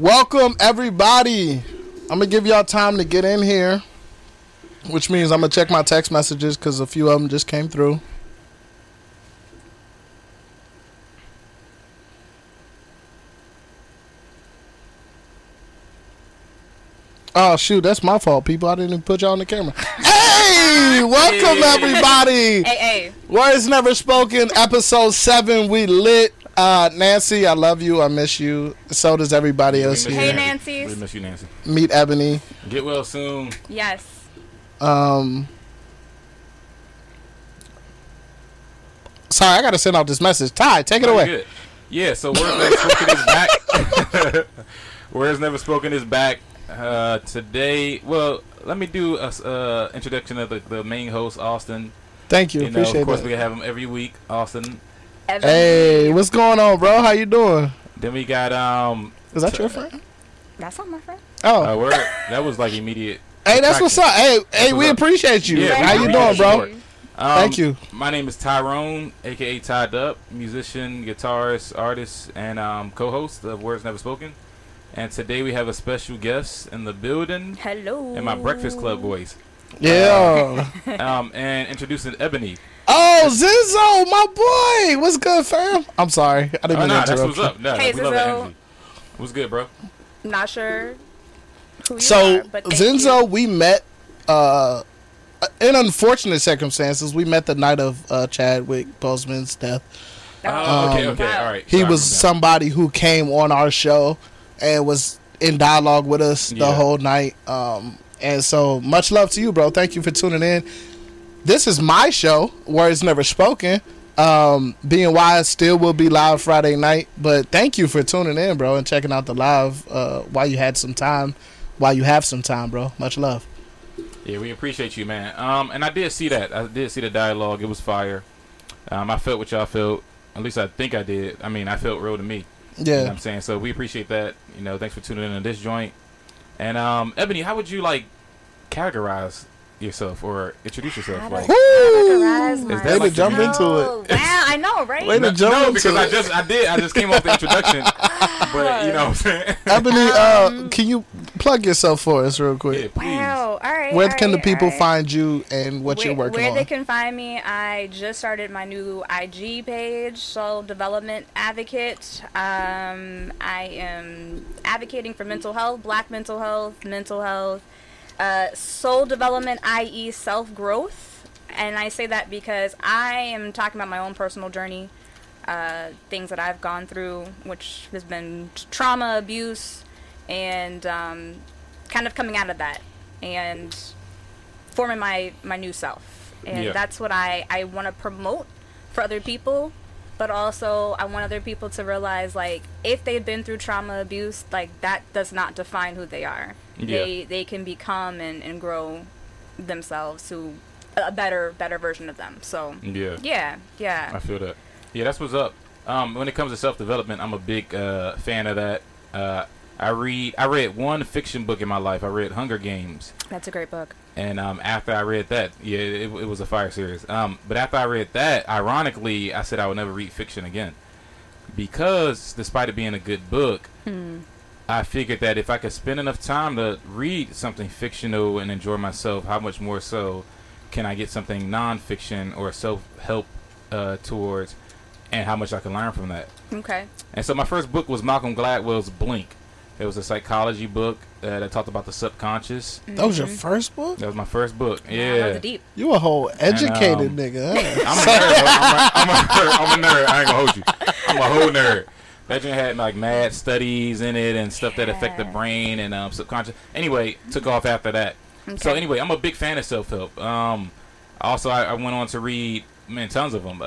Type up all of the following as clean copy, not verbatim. Welcome, everybody. I'm going to give y'all time to get in here, which means I'm going to check my text messages because a few of them just came through. Oh, shoot, that's my fault, people. I didn't even put y'all on the camera. Hey! Welcome, everybody. Hey. Words Never Spoken, episode 7. We lit. Nancy, I love you. I miss you. So does everybody else here. Hey, Nancy. We miss you, Nancy. Meet Ebony. Get well soon. Yes. Sorry, I got to send out this message. Ty, take it away. Good. Yeah, so Words Never Spoken is back. Words Never Spoken is back. Today, well, let me do a introduction of the main host, Austin. Thank you. Appreciate that. Of course, we have him every week, Austin. Hey, what's going on, bro? How you doing? Then we got is that your friend? That's not my friend. Oh, we're, that was like immediate. Hey, that's what's up. Hey, we appreciate you. Yeah, how you doing, bro? Thank you. My name is Tyrone, aka Tied Up, musician, guitarist, artist, and co-host of Words Never Spoken. And today we have a special guest in the building. Hello. And my Breakfast Club boys. Yeah. And introducing Ebony. Oh, Zizzo, my boy. What's good, fam? I'm sorry. I didn't mean to interrupt. That's what's up. No, hey, we love that energy. What's good, bro? Not sure who you are, but Zizzo, we met in unfortunate circumstances. We met the night of Chadwick Boseman's death. Oh, okay, all right. He was somebody who came on our show and was in dialogue with us the whole night. And so, much love to you, bro. Thank you for tuning in. This is my show, Words Never Spoken. BNY still will be live Friday night. But thank you for tuning in, bro, and checking out the live while you have some time, bro. Much love. Yeah, we appreciate you, man. And I did see that. I did see the dialogue. It was fire. I felt what y'all felt. At least I think I did. I mean, I felt real to me. Yeah, you know what I'm saying? So we appreciate that. You know, thanks for tuning in to this joint. And Ebony, how would you like categorize yourself or introduce yourself? Way to jump into it. Wow, I know, right? I just came off the introduction. But you know what I'm saying? Ebony, can you plug yourself for us real quick? Yeah, please. Wow, all right. Where can the people find you and what you're working on? Where they can find me, I just started my new IG page, Soul Development Advocate. I am advocating for mental health, Black mental health, soul development, i.e. self-growth. And I say that because I am talking about my own personal journey, things that I've gone through, which has been trauma, abuse, and kind of coming out of that and forming my new self. And that's what I want to promote for other people, but also I want other people to realize, like, if they've been through trauma, abuse, like, that does not define who they are. Yeah. They can become and grow themselves to a better version of them. So yeah, I feel that. Yeah, that's what's up. When it comes to self-development, I'm a big fan of that. I read one fiction book in my life. I read Hunger Games. That's a great book. And after I read that, it was a fire series. But after I read that, ironically, I said I would never read fiction again, because despite it being a good book, I figured that if I could spend enough time to read something fictional and enjoy myself, how much more so can I get something nonfiction or self-help towards, and how much I can learn from that. Okay. And so my first book was Malcolm Gladwell's Blink. It was a psychology book that talked about the subconscious. Mm-hmm. That was your first book? That was my first book. Yeah. That was deep. You a whole educated nigga. Huh? I'm a nerd. I ain't gonna hold you. I'm a whole nerd. That just had like mad studies in it and stuff that affect the brain and subconscious. Anyway, took off after that. Okay. So anyway, I'm a big fan of self-help. Also, I went on to read tons of them.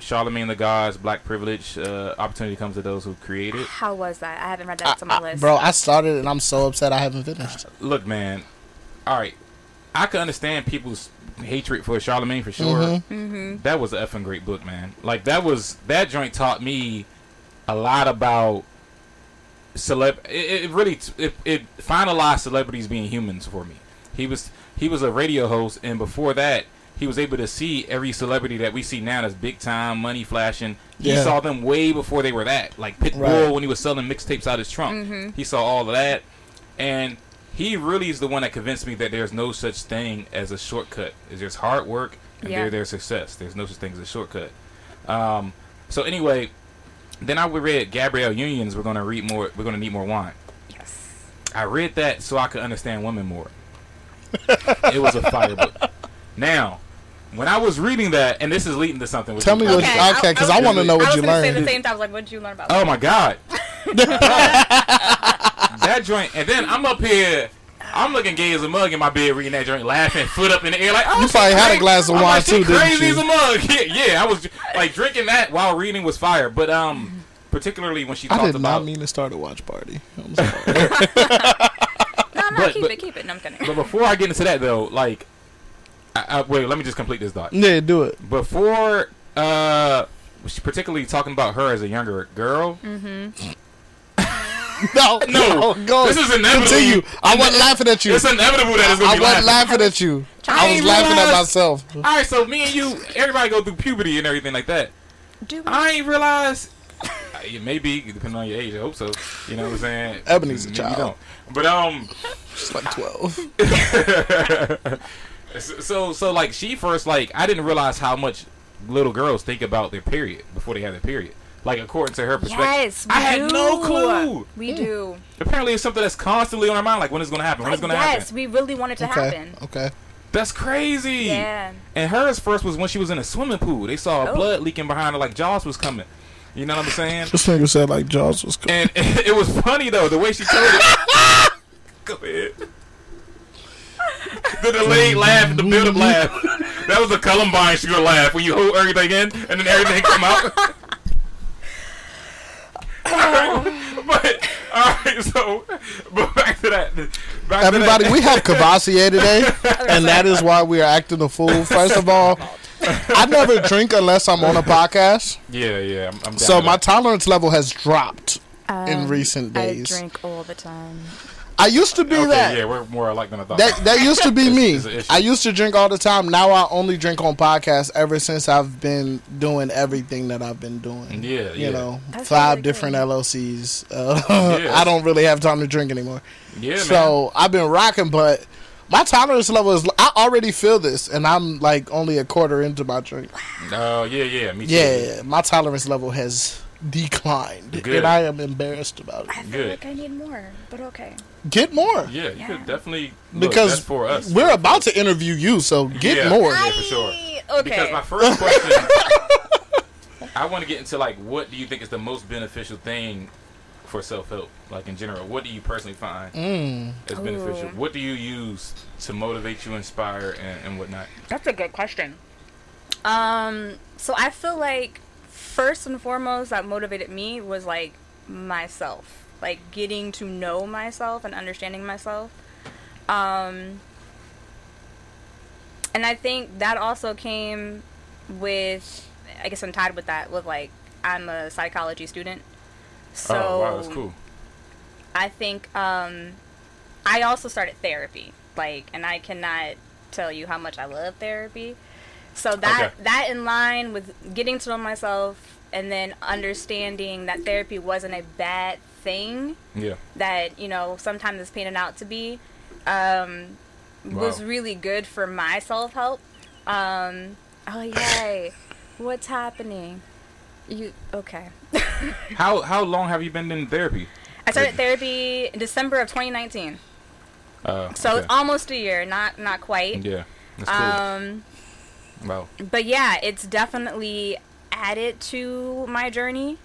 Charlemagne the Gods, Black Privilege, Opportunity Comes to Those Who Create It. How was that? I haven't read that. It's on my list. Bro, I started and I'm so upset I haven't finished. Look, man. All right. I can understand people's hatred for Charlemagne for sure. Mm-hmm. Mm-hmm. That was an effing great book, man. Like, that joint taught me a lot about it finalized celebrities being humans for me. He was a radio host, and before that, he was able to see every celebrity that we see now that's big time, money flashing. He saw them way before they were that. Like Pitbull when he was selling mixtapes out of his trunk. Mm-hmm. He saw all of that. And he really is the one that convinced me that there's no such thing as a shortcut. It's just hard work and their success. There's no such thing as a shortcut. So anyway, then I read Gabrielle Union's We're Gonna Need More Wine. Yes. I read that so I could understand women more. It was a fire book. Now, when I was reading that, and this is leading to something. Tell me because I want to know what you learned. I was going to say the same time. I was like, what did you learn about women? Oh, my God. That joint. And then I'm up here. I'm looking gay as a mug in my bed reading that joint, laughing, foot up in the air. Like, oh, you probably had a glass of wine, too, didn't you? Crazy as a mug. Yeah, I was like drinking that while reading was fire. But particularly when she talked about... I did not mean to start a watch party. I'm sorry. Keep it. No, I'm kidding. But before I get into that, though, like... Wait, let me just complete this thought. Yeah, do it. Before, particularly talking about her as a younger girl. Mm-hmm. No, go. This is inevitable. Continue. I wasn't laughing at you. It's inevitable that it's going to be laughing. I wasn't laughing at you. I was laughing at myself. All right, so me and you, everybody go through puberty and everything like that. I ain't realized. Maybe, depending on your age, I hope so. You know what I'm saying? Ebony's a child. You don't. But, she's like 12. So like she first, like I didn't realize how much little girls think about their period before they have their period. Like according to her perspective, I had no clue. We do. Apparently, it's something that's constantly on our mind. Like when it's gonna happen. When it's gonna happen. Yes, we really want it to happen. Okay. That's crazy. Yeah. And hers first was when she was in a swimming pool. They saw blood leaking behind her, like Jaws was coming. You know what I'm saying? This nigga said like Jaws was coming. And it was funny though the way she told it. Go ahead. The delayed laugh, the build-up laugh. That was a Columbine shooter laugh when you hold everything in and then everything come out. But all right, so but back to that. Everybody, we have Cavassier today, and that is why we are acting a fool. First of all, I never drink unless I'm on a podcast. Yeah. I'm so my tolerance level has dropped in recent days. I drink all the time. I used to be that. Yeah, we're more alike than I thought. That used to be me. I used to drink all the time. Now I only drink on podcasts ever since I've been doing everything that I've been doing. Yeah, you know, that's 5 really different good. LLCs. I don't really have time to drink anymore. Yeah, so man. I've been rocking, but my tolerance level is... I already feel this, and I'm like only a quarter into my drink. Oh, yeah, me too. Yeah, my tolerance level has... declined. Good. And I am embarrassed about it. I feel like I need more, but okay. Get more. Yeah, you could definitely because that's for us. We're about to interview you, so get more. Yeah, for sure. Okay. Because my first question, I want to get into like, what do you think is the most beneficial thing for self-help? Like in general, what do you personally find as beneficial? What do you use to motivate you, inspire, and whatnot? That's a good question. So I feel like first and foremost that motivated me was like myself, like getting to know myself and understanding myself, and I think that also came with, I guess I'm tied with that, with like I'm a psychology student, so that's cool. I think I also started therapy, like, and I cannot tell you how much I love therapy. So that in line with getting to know myself and then understanding that therapy wasn't a bad thing. Yeah. That, you know, sometimes it's painted out to be, was really good for my self-help. Oh, yay. What's happening? You okay. How long have you been in therapy? I started therapy in December of 2019. So it's almost a year, not quite. Yeah. That's cool. Wow. But yeah, it's definitely added to my journey.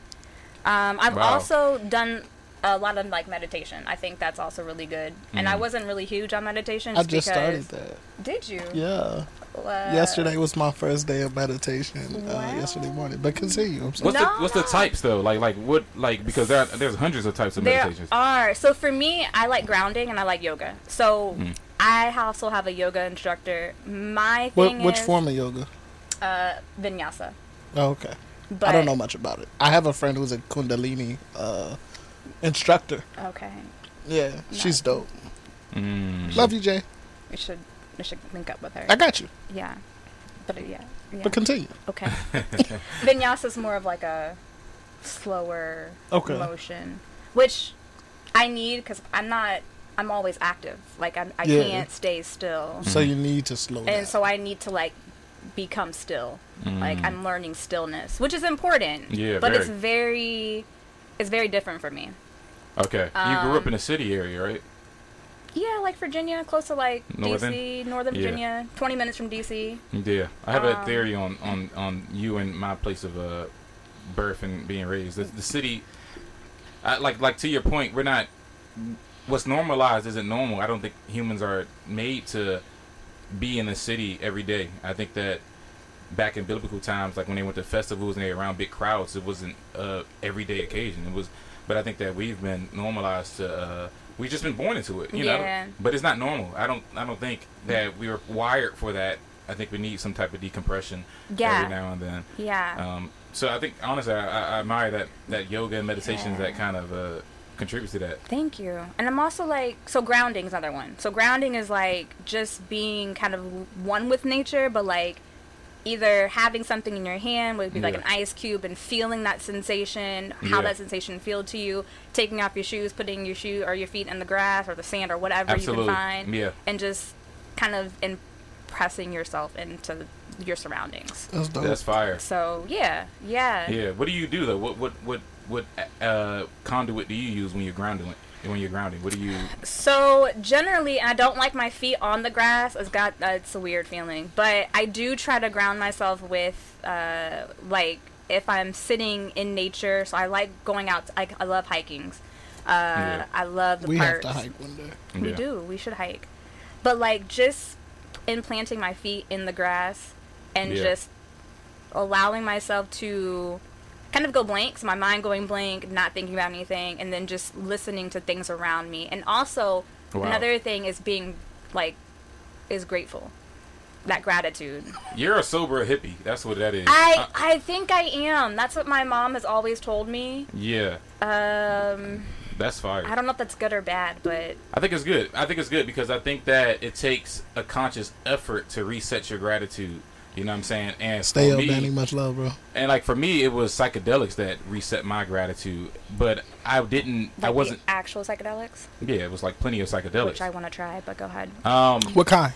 I've also done a lot of like meditation. I think that's also really good. And I wasn't really huge on meditation. I just started that. Did you? Yeah. Yesterday was my first day of meditation. Yesterday morning. But continue. I'm sorry. What's the types though? Like what? Like because there's hundreds of types of meditations. There are. So for me, I like grounding and I like yoga. So. I also have a yoga instructor. My thing which form of yoga? Vinyasa. Oh, okay. But I don't know much about it. I have a friend who's a Kundalini instructor. Okay. Yeah, no. She's dope. Love you, Jay. We should link up with her. I got you. Yeah. But yeah. But continue. Okay. Vinyasa is more of like a slower motion, which I need because I'm always active. Like I can't stay still. So you need to slow down. And so I need to like become still. Like I'm learning stillness, which is important. Yeah, but it's very different for me. Okay. You grew up in a city area, right? Yeah, like Virginia, close to like DC, Northern Virginia, 20 minutes from DC. Yeah. I have a theory on you and my place of birth and being raised. The city, like to your point, we're not, what's normalized isn't normal. I don't think humans are made to be in a city every day. I think that back in biblical times, like when they went to festivals and they were around big crowds, it wasn't an everyday occasion. It was, but I think that we've been normalized to, we've just been born into it, you know. But it's not normal. I don't think that we were wired for that. I think we need some type of decompression every now and then. Yeah. So I think, honestly, I admire that yoga and meditations that kind of contributes to that. Thank you. And I'm also like, so grounding is another one. So grounding is like just being kind of one with nature, but like either having something in your hand, would be like an ice cube, and feeling that sensation, how that sensation feel to you, taking off your shoes, putting your shoe or your feet in the grass or the sand or whatever you can find, and just kind of impressing yourself into your surroundings. That's dope. That's fire. So yeah. What do you do though? What conduit do you use when you're grounding? What do you? So generally, I don't like my feet on the grass. It's a weird feeling, but I do try to ground myself with like if I'm sitting in nature. So I like going out. I love hiking. I love the parks. We have to hike one day. We do. We should hike, but like just implanting my feet in the grass and just allowing myself to kind of go blank, so my mind going blank, not thinking about anything, and then just listening to things around me. And also, another thing is being, like, is grateful. That gratitude. You're a sober hippie. That's what that is. I think I am. That's what my mom has always told me. Yeah. That's fire. I don't know if that's good or bad, but I think it's good. I think it's good because I think that it takes a conscious effort to reset your gratitude. You know what I'm saying? And stay up, Danny. Much love, bro. And like for me, it was psychedelics that reset my gratitude, but I didn't. Like I wasn't the actual psychedelics. Yeah, it was like plenty of psychedelics, which I want to try. But go ahead. What kind?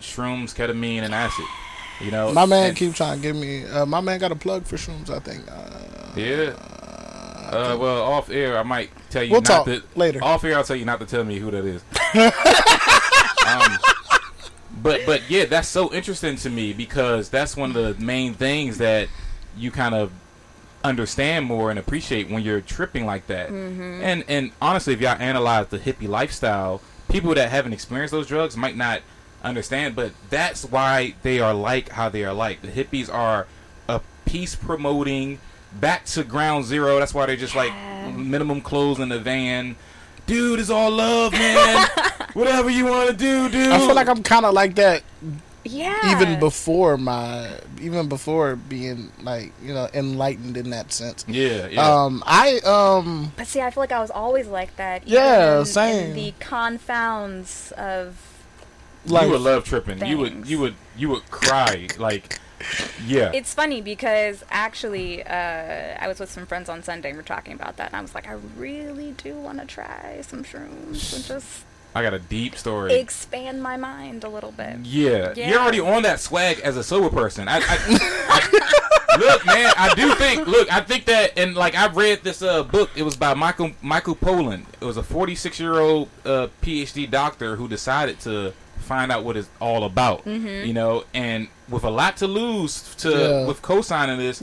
Shrooms, ketamine, and acid. You know, my man keep trying to give me. My man got a plug for shrooms, I think. Well, off air, I might tell you. We'll not talk to, later. Off air, I'll tell you not to tell me who that is. But yeah, that's so interesting to me because that's one of the main things that you kind of understand more and appreciate when you're tripping like that. Mm-hmm. And honestly, if y'all analyze the hippie lifestyle, people that haven't experienced those drugs might not understand, but that's why they are like how they are like. The hippies are a peace-promoting, back to ground zero. That's why they're just like minimum clothes in the van. Dude, it's all love, man. Whatever you want to do, dude. I feel like I'm kind of like that. Yeah. Even before being like, you know, enlightened in that sense. Yeah. But see, I feel like I was always like that. Yeah, same. In the confounds of. Like, you would love tripping. Things. You would cry like. Yeah. It's funny because actually I was with some friends on Sunday and we're talking about that and I was like, I really do want to try some shrooms and just I got a deep story. Expand my mind a little bit. Yeah. You're already on that swag as a sober person. I look, man, I think that, and like I read this book. It was by Michael Pollan. It was a 46-year-old PhD doctor who decided to find out what it's all about, you know, and with a lot to lose with co-signing this,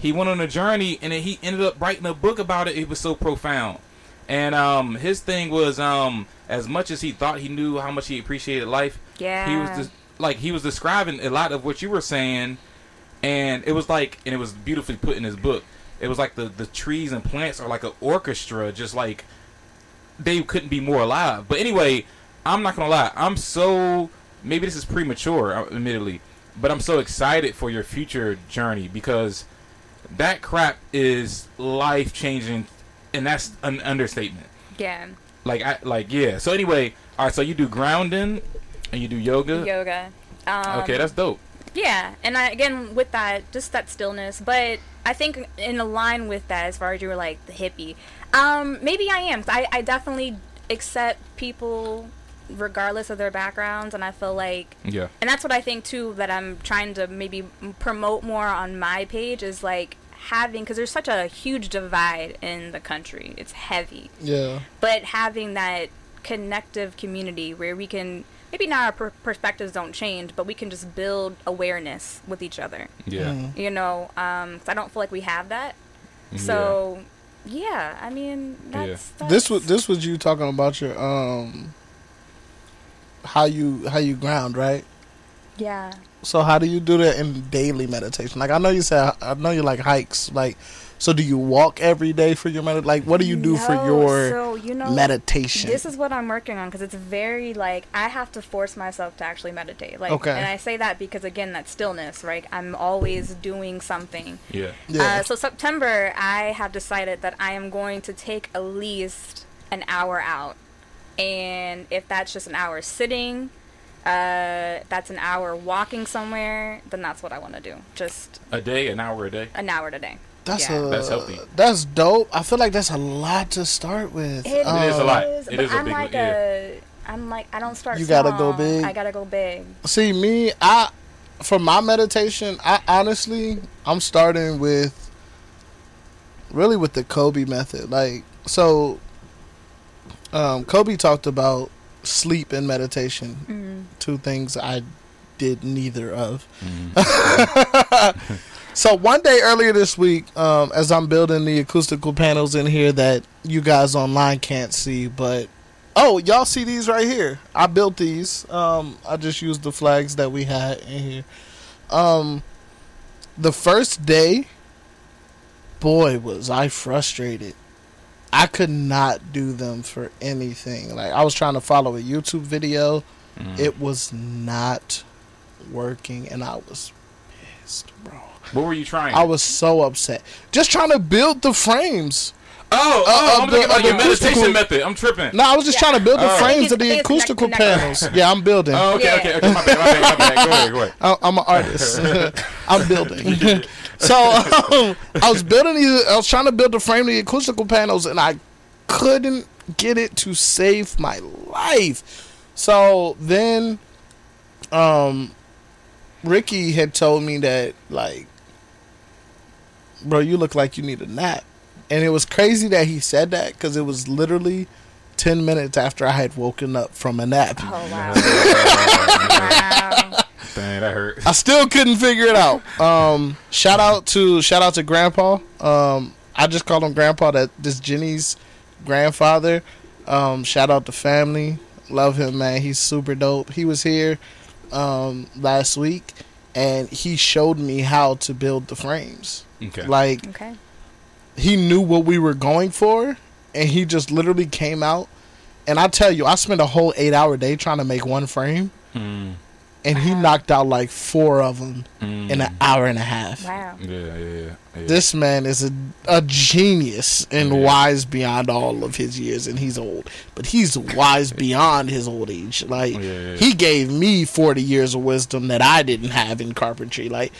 he went on a journey and then he ended up writing a book about it. It was so profound. And his thing was as much as he thought he knew how much he appreciated life, he was describing a lot of what you were saying, and it was like, and it was beautifully put in his book. It was like the trees and plants are like an orchestra, just like they couldn't be more alive. But anyway, I'm not going to lie. I'm so... Maybe this is premature, admittedly. But I'm so excited for your future journey because that crap is life-changing. And that's an understatement. Yeah. Like, yeah. So anyway, all right, so you do grounding and you do yoga. Okay, that's dope. Yeah, and I, again, with that, just that stillness, but I think in line with that, as far as you were like the hippie, maybe I am. I definitely accept people regardless of their backgrounds, and I feel like, yeah, and that's what I think too, that I'm trying to maybe promote more on my page is like having, because there's such a huge divide in the country, it's heavy, yeah, but having that connective community where we can, maybe not our perspectives don't change, but we can just build awareness with each other. Yeah. Mm-hmm. You know, because I don't feel like we have that. So, yeah, I mean, that's... This was you talking about your, how you ground, right? Yeah. So how do you do that in daily meditation? Like, I know you said, I know you like hikes, like, so do you walk every day for your meditation? Like, what do you do for your meditation? This is what I'm working on, because it's very, like, I have to force myself to actually meditate. Like, okay. And I say that because, again, that stillness, right? I'm always doing something. Yeah. So September, I have decided that I am going to take at least an hour out. And if that's just an hour sitting, that's an hour walking somewhere, then that's what I want to do. Just An hour a day. That's healthy. That's dope. I feel like that's a lot to start with. It is a lot. It is a big one. I'm like, I don't start small. You gotta go big. I gotta go big. See, me, for my meditation, I honestly, I'm starting with, really with the Kobe method. Like, so, Kobe talked about sleep and meditation. Mm-hmm. Two things I did neither of. Mm-hmm. So one day earlier this week, as I'm building the acoustical panels in here that you guys online can't see, but y'all see these right here. I built these. I just used the flags that we had in here. The first day, boy, was I frustrated. I could not do them for anything. Like, I was trying to follow a YouTube video. Mm. It was not working, and I was pissed, bro. What were you trying? I was so upset. Just trying to build the frames. I'm thinking about your meditation method. I'm tripping. No, I was just trying to build the frames of the acoustical panels. Yeah, I'm building. Oh, okay. My bad. Go ahead. I'm an artist. I'm building. So I was trying to build the frame of the acoustical panels, and I couldn't get it to save my life. So then, Ricky had told me that, like, bro, you look like you need a nap. And it was crazy that he said that, because it was literally 10 minutes after I had woken up from a nap. Oh, wow. Wow. Dang, that hurt. I still couldn't figure it out. Shout out to Grandpa. I just called him Grandpa, this Jenny's grandfather. Shout out to family. Love him, man. He's super dope. He was here last week, and he showed me how to build the frames. Okay. Like, he knew what we were going for, and he just literally came out. And I tell you, I spent a whole 8-hour day trying to make one frame, and he knocked out like 4 of them in an hour and a half. Wow. Yeah. This man is a genius and wise beyond all of his years, and he's old, but he's wise beyond his old age. Like, he gave me 40 years of wisdom that I didn't have in carpentry. Like,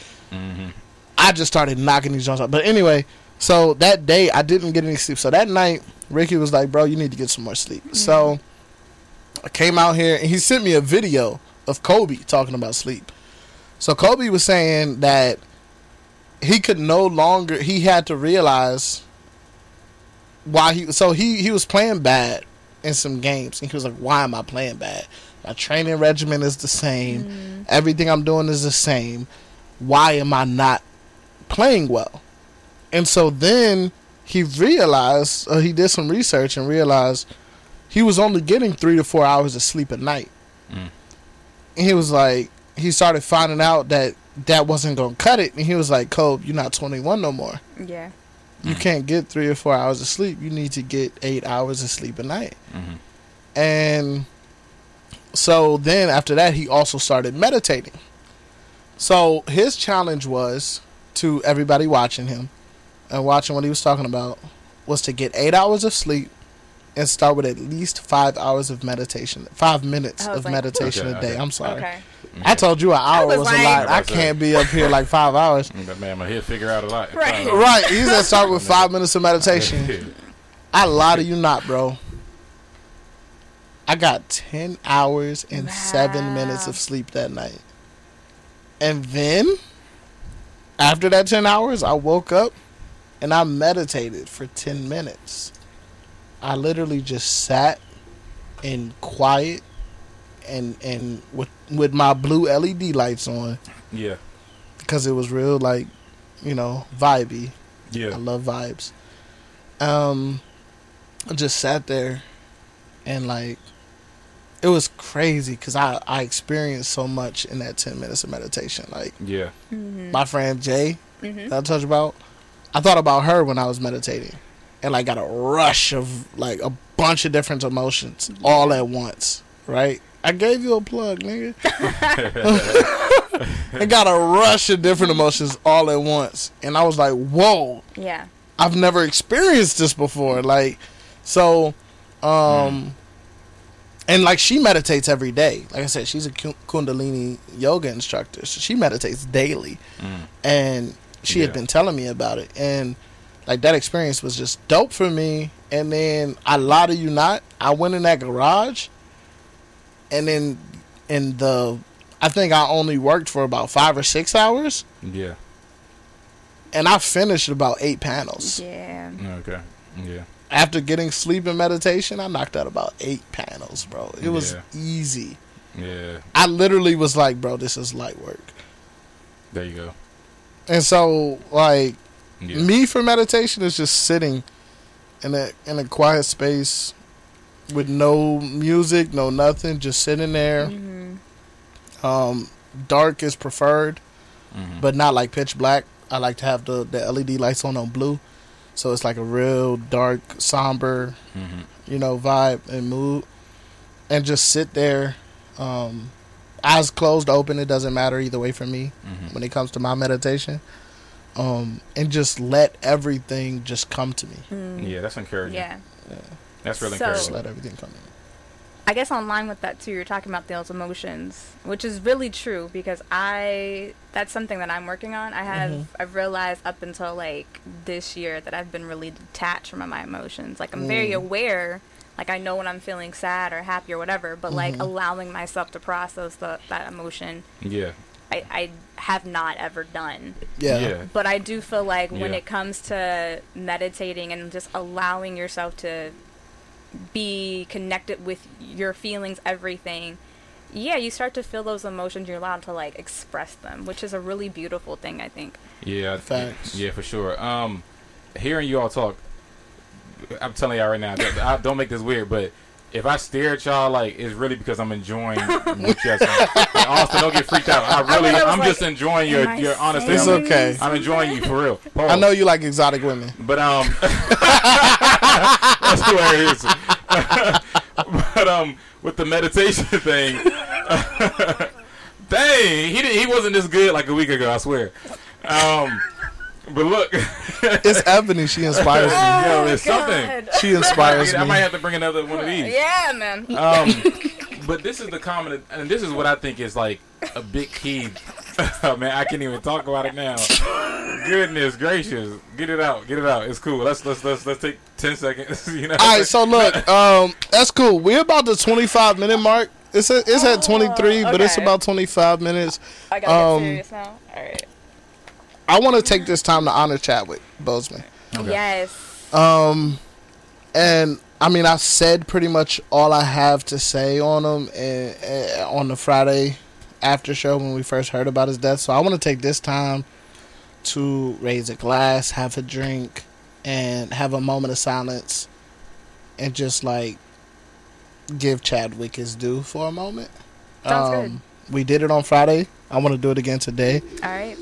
I just started knocking these joints out. But anyway, so that day I didn't get any sleep. So that night, Ricky was like, bro, you need to get some more sleep. Mm-hmm. So I came out here, and he sent me a video of Kobe talking about sleep. So Kobe was saying that he had to realize why he was playing bad in some games, and he was like, why am I playing bad? My training regimen is the same. Mm-hmm. Everything I'm doing is the same. Why am I not playing well? And so then he realized, he did some research and realized he was only getting 3 to 4 hours of sleep at night. Mm. And he was like, he started finding out that wasn't going to cut it. And he was like, Kobe, you're not 21 no more. Yeah. You can't get 3 or 4 hours of sleep. You need to get 8 hours of sleep a night. Mm-hmm. And so then after that, he also started meditating. So his challenge was to everybody watching him, and watching what he was talking about, was to get 8 hours of sleep and start with at least 5 hours of meditation. 5 minutes of meditation a day. I'm sorry. Okay. I told you an hour was a lot. I can't be up here like 5 hours. Man, my head figure out a lot. Right. You just start with 5 minutes of meditation. I lie to you not, bro. I got 10 hours and 7 minutes of sleep that night. And then, after that 10 hours, I woke up and I meditated for 10 minutes. I literally just sat in quiet and with my blue LED lights on. Yeah. Because it was real, like, you know, vibey. Yeah. I love vibes. I just sat there and, like, it was crazy because I experienced so much in that 10 minutes of meditation. Like, yeah. Mm-hmm. My friend Jay that I told you about, I thought about her when I was meditating and, like, got a rush of, like, a bunch of different emotions all at once, right? I gave you a plug, nigga. I got a rush of different emotions all at once. And I was like, whoa. Yeah. I've never experienced this before. Like, so, and, like, she meditates every day. Like I said, she's a Kundalini yoga instructor. So she meditates daily. And she had been telling me about it. And, like, that experience was just dope for me. And then, I lie to you not, I went in that garage. And then, I think I only worked for about 5 or 6 hours. Yeah. And I finished about 8 panels. Yeah. Okay. Yeah. After getting sleep and meditation, I knocked out about 8 panels, bro. It was easy. Yeah. I literally was like, bro, this is light work. There you go. And so, like, me for meditation is just sitting in a quiet space with no music, no nothing, just sitting there. Mm-hmm. Dark is preferred, but not like pitch black. I like to have the LED lights on blue. So it's like a real dark, somber, you know, vibe and mood. And just sit there, eyes closed, open. It doesn't matter either way for me when it comes to my meditation. And just let everything just come to me. Yeah, that's encouraging. Yeah. That's really encouraging. Just let everything come in. I guess online with that, too, you're talking about those emotions, which is really true because that's something that I'm working on. I've realized up until, like, this year that I've been really detached from my emotions. Like, I'm very aware. Like, I know when I'm feeling sad or happy or whatever, but, like, allowing myself to process that emotion. Yeah. I have not ever done. Yeah. But I do feel like when it comes to meditating and just allowing yourself to be connected with your feelings, everything, you start to feel those emotions. You're allowed to, like, express them, which is a really beautiful thing, I think. Thanks. Yeah, for sure. Hearing you all talk, I'm telling y'all right now, I don't make this weird, but if I stare at y'all, like, it's really because I'm enjoying what y'all saying. Like, Austin, don't get freaked out. I'm like, just enjoying your honesty. It's okay. I'm enjoying you for real. Pause. I know you like exotic women. But, that's the way it is. But, with the meditation thing, dang, he wasn't this good like a week ago, I swear. But look, it's Ebony. She inspires me. Oh, it's something. She inspires me. I might have to bring another one of these. Yeah, man. But this is the common, and this is what I think is like a big key. Oh, man, I can't even talk about it now. Goodness gracious, get it out. It's cool. Let's take 10 seconds. You know. All right. So look, that's cool. We're about the 25-minute mark. It's at 23, okay. But it's about 25 minutes. I gotta get serious now. All right. I want to take this time to honor Chadwick Boseman. Okay. Yes. And I mean, I said pretty much all I have to say on him and on the Friday after show when we first heard about his death. So I want to take this time to raise a glass, have a drink, and have a moment of silence and just, like, give Chadwick his due for a moment. Sounds good. We did it on Friday. I want to do it again today. All right.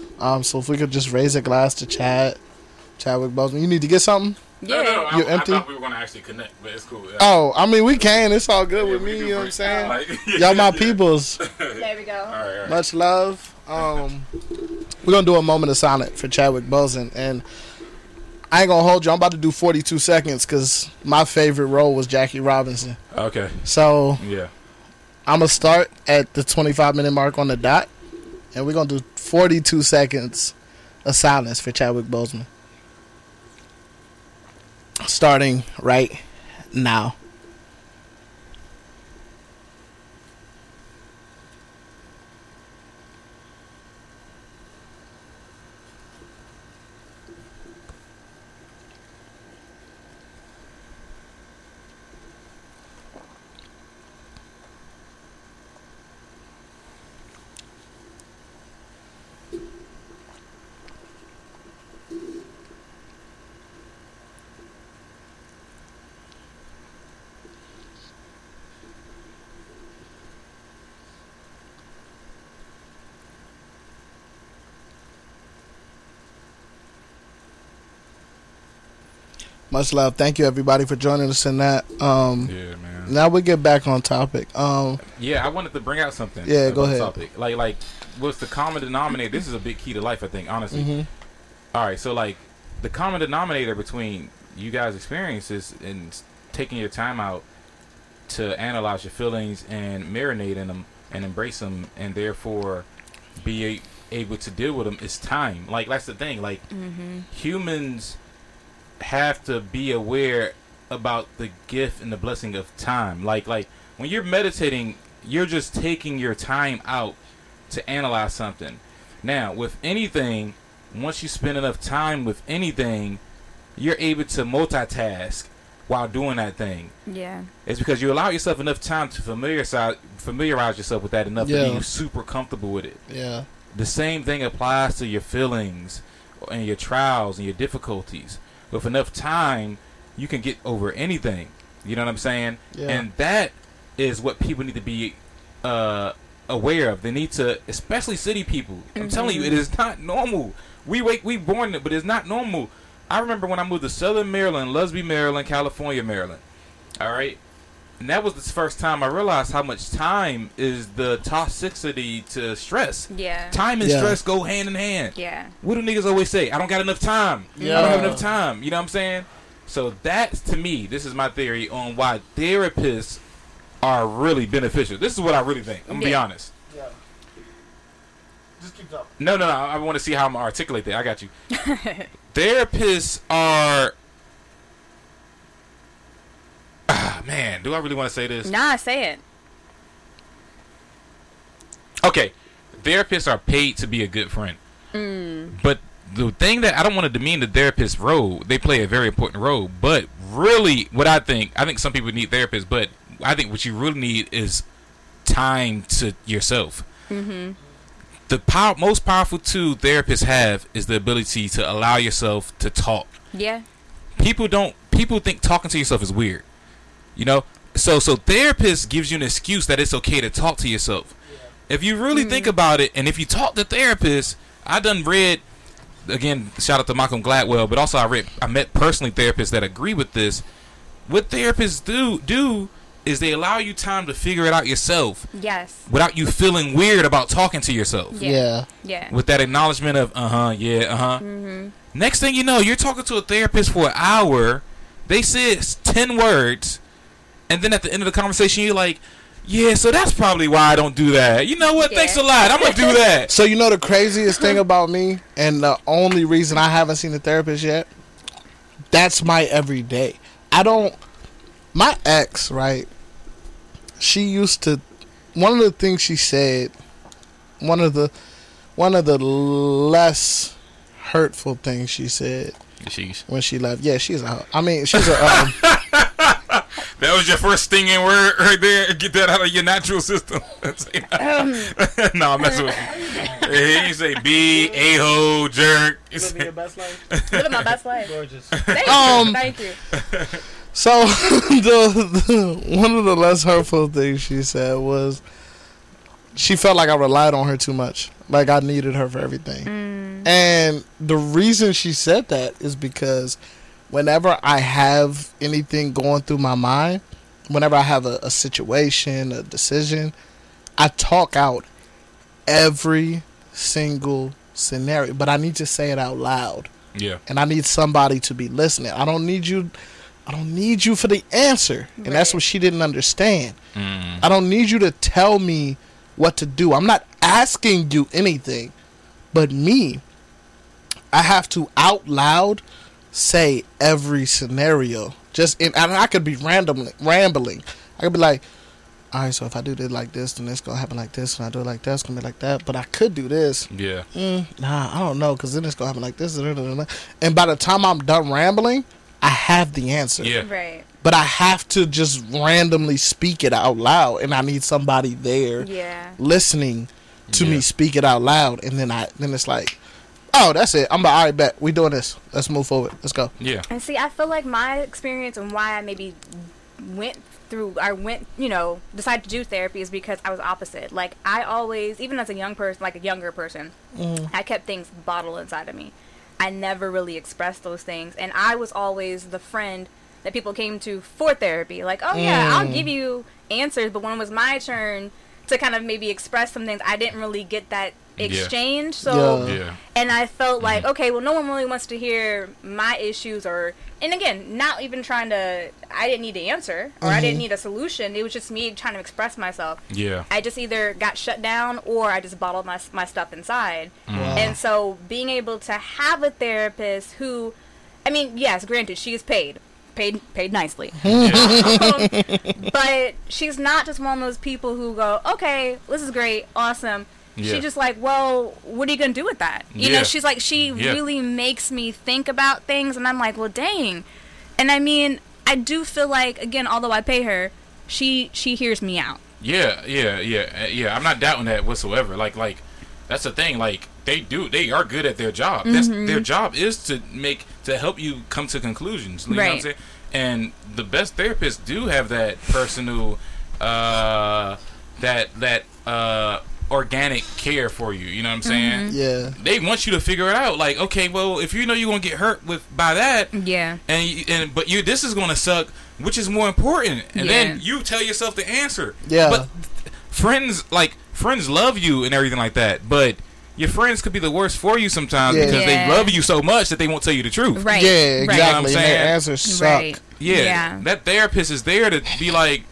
So if we could just raise a glass to Chadwick Boseman. You need to get something? Yeah. No. You're empty? I thought we were going to actually connect, but it's cool. Yeah. Oh, I mean, we can. It's all good with me, you know what I'm saying? Y'all my peoples. There we go. All right. Much love. We're going to do a moment of silence for Chadwick Boseman. And I ain't gonna hold you. I'm about to do 42 seconds because my favorite role was Jackie Robinson. Okay. So yeah, I'm gonna start at the 25-minute mark on the dot, and we're gonna do 42 seconds of silence for Chadwick Boseman. Starting right now. Much love. Thank you, everybody, for joining us in that. Yeah, man. Now we get back on topic. Yeah, I wanted to bring out something. Yeah, go ahead. Topic. Like, what's the common denominator? This is a big key to life, I think, honestly. Mm-hmm. All right, so, like, the common denominator between you guys' experiences and taking your time out to analyze your feelings and marinate in them and embrace them and therefore be able to deal with them is time. Like, that's the thing. Like, mm-hmm. humans have to be aware about the gift and the blessing of time. Like when you're meditating, you're just taking your time out to analyze something. Now, with anything, once you spend enough time with anything, you're able to multitask while doing that thing. Yeah. It's because you allow yourself enough time to familiarize yourself with that enough to be super comfortable with it. Yeah. The same thing applies to your feelings and your trials and your difficulties. With enough time, you can get over anything. You know what I'm saying? Yeah. And that is what people need to be aware of. They need to, especially city people. Mm-hmm. I'm telling you, it is not normal. We born it, but it's not normal. I remember when I moved to Southern Maryland, Lusby, Maryland, California, Maryland. All right? And that was the first time I realized how much time is the toxicity to stress. Yeah. Time and stress go hand in hand. Yeah. What do niggas always say? I don't got enough time. Yeah. I don't have enough time. You know what I'm saying? So that's, to me, this is my theory on why therapists are really beneficial. This is what I really think. I'm going to be honest. Yeah. Just keep talking. No. I want to see how I'm going to articulate that. I got you. Therapists are... Man, do I really want to say this? Nah, say it. Okay. Therapists are paid to be a good friend. Mm. But the thing that I don't want to demean the therapist role, they play a very important role. But really, what I think some people need therapists, but I think what you really need is time to yourself. Mm-hmm. The most powerful tool therapists have is the ability to allow yourself to talk. Yeah. People think talking to yourself is weird. You know, so therapist gives you an excuse that it's okay to talk to yourself. Yeah. If you really think about it, and if you talk to therapists, I done read, again, shout out to Malcolm Gladwell, but also I met personally therapists that agree with this. What therapists do is they allow you time to figure it out yourself. Yes. Without you feeling weird about talking to yourself. Yeah. With that acknowledgement of, Mm-hmm. Next thing you know, you're talking to a therapist for an hour. They said 10 words. And then at the end of the conversation, you're like, yeah, so that's probably why I don't do that. You know what? Yeah. Thanks a lot. I'm going to do that. So you know the craziest thing about me and the only reason I haven't seen a therapist yet? That's my everyday. My ex, right, she used to, one of the things she said, one of the less hurtful things she said when she left. Yeah, she's a That was your first stinging word right there. Get that out of your natural system. No, I'm messing with you. You say B, a-hole, jerk. You living your best life. Living my best life. Gorgeous. Thank you. So, one of the less hurtful things she said was she felt like I relied on her too much. Like I needed her for everything. Mm. And the reason she said that is because whenever I have anything going through my mind, whenever I have a situation, a decision, I talk out every single scenario. But I need to say it out loud. Yeah. And I need somebody to be listening. I don't need you for the answer. And that's what she didn't understand. Mm. I don't need you to tell me what to do. I'm not asking you anything. But me, I have to out loud say every scenario. And I could be rambling. I could be like, all right, so if I do this like this, then it's going to happen like this. And I do it like that, it's going to be like that. But I could do this. Yeah. Nah, I don't know, because then it's going to happen like this. And by the time I'm done rambling, I have the answer. Yeah. Right. But I have to just randomly speak it out loud. And I need somebody there listening to me speak it out loud. And then it's like, oh, that's it. I'm like, all right, bet. We doing this. Let's move forward. Let's go. Yeah. And see, I feel like my experience and why I maybe decided to do therapy is because I was opposite. Like, I always, even as a young person, like a younger person, I kept things bottled inside of me. I never really expressed those things. And I was always the friend that people came to for therapy. Like, oh, yeah, I'll give you answers. But when it was my turn to kind of maybe express some things, I didn't really get that exchange. So, and I felt like, okay, well, no one really wants to hear my issues or, and again, not even trying to, I didn't need an answer or I didn't need a solution. It was just me trying to express myself. Yeah. I just either got shut down or I just bottled my stuff inside. Wow. And so being able to have a therapist who, I mean, yes, granted, she is paid nicely. But she's not just one of those people who go, okay, this is great. Awesome. Yeah. She's just like, well, what are you going to do with that? You know, she's like, she really makes me think about things. And I'm like, well, dang. And I mean, I do feel like, again, although I pay her, she hears me out. Yeah. I'm not doubting that whatsoever. Like that's the thing. Like, they are good at their job. Mm-hmm. That's, their job is to help you come to conclusions. You know what I'm saying? And the best therapists do have that personal, that organic care for you, you know what I'm saying? Yeah. They want you to figure it out. Like, okay, well, if you know you're gonna get hurt by that, but you, this is gonna suck, which is more important. And then you tell yourself the answer. Yeah. But friends love you and everything like that, but your friends could be the worst for you sometimes because they love you so much that they won't tell you the truth. Right. Yeah, exactly. You know what I'm saying? And their answers suck. Right. Yeah. That therapist is there to be like,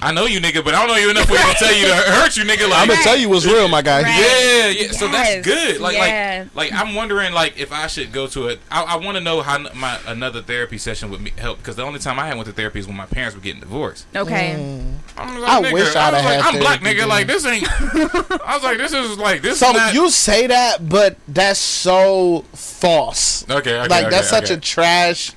I know you, nigga, but I don't know you enough for you to tell you to hurt you, nigga. Like, I'm gonna tell you what's real, my guy. Right. Yeah. So that's good. Like I'm wondering, like, if I should go to it. I want to know how my another therapy session would help, because the only time I went to therapy is when my parents were getting divorced. Okay. I'm like, I wish I'd have had. I'm black, nigga. Like, this ain't. I was like, this is like this. So is not... you say that, but that's so false. Okay, that's such a trash.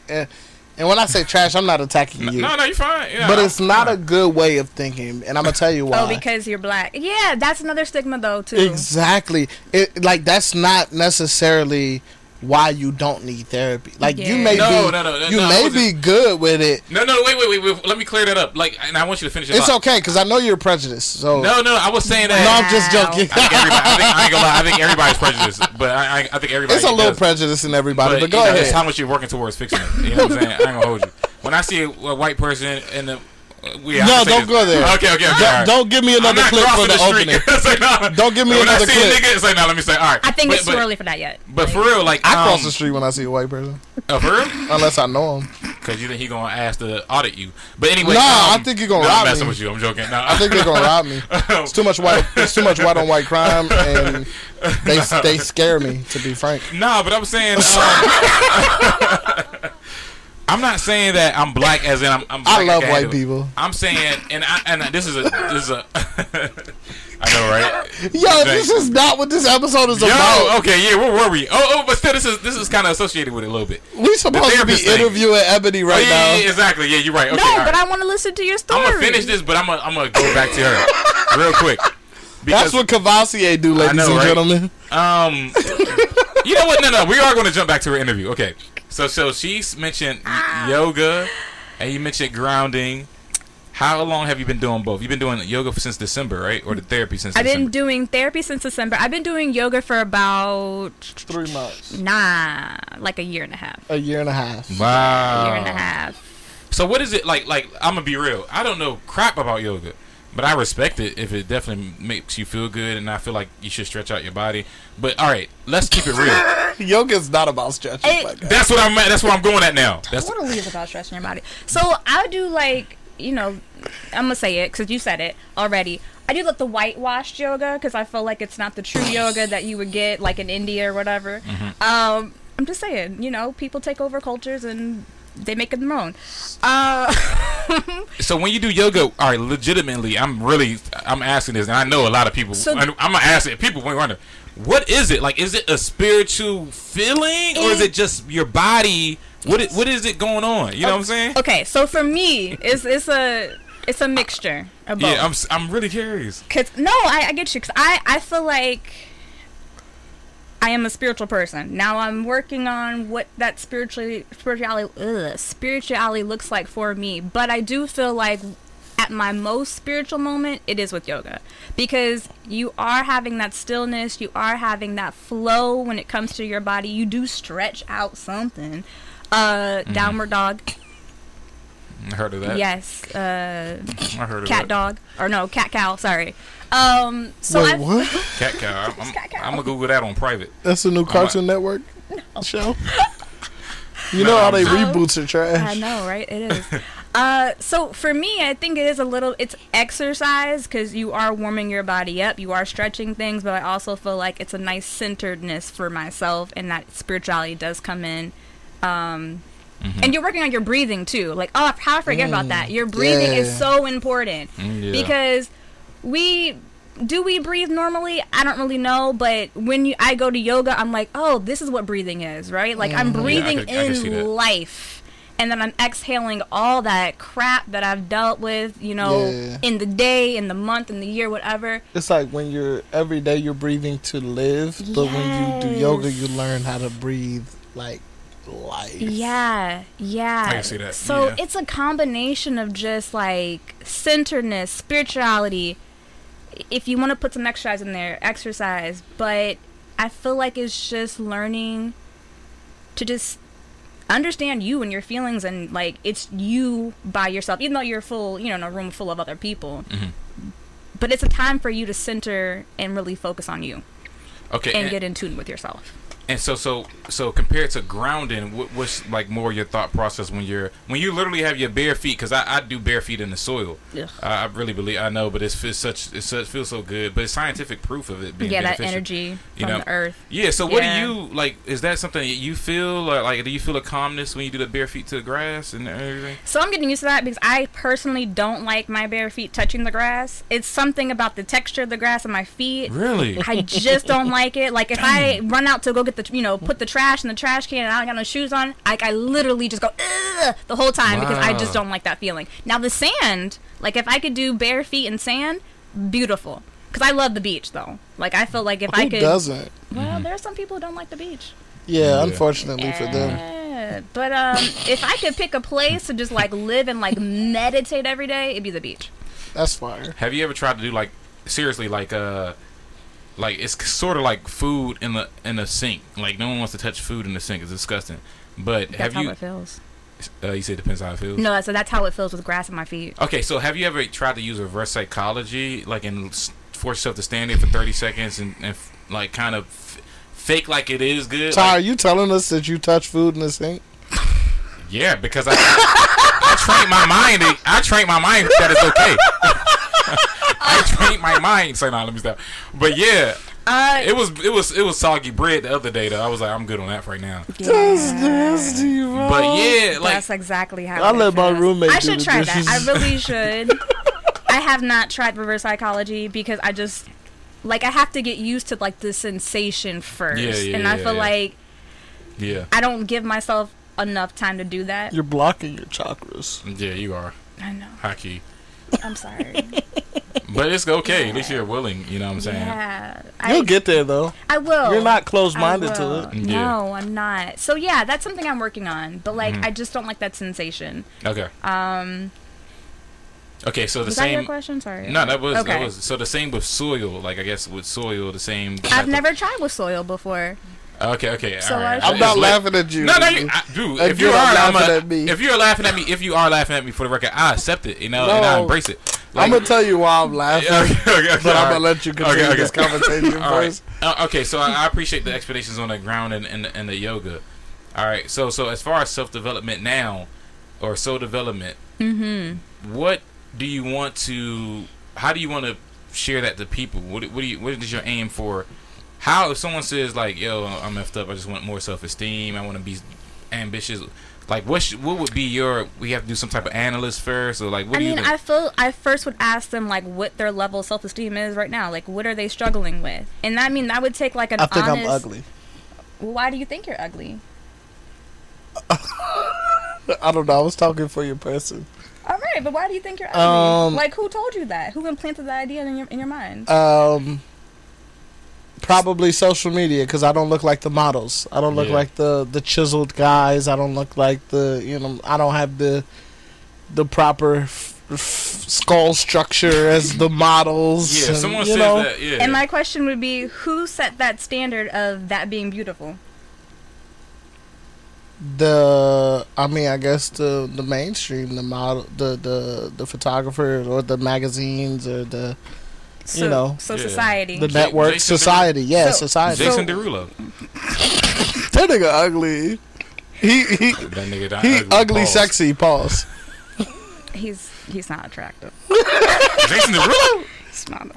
And when I say trash, I'm not attacking you. No, you're fine. Yeah, but it's not a good way of thinking, and I'm going to tell you why. Oh, because you're black. Yeah, that's another stigma, though, too. Exactly. That's not necessarily why you don't need therapy. Like, you may be good with it. No, wait. Let me clear that up. Like, and I want you to finish it off. It's okay, because I know you're prejudiced. So No, I was saying that. No, I'm just joking. I think everybody's prejudiced, but I think everybody it's a little prejudice in everybody, but go ahead. It's how much you're working towards fixing it. You know what I'm saying? I ain't gonna hold you. When I see a white person in the... don't go there. Okay. Don't give me another clip for the opening. Like, no. Don't give me another clip. When I see a nigga, it's like, no, let me say, all right. I think it's too early for that yet. But for real, like... I cross the street when I see a white person. For real? Unless I know him. Because you think he going to ask to audit you. But anyway... I think you're going to rob me. I'm messing with you. I'm joking. No. I think you're going to rob me. It's too much white on white crime, and they scare me, to be frank. No, but I'm saying... I'm not saying that I'm black as in I'm black. I love white people. I'm saying, and this is a I know, right? Yo, this is not what this episode is about. Okay, yeah, where were we? Oh, but still, this is kind of associated with it a little bit. We supposed to be interviewing Ebony right now. Yeah, exactly. Yeah, you're right. Okay, no, but I want to listen to your story. I'm gonna finish this, but I'm gonna go back to her real quick. That's what Cavassier do, ladies and gentlemen. You know what? No, we are gonna jump back to her interview. Okay. So she mentioned yoga, and you mentioned grounding. How long have you been doing both? You've been doing yoga since December, right? Or the therapy since December? I've been doing therapy since December. I've been doing yoga for about... 3 months. Nah, like a year and a half. A year and a half. Wow. A year and a half. So what is it like? I'm going to be real. I don't know crap about yoga. But I respect it if it definitely makes you feel good, and I feel like you should stretch out your body. But all right, let's keep it real. Yoga's not about stretching. That's what I'm. That's what I'm going at now. Totally is about stretching your body. So I do like, you know, I'm gonna say it because you said it already. I do like the whitewashed yoga because I feel like it's not the true yoga that you would get like in India or whatever. Mm-hmm. I'm just saying, you know, people take over cultures and they make it their own. So when you do yoga, all right, legitimately, I'm asking this, and I know a lot of people. So I'm gonna ask it. People wonder, what is it like? Is it a spiritual feeling, or is it just your body? What is it going on? You know what I'm saying? Okay, so for me, it's a mixture of both. Yeah, I'm really curious. I get you because I feel like I am a spiritual person. Now I'm working on what that spirituality looks like for me. But I do feel like at my most spiritual moment, it is with yoga. Because you are having that stillness. You are having that flow when it comes to your body. You do stretch out something. Downward dog. I heard of that. Yes. I heard of cat that. Dog. Or no, cat cow. Sorry. Wait, what? Cat cow. I'm gonna Google that on private. That's a new Cartoon Network show. You know how they reboots are trash. I know, right? It is. So for me, I think it is it's exercise because you are warming your body up, you are stretching things, but I also feel like it's a nice centeredness for myself, and that spirituality does come in. Mm-hmm. And you're working on your breathing too. Like, oh, how I forget about that. Your breathing is so important because. We breathe normally? I don't really know, but when I go to yoga, I'm like, oh, this is what breathing is, right? Like I'm breathing in life, and then I'm exhaling all that crap that I've dealt with, you know, in the day, in the month, in the year, whatever. It's like when you're every day you're breathing to live, but when you do yoga, you learn how to breathe like life. Yeah. I can see that. So it's a combination of just like centeredness, spirituality. If you want to put some exercise in there, exercise. But I feel like it's just learning to just understand you and your feelings, and like it's you by yourself, even though you're full, you know, in a room full of other people. Mm-hmm. But it's a time for you to center and really focus on you. Okay, and get in tune with yourself. And so compared to grounding, what's like more your thought process when you literally have your bare feet? Because I do bare feet in the soil. I really believe I know, but it feels so good. But it's scientific proof of it being beneficial. That energy from the earth. Yeah. So what do you like? Is that something you feel like? Do you feel a calmness when you do the bare feet to the grass and everything? So I'm getting used to that because I personally don't like my bare feet touching the grass. It's something about the texture of the grass and my feet. Really, I just don't like it. Like if I run out to go get put the trash in the trash can, and I don't got no shoes on, I literally just go ugh, the whole time because I just don't like that feeling. Now the sand, like if I could do bare feet in sand, beautiful. Because I love the beach though. Like I feel like if I could. Who doesn't? Well, there are some people who don't like the beach. Yeah, unfortunately for them. But if I could pick a place to just like live and like meditate every day, it'd be the beach. That's fire. Have you ever tried to do like seriously like it's sort of like food in the sink. Like no one wants to touch food in the sink. It's disgusting. But that's how it feels. You say it depends how it feels. No, so that's how it feels with grass on my feet. Okay, so have you ever tried to use reverse psychology, like and force yourself to stand there for 30 seconds and like kind of fake like it is good? So like, are you telling us that you touch food in the sink? Yeah, because I trained my mind. I trained my mind that it's okay. I trained my mind. So let me stop. But yeah, it was soggy bread the other day though. I was like, I'm good on that right now. Yeah. That's nasty, bro. But yeah, like that's exactly how I let my roommate. I should try that. I really should. I have not tried reverse psychology because I just like I have to get used to like the sensation first, and I feel like I don't give myself enough time to do that. You're blocking your chakras. Yeah, you are. I know. Hockey. I'm sorry. But it's okay. At least you're willing. You know what I'm saying? Yeah. You'll get there, though. I will. You're not closed-minded to it. Yeah. No, I'm not. So, yeah, that's something I'm working on. But, like, I just don't like that sensation. Okay. Okay, so the same... Was that your question? Sorry. No, that was... So, the same with soil. Like, I guess with soil, the same... I've never tried with soil before. Okay. So all right. I'm not laughing at you. No, you, dude. If you are laughing at me, for the record, I accept it, you know, and I embrace it. Like, I'm gonna tell you why I'm laughing, but I'm gonna let you continue this conversation first. Right. Okay, so I appreciate the explanations on the ground and the yoga. All right, so as far as self development now, or soul development, what do you want to? How do you want to share that to people? What is your aim for? How if someone says like, "Yo, I'm effed up. I just want more self esteem. I want to be ambitious." Like, what would be your... We have to do some type of analyst first, or like... I feel I first would ask them, like, what their level of self-esteem is right now. Like, what are they struggling with? And I mean, that would take, like, an honest... I think I'm ugly. Why do you think you're ugly? I don't know. I was talking for your person. All right, but why do you think you're ugly? Like, who told you that? Who implanted that idea in your mind? Probably social media, because I don't look like the models. I don't look like the chiseled guys. I don't look like the, you know, I don't have the proper skull structure as the models. Yeah, and, someone said that. Yeah. And my question would be, who set that standard of that being beautiful? I guess the mainstream, the model, the photographers, or the magazines, or the... society. The network. Jason society. Society. Jason Derulo. That nigga ugly. He that nigga not he ugly balls. Sexy. Pause. He's not attractive. Jason Derulo?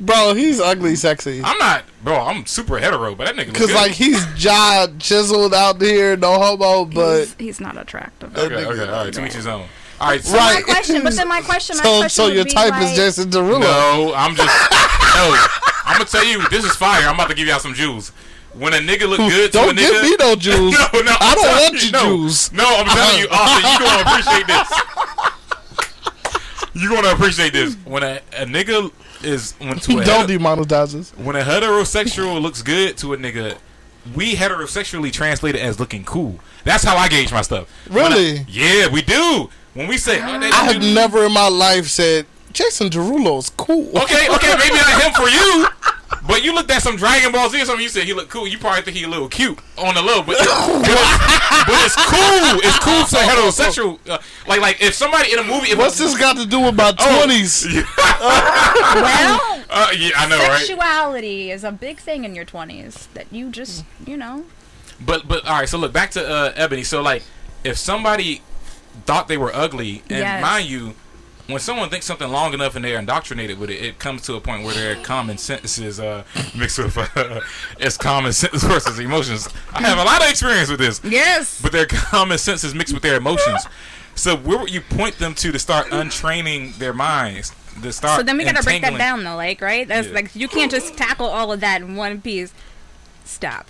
Bro, he's ugly sexy. I'm not. Bro, I'm super hetero, but that nigga looks good. Because, like, he's jawed, chiseled out here, no homo, but... He's not attractive. Okay, all right. To each his own. All right, so right. My question would your type like... is Jason Derulo? No, I'm just... No, I'm going to tell you, this is fire. I'm about to give y'all some jewels. When a nigga look good to a nigga... Don't give me no jewels. No, I don't want your jewels. No, I'm telling you, Austin, you going to appreciate this. You're going to appreciate this. When a nigga is... Don't demonetize us. When a heterosexual looks good to a nigga... We heterosexually translate it as looking cool. That's how I gauge my stuff. Really? Yeah, we do. When we say... I have never in my life said, Jason Derulo's cool. Okay, maybe not him for you. But you looked at some Dragon Ball Z or something, you said he looked cool. You probably think he a little cute on the low, but it's cool. It's cool to heterosexual. Like if somebody in a movie... What's this got to do with my 20s? Yeah. Well, yeah, I know, right? Sexuality is a big thing in your 20s that you just, you know... But all right, so look, back to Ebony. So, like, if somebody thought they were ugly, and mind you... When someone thinks something long enough and they're indoctrinated with it, it comes to a point where their common sense is mixed with it's common sense versus emotions. I have a lot of experience with this. Yes. But their common sense is mixed with their emotions. So where would you point them to start untraining their minds? So then we got to break that down, though, like, right? That's like you can't just tackle all of that in one piece. Stop.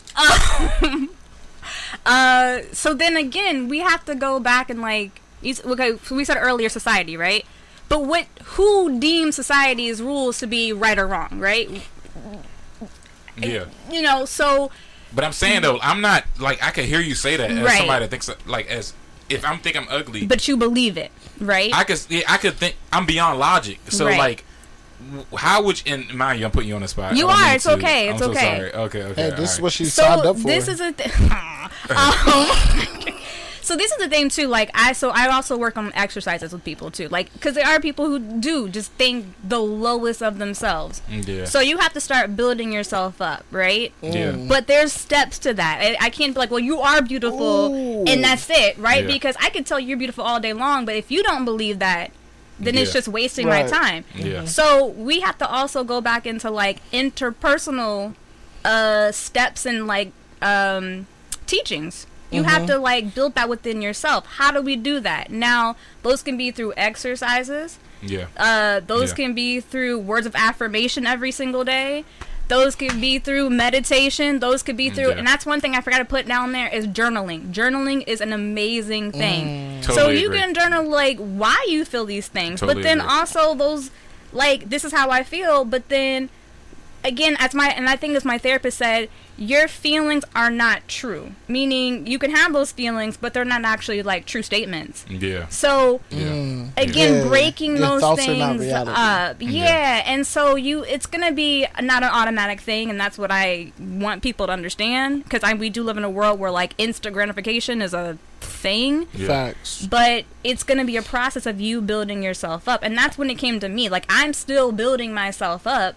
So then again, we have to go back and, like, okay, so we said earlier society, right? But who deems society's rules to be right or wrong, right? Yeah. You know, so... But I'm saying, though, I'm not... Like, I can hear you say that as somebody that thinks... Like, as... If I think I'm ugly... But you believe it, right? I could think... I'm beyond logic. So, like... How would you... And mind you, I'm putting you on the spot. You are. It's okay. It's okay. I'm so sorry. Okay. Hey, this is what she signed up for. This is a thing... So this is the thing too, like I also work on exercises with people too, like because there are people who do just think the lowest of themselves. Yeah. So you have to start building yourself up, right? Yeah. But there's steps to that. I can't be like, well, you are beautiful and that's it, right? Yeah. Because I could tell you're beautiful all day long, but if you don't believe that, then it's just wasting my time. Yeah. So we have to also go back into like interpersonal steps and like teachings. You have to, like, build that within yourself. How do we do that? Now, those can be through exercises. Yeah. Those can be through words of affirmation every single day. Those can be through meditation. Those could be through... Yeah. And that's one thing I forgot to put down there is journaling. Journaling is an amazing thing. Totally so you can journal, like, why you feel these things. Totally but then also those, like, this is how I feel. But then, again, I think as my therapist said... Your feelings are not true. Meaning, you can have those feelings, but they're not actually, like, true statements. Yeah. So, again, breaking those things up. Yeah, and so it's going to be not an automatic thing, and that's what I want people to understand. Because we do live in a world where, like, instant gratification is a... saying. Yeah. Facts. But it's going to be a process of you building yourself up. And that's when it came to me. Like, I'm still building myself up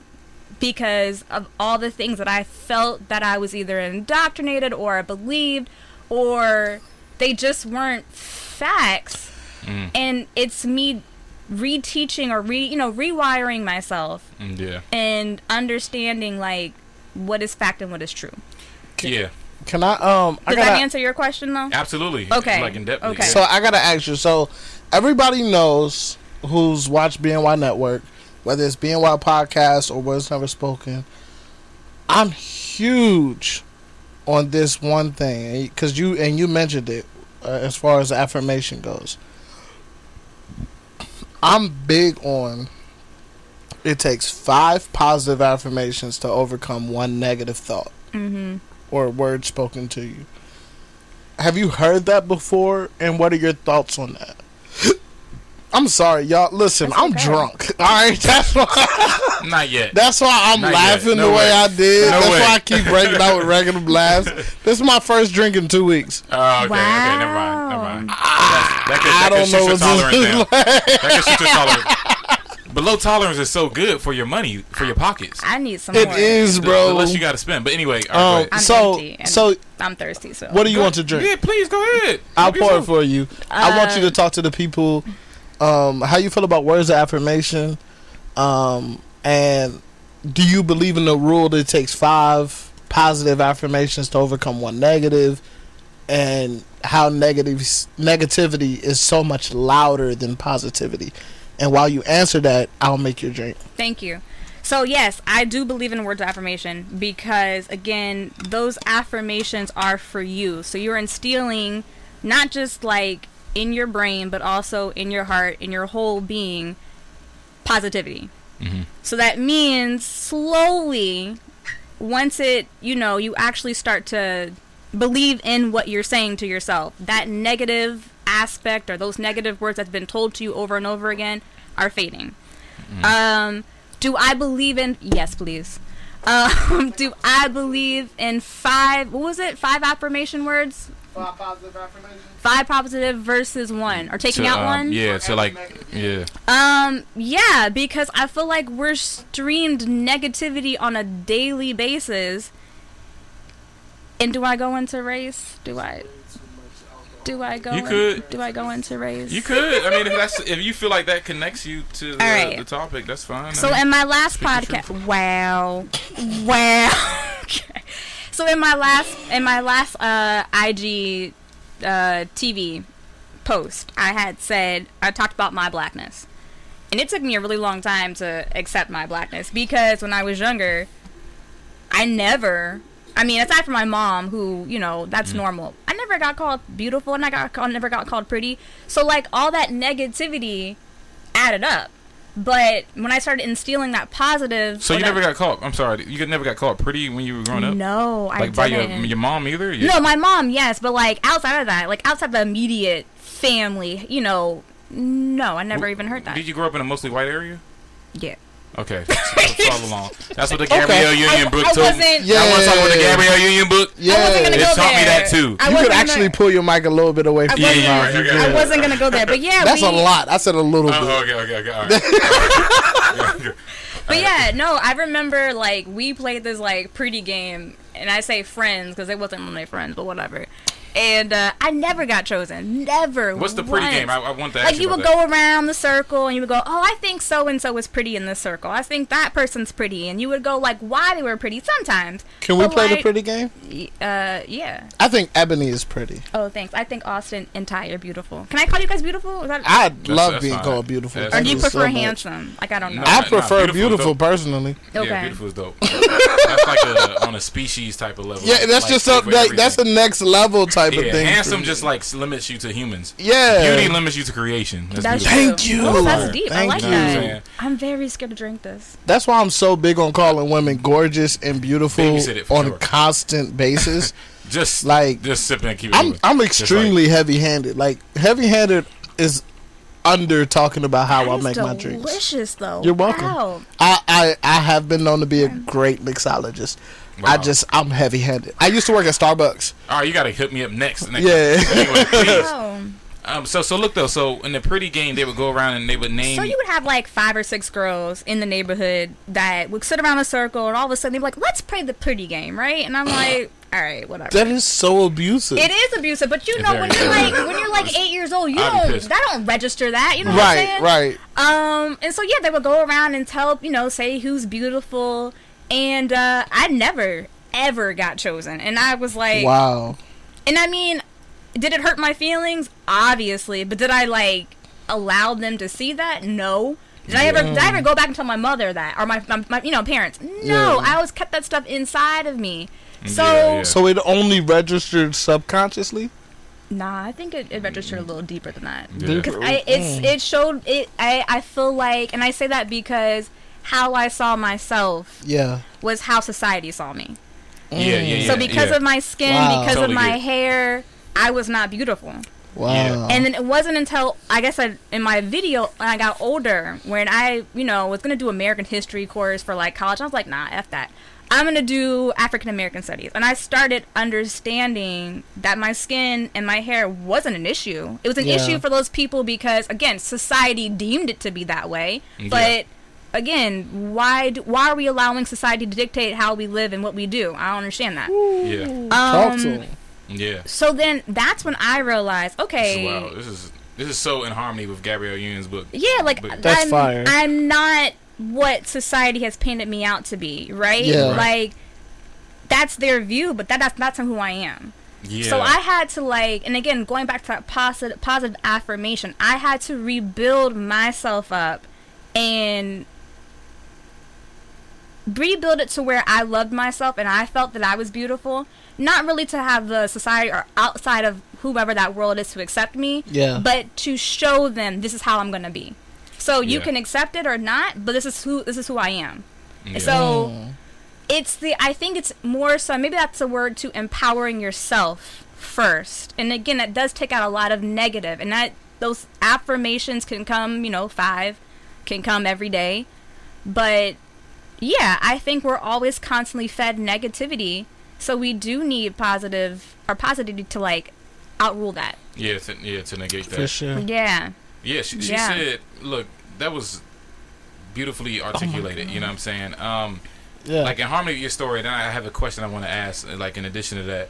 because of all the things that I felt that I was either indoctrinated or believed, or they just weren't facts. Mm. And it's me reteaching or rewiring myself. Yeah. And understanding, like, what is fact and what is true. Yeah. Can I Does that answer your question though? Absolutely. Okay. Like, in depth. Okay. So I gotta ask you, so everybody knows who's watched BNY Network, whether it's BNY podcast or Words Never Spoken, I'm huge on this one thing because you mentioned it as far as affirmation goes. I'm big on it takes 5 positive affirmations to overcome 1 negative thought. Mm-hmm. Or word spoken to you. Have you heard that before? And what are your thoughts on that? I'm sorry, y'all. Listen, that's I'm drunk. All right, that's why. Not yet. That's why I'm not laughing no the way I did. No that's way. Why I keep breaking out with regular blasts. This is my first drink in 2 weeks. Oh, okay, wow. Okay, never mind. That could shoot your tolerance down. But low tolerance is so good for your money, for your pockets. I need some. It more. Is, bro. Unless you got to spend. But anyway, I'm thirsty. So what do you want to drink? Yeah, please go ahead. I'll pour it for you. I want you to talk to the people. How you feel about words of affirmation, and do you believe in the rule that it takes 5 positive affirmations to overcome 1 negative, and how negativity is so much louder than positivity? And while you answer that, I'll make your drink. Thank you. So yes, I do believe in words of affirmation because, again, those affirmations are for you. So you're instilling not just like in your brain, but also in your heart, in your whole being, positivity. Mm-hmm. So that means slowly, once it, you actually start to believe in what you're saying to yourself, that negative aspect or those negative words that's been told to you over and over again are fading. Mm-hmm. Do I believe in... Yes, please. Do I believe in 5... What was it? 5 affirmation words? 5 positive affirmations. 5 positive versus 1, or taking out 1. Yeah, so like, yeah. Yeah, because I feel like we're streamed negativity on a daily basis. And do I go into race? Do I go into race? You could. I mean, if you feel like that connects you to the topic, that's fine. So in my last podcast, wow. Okay. So in my last IG TV post, I talked about my blackness. And it took me a really long time to accept my blackness because when I was younger, aside from my mom who, that's normal. I never got called beautiful and never got called pretty. So like all that negativity added up. But when I started instilling that positive... So never got called... I'm sorry. You never got called pretty when you were growing up? No, I didn't. Like by your mom either? Yeah. No, my mom, yes. But like outside of that, like outside the immediate family, no, I never even heard that. Did you grow up in a mostly white area? Yeah. Okay. Follow along. That's what the Gabrielle Union book told me. Yeah. I want to talk about the Gabrielle Union book. Yeah. I wasn't gonna go there. It taught me that too. You could actually pull your mic a little bit away from your mouth. I wasn't going to go there. But yeah. That's a lot. I said a little bit. Oh, okay. All right. But yeah, no, I remember like we played this like pretty game, and I say friends because they wasn't my friends, but whatever. And I never got chosen. Never. What's the pretty game? I want that. Like you would go around the circle and you would go, oh, I think so and so is pretty in this circle. I think that person's pretty, and you would go like why they were pretty sometimes. Can we play the pretty game? Yeah. I think Ebony is pretty. Oh, thanks. I think Austin and Ty are beautiful. Can I call you guys beautiful? I love being called beautiful. Or do you prefer handsome? Like I don't know. I prefer beautiful personally. Okay. Yeah, beautiful is dope. That's like on a species type of level. Yeah, that's just that's the next level type. Yeah, handsome just like limits you to humans. Yeah, beauty limits you to creation. That's thank you. Oh, that's deep. Thank I like you. That. I'm very scared to drink this. That's why I'm so big on calling women gorgeous and beautiful on a constant basis. just sipping and keep it moving. I'm extremely heavy-handed. Like heavy-handed is under talking about how I make my drinks. Delicious though. You're welcome. Wow. I have been known to be a great mixologist. Wow. I'm heavy-handed. I used to work at Starbucks. All right, you got to hit me up next. Yeah. Anyway, please. So look though. So in the pretty game, they would go around and they would name. So you would have like 5 or 6 girls in the neighborhood that would sit around a circle, and all of a sudden they'd be like, "Let's play the pretty game," right? And I'm like, "All right, whatever." That is so abusive. It is abusive, but you know when you're like 8 years old, that don't register that. You know what I'm saying? Right. And so they would go around and tell say who's beautiful, and I never ever got chosen, and I was like, wow. And I mean. Did it hurt my feelings? Obviously. But did I, allow them to see that? No. Did I ever go back and tell my mother that? Or my parents? No. Yeah. I always kept that stuff inside of me. So it only registered subconsciously? Nah, I think it registered a little deeper than that. Because I feel like, and I say that because how I saw myself was how society saw me. Yeah. So because of my skin, because of my hair... I was not beautiful. Wow. Yeah. And then it wasn't until, in my video, when I got older, when I, was going to do American history course for, college. I was like, nah, F that. I'm going to do African American studies. And I started understanding that my skin and my hair wasn't an issue. It was an issue for those people because, again, society deemed it to be that way. Yeah. But, again, why are we allowing society to dictate how we live and what we do? I don't understand that. Ooh. Yeah. Talk to me. Yeah. So then that's when I realized, okay. Wow, this is so in harmony with Gabrielle Union's book. Yeah, that's fire. I'm not what society has painted me out to be, right? Yeah. That's their view, but that's not who I am. Yeah. So I had to and again, going back to that positive affirmation, I had to rebuild myself up and rebuild it to where I loved myself and I felt that I was beautiful. Not really to have the society or outside of whoever that world is to accept me, but to show them this is how I'm going to be. So you can accept it or not, but this is who I am. Yeah. So I think it's more so, maybe that's a word to empowering yourself first. And again, that does take out a lot of negative, and that those affirmations can come, can come every day. But yeah, I think we're always constantly fed negativity. So we do need positivity to outrule that. Yeah, to negate that. For sure. Yeah. Yeah, she said, look, that was beautifully articulated, you know what I'm saying? Yeah. In harmony with your story, and I have a question I want to ask, in addition to that.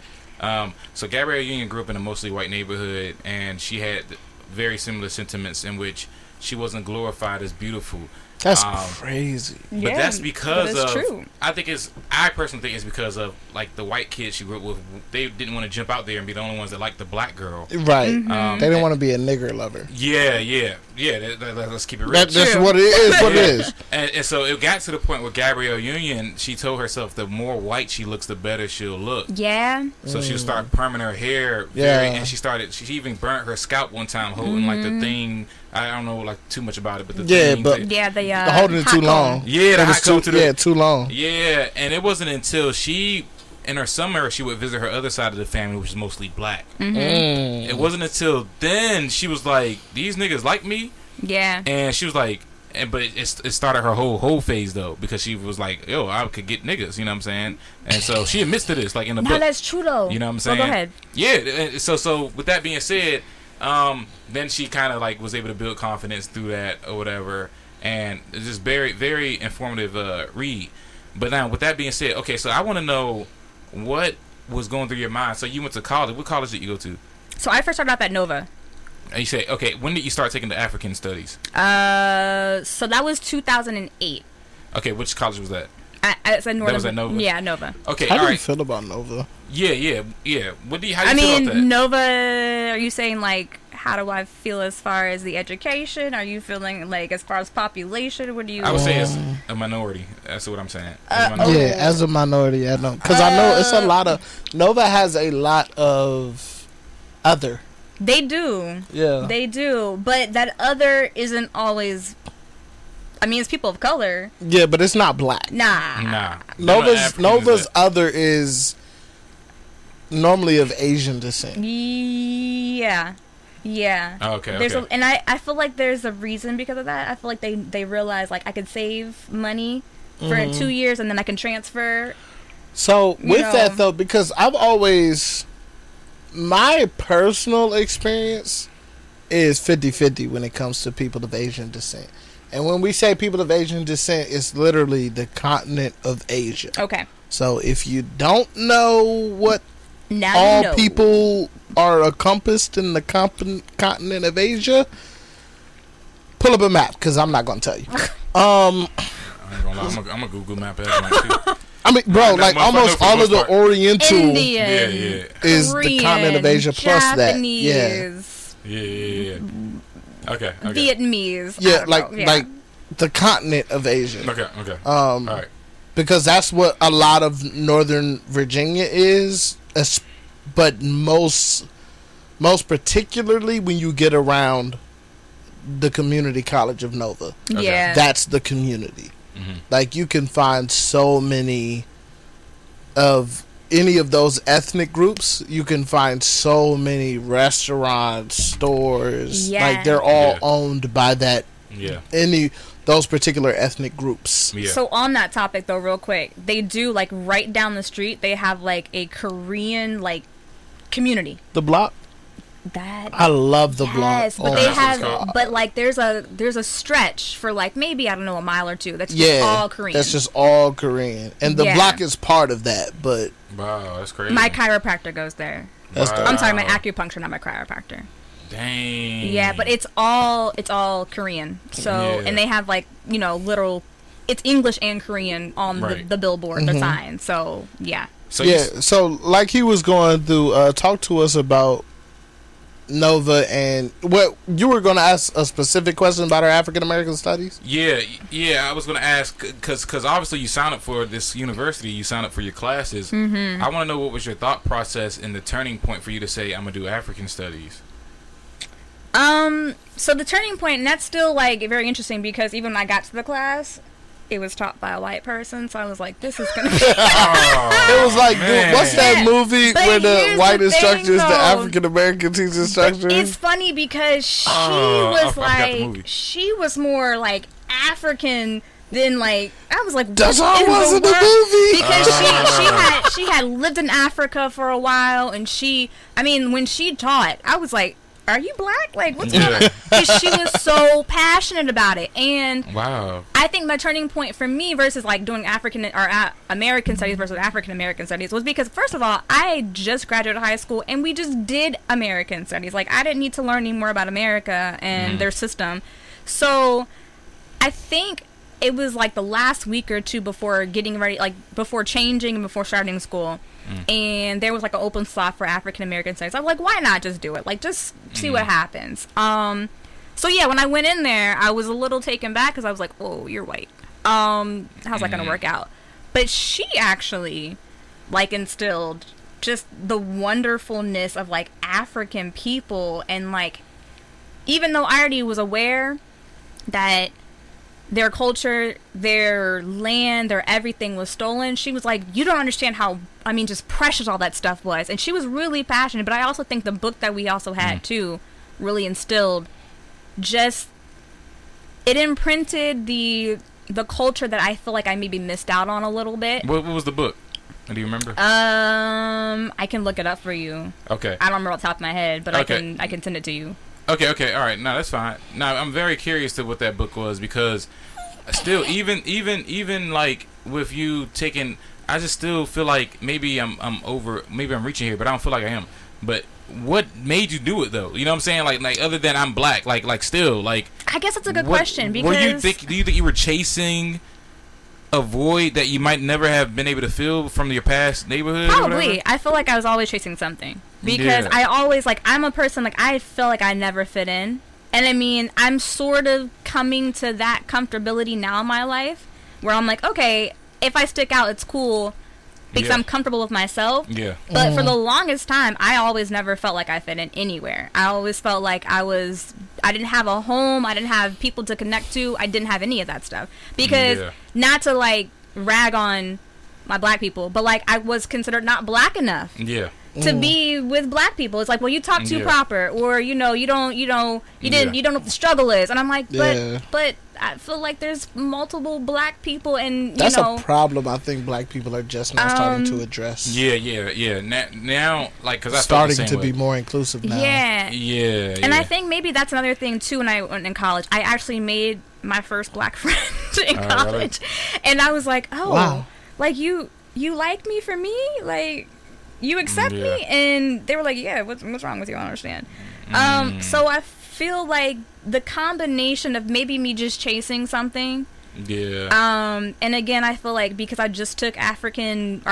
So Gabrielle Union grew up in a mostly white neighborhood, and she had very similar sentiments in which she wasn't glorified as beautiful. That's crazy. But that's because of true. I personally think it's because of the white kids she grew up with. They didn't want to jump out there and be the only ones that liked the black girl. Right. Mm-hmm. They didn't want to be a nigger lover. Yeah. Let's keep it real. That's what it is. And so it got to the point where Gabrielle Union, she told herself the more white she looks, the better she'll look. Yeah. So she'll start perming her hair. And she even burnt her scalp one time holding the thing. I don't know too much about it, but the holding it too long. Yeah, it was too long. Yeah, and it wasn't until in her summer she would visit her other side of the family, which is mostly black. Mm-hmm. Mm. It wasn't until then she was like, "These niggas like me." Yeah, and she was like, but it started her whole phase though, because she was like, "Yo, I could get niggas," you know what I'm saying? And so she admits to this, in the book. No, that's true though. You know what I'm saying? Well, go ahead. Yeah. So with that being said. Then she kind of was able to build confidence through that or whatever, and it's just very, very informative read. But now, with that being said, okay, so I want to know what was going through your mind. So you went to college. What college did you go to? So I first started off at Nova. And you say, okay, when did you start taking the African studies? So that was 2008. Okay, which college was that? That was at Nova. Yeah, Nova. Okay, how do you feel about Nova? Yeah. How do you feel about that? Nova. Are you saying how do I feel as far as the education? Are you feeling as far as population? What do you? I would say as a minority. That's what I'm saying. As a minority, I know because I know it's a lot of Nova has a lot of other. They do. Yeah, they do. But that other isn't always. It's people of color. Yeah, but it's not black. Nah. Nova's other is normally of Asian descent. Yeah. Oh, okay. I feel like there's a reason because of that. I feel like they realize I could save money for 2 years and then I can transfer. So with that though, because I've always, my personal experience is 50-50 when it comes to people of Asian descent. And when we say people of Asian descent, it's literally the continent of Asia. Okay. So if you don't know what people are encompassed in the continent of Asia, pull up a map, because I'm not going to tell you. I'm a Google map. I mean, bro, like almost all of the Oriental Indian, is Korean, the continent of Asia plus Japanese, Okay. Vietnamese. Like the continent of Asia. Okay. All right. Because that's what a lot of Northern Virginia is, but most particularly when you get around the community college of Nova. Okay. Yeah. That's the community. Mm-hmm. Like, you can find so many of any of those ethnic groups. You can find so many restaurants, stores. Yeah. Like, they're all owned by that. Yeah. Any those particular ethnic groups. Yeah. So on that topic though, real quick, they do, like, right down the street, they have like a Korean like community. The block. That I love the block. Yes, but they have, but like there's a stretch for like maybe, I don't know, a mile or two. That's just all Korean. That's just all Korean, and the block is part of that. But wow, that's crazy. My chiropractor goes there. That's I'm sorry, my acupuncture, not my chiropractor. Dang. Yeah, but it's all Korean. So and they have, like, you know, literal, it's English and Korean on the billboard, the sign. So So like he was going through, talk to us about Nova, and what you were going to ask a specific question about our African American studies. I was going to ask because obviously you signed up for this university, you signed up for your classes. Mm-hmm. I want to know, what was your thought process and the turning point for you to say, I'm gonna do African studies? So the turning point, and that's still like very interesting, because even when I got to the class, it was taught by a white person, so I was like, this is going to be... It was like, dude, what's that movie where the white instructor is the African-American teacher instructor? It's funny because she was like... She was more like African than like... I was like, that's how it was in the movie! Because she had lived in Africa for a while, and she... I mean, when she taught, I was like, are you black? Like, what's going on? Because she was so passionate about it. And wow. I think my turning point for me versus, like, doing African or American studies versus African-American studies was because, first of all, I just graduated high school, and we just did American studies. Like, I didn't need to learn any more about America and their system. So I think it was, like, the last week or two before getting ready, like, before changing and before starting school. And there was like an open slot for African American studies. I'm like, why not just do it? Like, just see what happens. So yeah, when I went in there, I was a little taken back because I was like, oh, you're white. How's that gonna work out? But she actually like instilled just the wonderfulness of like African people, and like, even though I already was aware that their culture, their land, their everything was stolen, she was like, you don't understand how, I mean, just precious all that stuff was. And she was really passionate. But I also think the book that we also had, too, really instilled just, it imprinted the culture that I feel like I maybe missed out on a little bit. What was the book? Do you remember? I can look it up for you. Okay. I don't remember off the top of my head, but okay. I can send it to you. Okay, all right. No, that's fine. No, I'm very curious to what that book was, because still, even like with you taking, I just still feel like maybe maybe I'm reaching here, but I don't feel like I am. But what made you do it though? You know what I'm saying? Like other than I'm black, like still, like, I guess that's a good question, because do you think you were chasing a void that you might never have been able to fill from your past neighborhood? Probably. I feel like I was always chasing something, because I always, like, I'm a person, like, I feel like I never fit in. And I mean, I'm sort of coming to that comfortability now in my life where I'm like, okay, if I stick out, it's cool because I'm comfortable with myself. Yeah. But for the longest time, I always never felt like I fit in anywhere. I always felt like I didn't have a home. I didn't have people to connect to. I didn't have any of that stuff, because not to like rag on my black people, but like I was considered not black enough. Yeah. to be with black people. It's like, well, you talk too proper, or you don't know what the struggle is. And I'm like, but I feel like there's multiple black people, and that's a problem. I think black people are just now starting to address. Yeah. Now, like, because I starting to be more inclusive now. Yeah. And I think maybe that's another thing too. When I went in college, I actually made my first black friend in college, and I was like, oh, wow. Like you like me for me, like you accept me, and they were like, yeah, what's wrong with you? I don't understand. So I feel like the combination of maybe me just chasing something, and again, I feel like because I just took American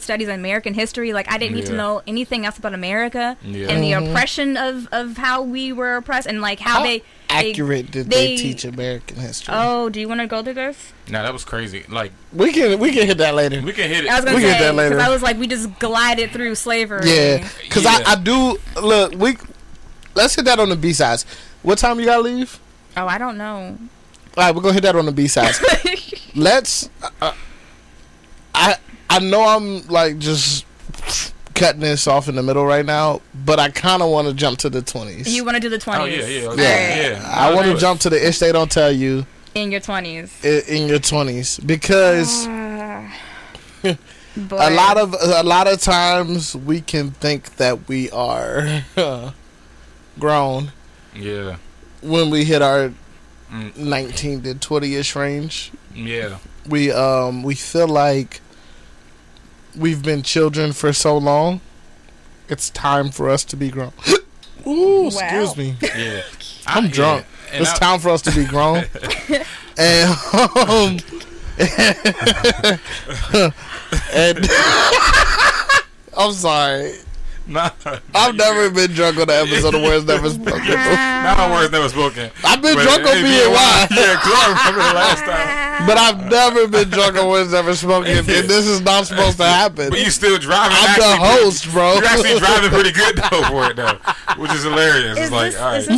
studies and American history, like I didn't need to know anything else about America and the oppression of how we were oppressed, and like how did they teach American history. Oh, do you want to go to this? No, that was crazy. Like we can hit that later. We can hit it. Hit that later. Because I was like, we just glided through slavery. Yeah, because I do look. Let's hit that on the B sides. What time you gotta leave? Oh, I don't know. All right, we're gonna hit that on the B sides. Let's. I know I'm like just cutting this off in the middle right now, but I kind of want to jump to the 20s. You want to do the 20s? Oh yeah. I want to jump to the ish they don't tell you. In your 20s. In your 20s, because a lot of times we can think that we are grown. Yeah. When we hit our 19 to 20-ish range. Yeah. We feel like we've been children for so long. It's time for us to be grown. Ooh, excuse me. Yeah. I'm drunk. Yeah. It's time for us to be grown. And and I'm sorry. Nah, I've never been drunk on an episode of Words Never Spoken. Not on Words Never Spoken. I've been drunk on BNY. Yeah, because I remember the last time. But I've never been drunk on Words Never Spoken, and this is not supposed to happen. But you still driving. I'm the host, bro. You're actually driving pretty good, though, for it, though, which is hilarious. Is this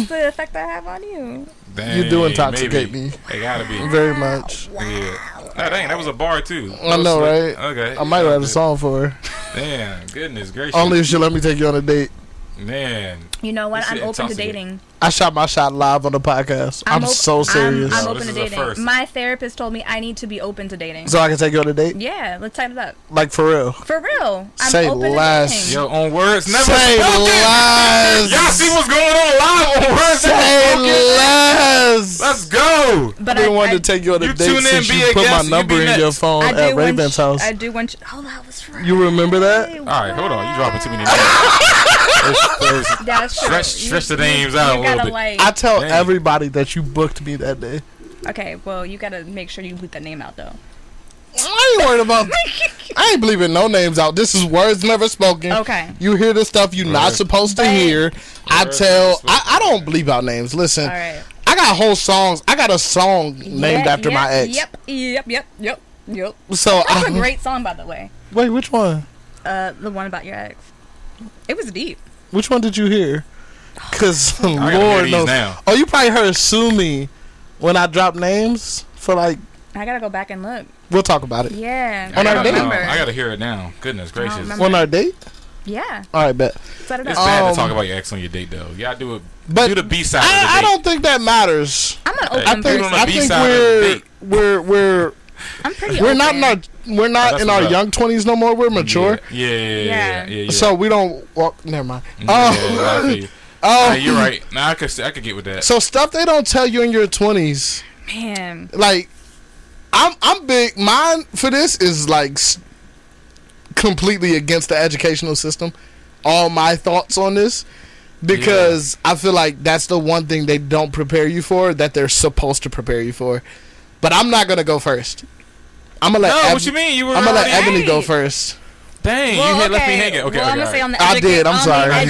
the effect I have on you? Dang, you do intoxicate me. It gotta be. Very much. Wow. Yeah. Oh, dang, that was a bar too. I know, right? Okay. I might write a song for her. Damn, goodness gracious. Only if she let me take you on a date. Man. You know what? I'm open to dating. I shot my shot live on the podcast. I'm so serious. I'm open to dating. My therapist told me I need to be open to dating. So I can take you on a date? Yeah, let's tighten it up. Like for real. For real. I'm say open less. To dating. Yo, on Words Never Spoken. Say less. Y'all see what's going on live on Words Never Spoken. Say less. Let's go. But I wanted to take you on a date since you put my number in your phone at Raven's house. I do want you. Oh, that was right. You remember that? All right, hold on. You dropping too many names. That's true. Stretch the names out. Like, I tell everybody that you booked me that day. Okay, well, you gotta make sure you leave that name out, though. I ain't worried about. I ain't believing no names out. This is Words Never Spoken. Okay. You hear the stuff you're not supposed to hear. I don't bleep out names. Listen. All right. I got whole songs. I got a song named after my ex. Yep. So that's a great song, by the way. Wait, which one? The one about your ex. It was deep. Which one did you hear? Cause Lord knows. Now. Oh, you probably heard "Sue Me" when I drop names for like. I gotta go back and look. We'll talk about it. Yeah. On our date. I gotta hear it now. Goodness gracious. On our date. Yeah. All right, bet. Set it up. It's bad to talk about your ex on your date, though. Y'all do it. But do the B side. I don't think that matters. I'm an open person. I think we're I'm pretty. We're not in our young 20s no more. We're mature. Yeah. So we don't walk. Never mind. Oh, you're right. Nah, I could get with that. So stuff they don't tell you in your 20s, man. Like, I'm big. Mine for this is like completely against the educational system. All my thoughts on this, because I feel like that's the one thing they don't prepare you for that they're supposed to prepare you for. But I'm not gonna go first. I'm gonna let. No, what you mean? I'm gonna let Ebony go first. Dang, well, you had left me hanging. Okay, I'm gonna say on the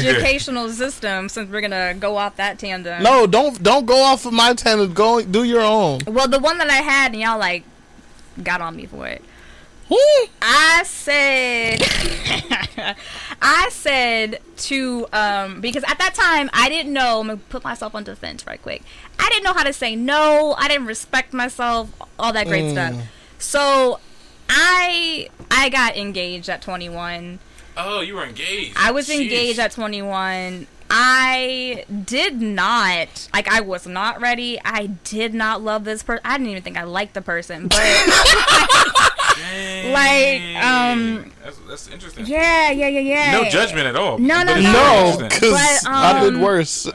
educational system, since we're gonna go off that tandem. No, don't go off of my tandem. Go do your own. Well, the one that I had, and y'all like got on me for it. I said, to because at that time I didn't know. I'm gonna put myself on defense right quick. I didn't know how to say no. I didn't respect myself. All that great stuff. So. I got engaged at 21. Oh, you were engaged. I was engaged at 21. I did not, like, I was not ready. I did not love this person. I didn't even think I liked the person, but that's interesting. Yeah. No judgment at all. No, because I did worse.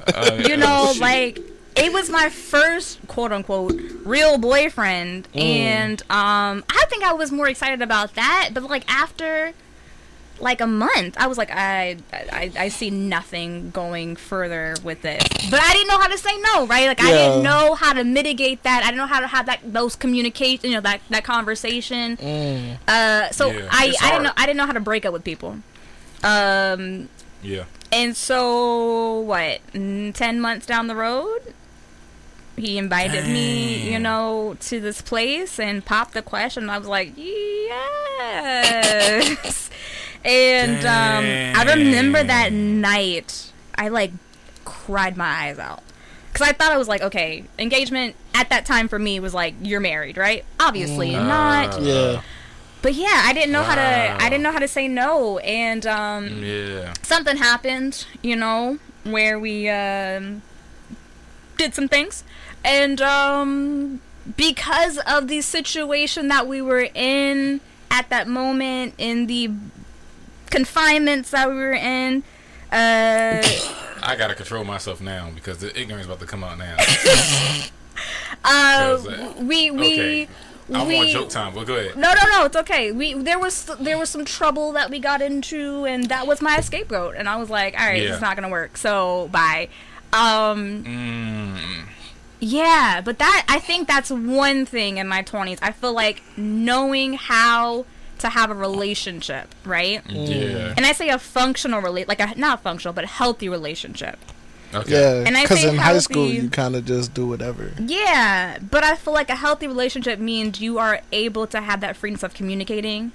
You know, like, it was my first, quote unquote, real boyfriend, and I think I was more excited about that. But like after, like a month, I was like, I see nothing going further with this. But I didn't know how to say no, right? Like I didn't know how to mitigate that. I didn't know how to have those communication, you know, that conversation. I didn't know. I didn't know how to break up with people. Yeah. And so what? 10 months down the road, he invited me, you know, to this place and popped the question. And I was like, yes. And I remember that night, I like cried my eyes out because I thought I was like, okay, engagement at that time for me was like, you're married, right? Obviously not. Yeah. But yeah, I didn't know how to. I didn't know how to say no, and something happened, you know, where we did some things, and because of the situation that we were in at that moment, in the confinements that we were in. I gotta control myself now because the ignorance is about to come out now. I want joke time, but go ahead. No, it's okay. There was some trouble that we got into, and that was my escape route. And I was like, all right, it's not gonna work. So bye. Yeah, but that, I think that's one thing in my 20s. I feel like knowing how to have a relationship, right? Yeah. And I say a functional not functional, but a healthy relationship. Okay. Yeah, because in high school you kind of just do whatever. Yeah, but I feel like a healthy relationship means you are able to have that freedom of communicating.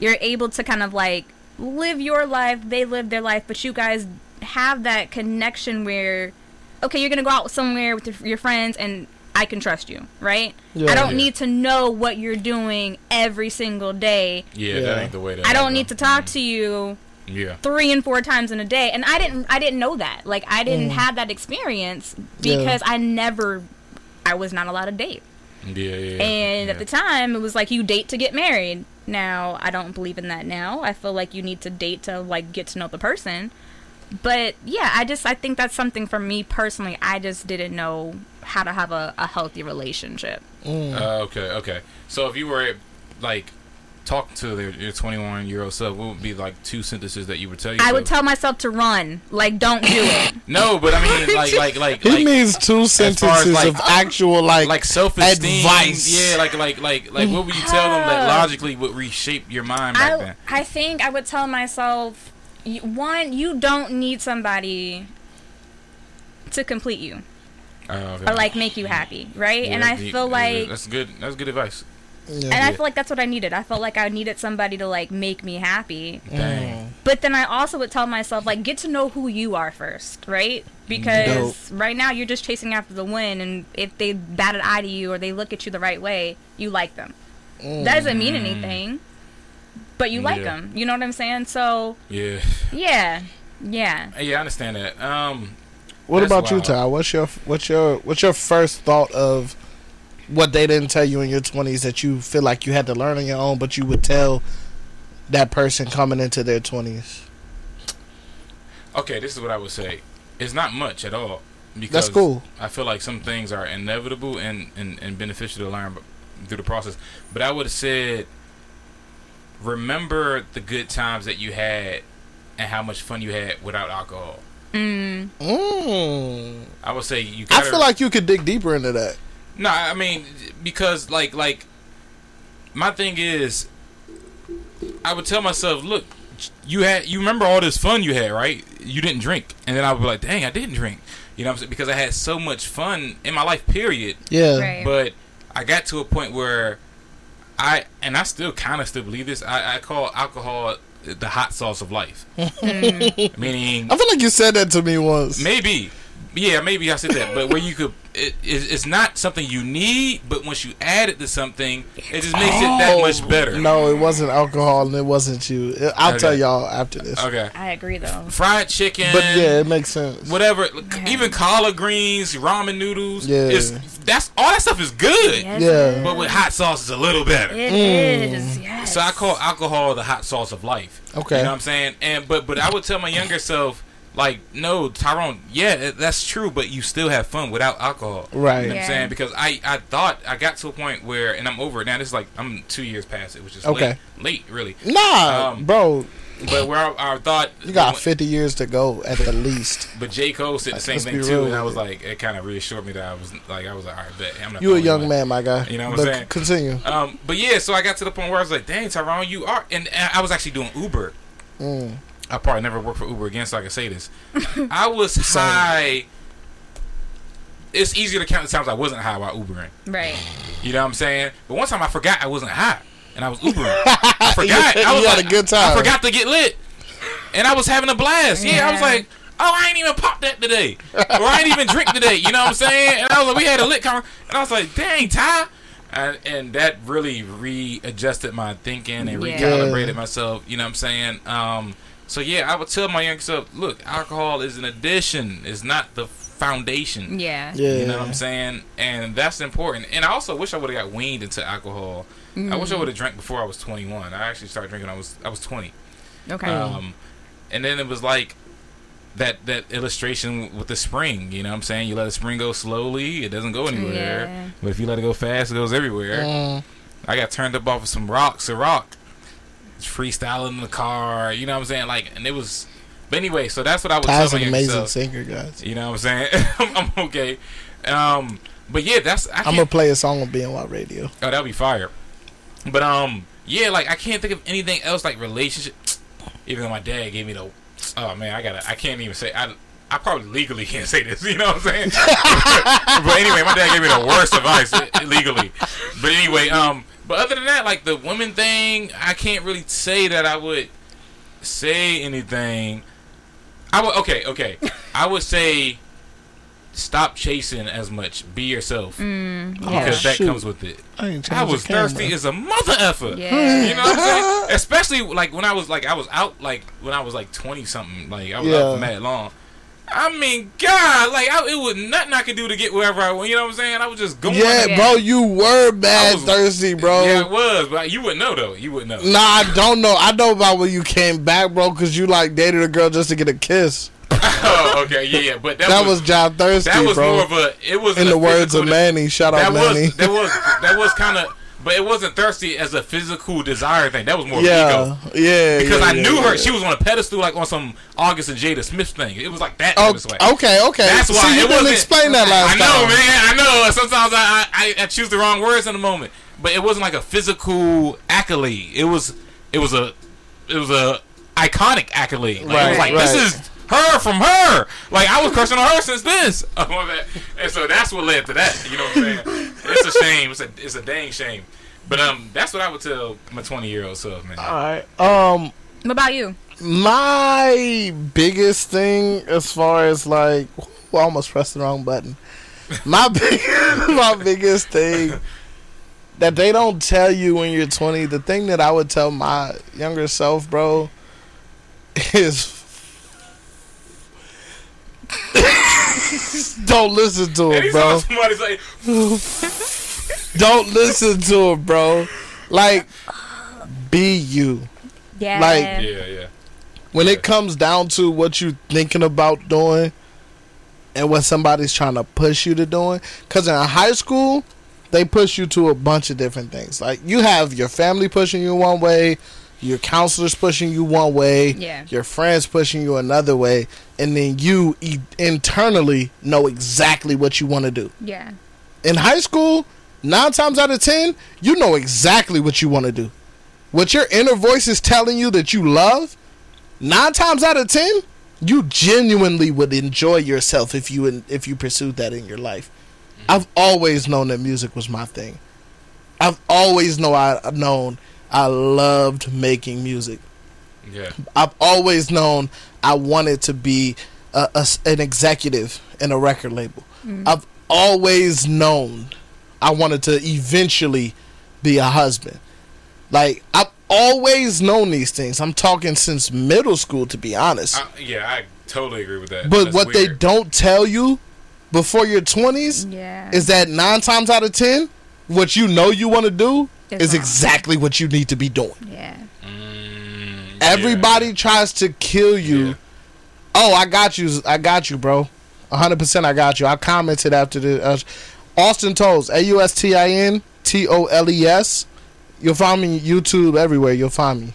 You're able to kind of like live your life, they live their life, but you guys have that connection where, okay, you're going to go out somewhere with your friends and I can trust you, right? Yeah, I don't need to know what you're doing every single day. Yeah, that ain't the way that I don't need to talk to you. Yeah. 3 and 4 times in a day, and I didn't know that. Like I didn't have that experience because I was not allowed to date. Yeah. And at the time, it was like you date to get married. Now I don't believe in that. Now I feel like you need to date to like get to know the person. But yeah, I think that's something for me personally. I just didn't know how to have a healthy relationship. Okay. So if you were like, talk to your 21-year-old self, what would be like 2 sentences that you would tell yourself? I would tell myself to run. Like, don't do it. No, but I mean, like. He means 2 sentences like, of actual, like self-esteem. Advice. Yeah, like, what would you tell them that logically would reshape your mind back then? I think I would tell myself, one, you don't need somebody to complete you. Or, like, make you happy, right? Yeah, and I feel like. That's good advice. Yeah, and I feel like that's what I needed. I felt like I needed somebody to, like, make me happy. Dang. But then I also would tell myself, like, get to know who you are first, right? Because right now you're just chasing after the wind, and if they bat an eye to you or they look at you the right way, you like them. That doesn't mean anything, but you like them. You know what I'm saying? So, yeah. Yeah, I understand that. What about you, Ty? What's your first thought of what they didn't tell you in your 20s that you feel like you had to learn on your own, but you would tell that person coming into their 20s? Okay, this is what I would say. It's not much at all. Because that's cool. I feel like some things are inevitable and beneficial to learn through the process. But I would have said, remember the good times that you had and how much fun you had without alcohol. I would say you gotta... I feel like you could dig deeper into that. No, I mean, because, like, my thing is, I would tell myself, look, you remember all this fun you had, right? You didn't drink. And then I would be like, dang, I didn't drink. You know what I'm saying? Because I had so much fun in my life, period. Yeah. Right. But I got to a point where I still kind of still believe this, I call alcohol the hot sauce of life. Meaning... I feel like you said that to me once. Maybe. Yeah, maybe I said that, but where you could, it's not something you need, but once you add it to something, it just makes it that much better. No, it wasn't alcohol and it wasn't you. I'll tell y'all after this. Okay, I agree though. Fried chicken, but yeah, it makes sense. Whatever, even collard greens, ramen noodles. Yeah, that's all that stuff is good. Yes, yeah, but with hot sauce, it's a little better. It is. Yes. So I call alcohol the hot sauce of life. Okay, you know what I'm saying? And but I would tell my younger self. Like, no, Tyrone, yeah, that's true, but you still have fun without alcohol. Right. You know what I'm saying? Because I thought I got to a point where, and I'm over it now, this is like, I'm 2 years past it, which is late, really. Nah, bro. But where I thought... You got 50 years to go at the least. But J. Cole said the same thing, too, and I was like, it kind of reassured me that I was like, all right, bet. I'm not. You a young man, my guy. You know what I'm saying? Continue. But yeah, so I got to the point where I was like, dang, Tyrone, you are... And I was actually doing Uber. Mm. I probably never work for Uber again, so I can say this. I was high. It's easier to count the times I wasn't high while Ubering. Right. You know what I'm saying? But one time I forgot I wasn't high, and I was Ubering. I forgot. I was had a good time. I forgot to get lit, and I was having a blast. Yeah, I was like, oh, I ain't even popped that today, or I ain't even drink today. You know what I'm saying? And I was like, we had a lit conversation, and I was like, dang, Ty. And that really readjusted my thinking and recalibrated myself. You know what I'm saying? So, yeah, I would tell my young self, look, alcohol is an addition. It's not the foundation. Yeah. You know what I'm saying? And that's important. And I also wish I would have got weaned into alcohol. Mm. I wish I would have drank before I was 21. I actually started drinking when I was 20. Okay. And then it was like that illustration with the spring. You know what I'm saying? You let the spring go slowly. It doesn't go anywhere. Yeah. But if you let it go fast, it goes everywhere. Yeah. I got turned up off of some rock. Freestyling in the car, you know what I'm saying? Like, and it was, but anyway, so that's what I was telling myself. An amazing singer, guys. You know what I'm saying? I'm okay. But yeah, I'm gonna play a song on BNY Radio. Oh, that'll be fire. But yeah, like I can't think of anything else like relationship. Even though my dad gave me the, oh man, I can't even say I probably legally can't say this, you know what I'm saying? But anyway, my dad gave me the worst advice legally. But anyway, but other than that, like the woman thing, I can't really say that I would say anything. I would okay. I would say stop chasing as much. Be yourself, because that comes with it. I was thirsty as a mother effer. Yeah. You know what I'm saying? Especially like when I was out when I was 20-something. Like I was out for mad long. I mean, God, like it was nothing I could do to get wherever I went. You know what I'm saying? I was just going. Yeah, bro, you were bad thirsty, bro. Yeah, it was, but you wouldn't know though. You wouldn't know. Nah, I don't know. I know about when you came back, bro, because you like dated a girl just to get a kiss. Oh, okay, yeah, but that was job thirsty. That was more of a. It was in the words of Manny. Shout out Manny. That was kind of. But it wasn't thirsty as a physical desire thing. That was more of ego. Yeah, because I knew her. Yeah. She was on a pedestal, like on some August and Jada Smith thing. It was like that. Okay. That's why. See, you didn't explain that last time. I know, man. I know. Sometimes I choose the wrong words in the moment. But it wasn't like a physical accolade. It was a iconic accolade. Like, right. It was like this is her from her. Like I was crushing on her since this. And so that's what led to that. You know what I'm saying? It's a shame. It's a dang shame. But that's what I would tell my 20-year-old self, man. All right. What about you? My biggest thing, as far as like, I almost pressed the wrong button. My biggest thing that they don't tell you when you're 20. The thing that I would tell my younger self, bro, is. Don't listen to it, bro. Like, don't listen to it, bro. Like, be you. Yeah. Like, yeah. When it comes down to what you thinking about doing, and what somebody's trying to push you to doing, because in high school, they push you to a bunch of different things. Like, you have your family pushing you one way. Your counselor's pushing you one way. Yeah. Your friends pushing you another way. And then you internally know exactly what you want to do. Yeah. In high school, 9 times out of 10, you know exactly what you want to do. What your inner voice is telling you that you love, 9 times out of 10, you genuinely would enjoy yourself if you pursued that in your life. I've always known that music was my thing. I've always known I loved making music. Yeah. I've always known I wanted to be an executive in a record label. Mm-hmm. I've always known I wanted to eventually be a husband. Like, I've always known these things. I'm talking since middle school, to be honest. I totally agree with that. But that's what they don't tell you before your 20s is that 9 times out of 10, what you know you want to do is exactly what you need to be doing. Yeah. Everybody tries to kill you. Yeah. Oh, I got you, bro. 100% I got you. I commented after the Austin Toles, AUSTIN TOLES. You'll find me YouTube everywhere. You'll find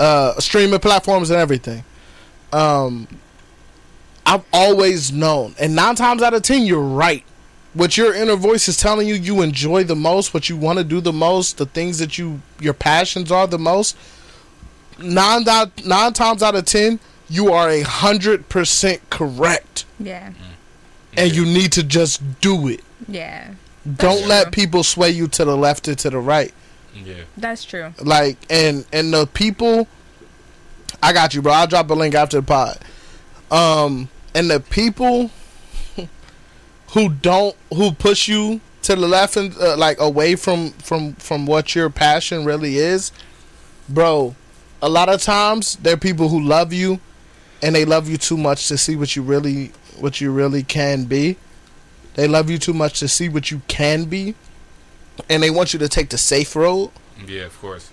me. Streaming platforms and everything. I've always known. And 9 times out of 10, you're right. What your inner voice is telling you you enjoy the most, what you want to do the most, the things that your passions are the most, 9 times out of 10, you are 100% correct. Yeah. And you need to just do it. Yeah. Don't let people sway you to the left or to the right. Yeah. That's true. Like, and the people, I got you, bro. I'll drop a link after the pod. And the people who push you to the left and like away from what your passion really is, bro. A lot of times there are people who love you, and they love you too much to see what you really can be. They love you too much to see what you can be, and they want you to take the safe road. Yeah, of course.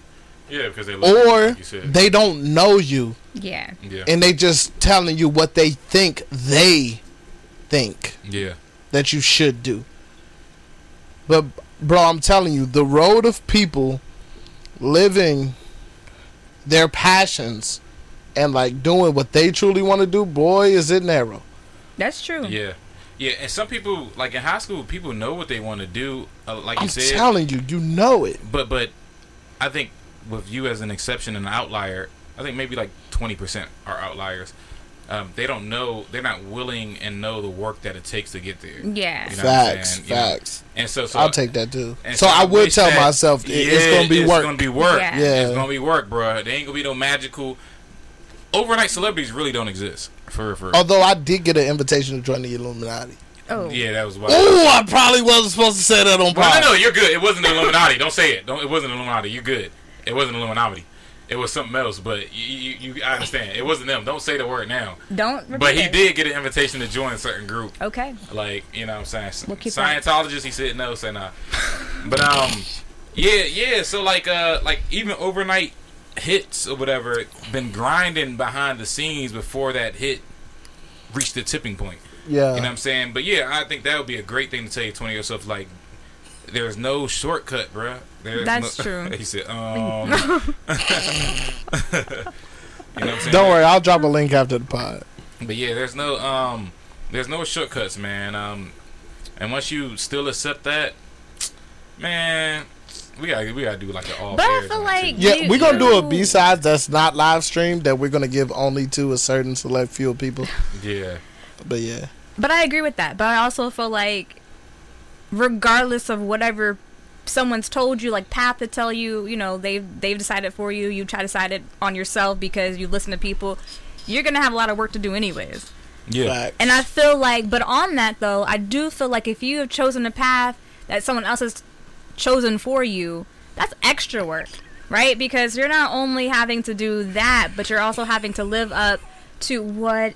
Yeah, because they love you, like you said. They don't know you. Yeah. Yeah. And they just telling you what they think that you should do. But bro, I'm telling you, the road of people living their passions and like doing what they truly want to do, boy, is it narrow. That's true. Yeah. Yeah, and some people, like in high school, people know what they want to do. Like you said, I'm telling you, you know it. But I think with you as an exception and an outlier, I think maybe like 20% are outliers. They don't know. They're not willing and know the work that it takes to get there. Yeah. You know facts. You know? And so I'll take that too. So I would tell myself it's going to be work. It's going to be work. Yeah. It's going to be work, bro. There ain't going to be no magical. Overnight celebrities really don't exist. For. Although I did get an invitation to join the Illuminati. Oh. Yeah, that was wild. Oh, I probably wasn't supposed to say that on podcast. Well, no, you're good. It wasn't the Illuminati. Don't say it. It wasn't Illuminati. You're good. It wasn't Illuminati. It was something else, but you I understand. It wasn't them. Don't say the word now. Don't. But he did get an invitation to join a certain group. Okay. Like, you know what I'm saying? We'll Scientologists, he said no, say nah. But, yeah. So, like even overnight hits or whatever, been grinding behind the scenes before that hit reached the tipping point. Yeah. You know what I'm saying? But, yeah, I think that would be a great thing to tell your 20-year-self, like, there's no shortcut, bruh. That's true. He said, you know what I'm saying? Don't worry, I'll drop a link after the pod. But yeah, there's no shortcuts, man. And once you still accept that, man, we gotta do like an all. But I feel like we're gonna do a B-side that's not live streamed that we're gonna give only to a certain select few people. Yeah. But yeah. But I agree with that. But I also feel like, regardless of whatever someone's told you, like path to tell you, you know, they've decided for you, you try to decide it on yourself because you listen to people, you're gonna have a lot of work to do anyways. Yeah. And I feel like, but on that though, I do feel like if you have chosen a path that someone else has chosen for you, that's extra work, right? Because you're not only having to do that, but you're also having to live up to like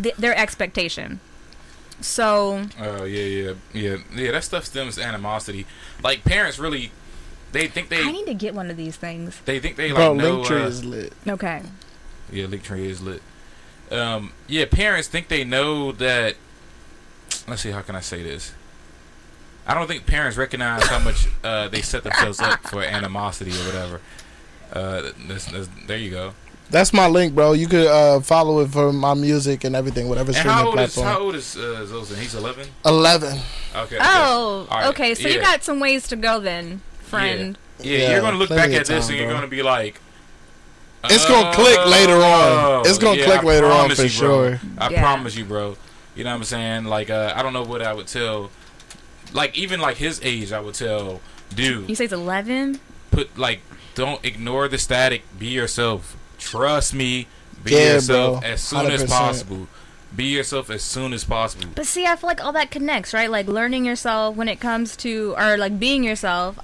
their expectation. So. Oh yeah. That stuff stems to animosity. Like parents really, they think they. I need to get one of these things. They think they like. Bro, Linktree is lit. Okay. Yeah, Linktree is lit. Yeah, parents think they know that. Let's see, how can I say this? I don't think parents recognize how much they set themselves up for animosity or whatever. There you go. That's my link, bro. You could follow it for my music and everything, whatever and streaming platform. How old is Zosen? He's 11? 11. Okay. Oh, right. Okay. So you got some ways to go then, friend. Yeah, you're going to look back at this and you're going to be like... It's going to click later on. It's going to click later on for sure. I promise you, bro. You know what I'm saying? Like, I don't know what I would tell... Like, even like his age, I would tell, dude... You say it's 11? Don't ignore the static. Be yourself. Trust me. Be yourself bro. As soon 100%. As possible. Be yourself as soon as possible. But see, I feel like all that connects, right? Like learning yourself when it comes to, or like being yourself.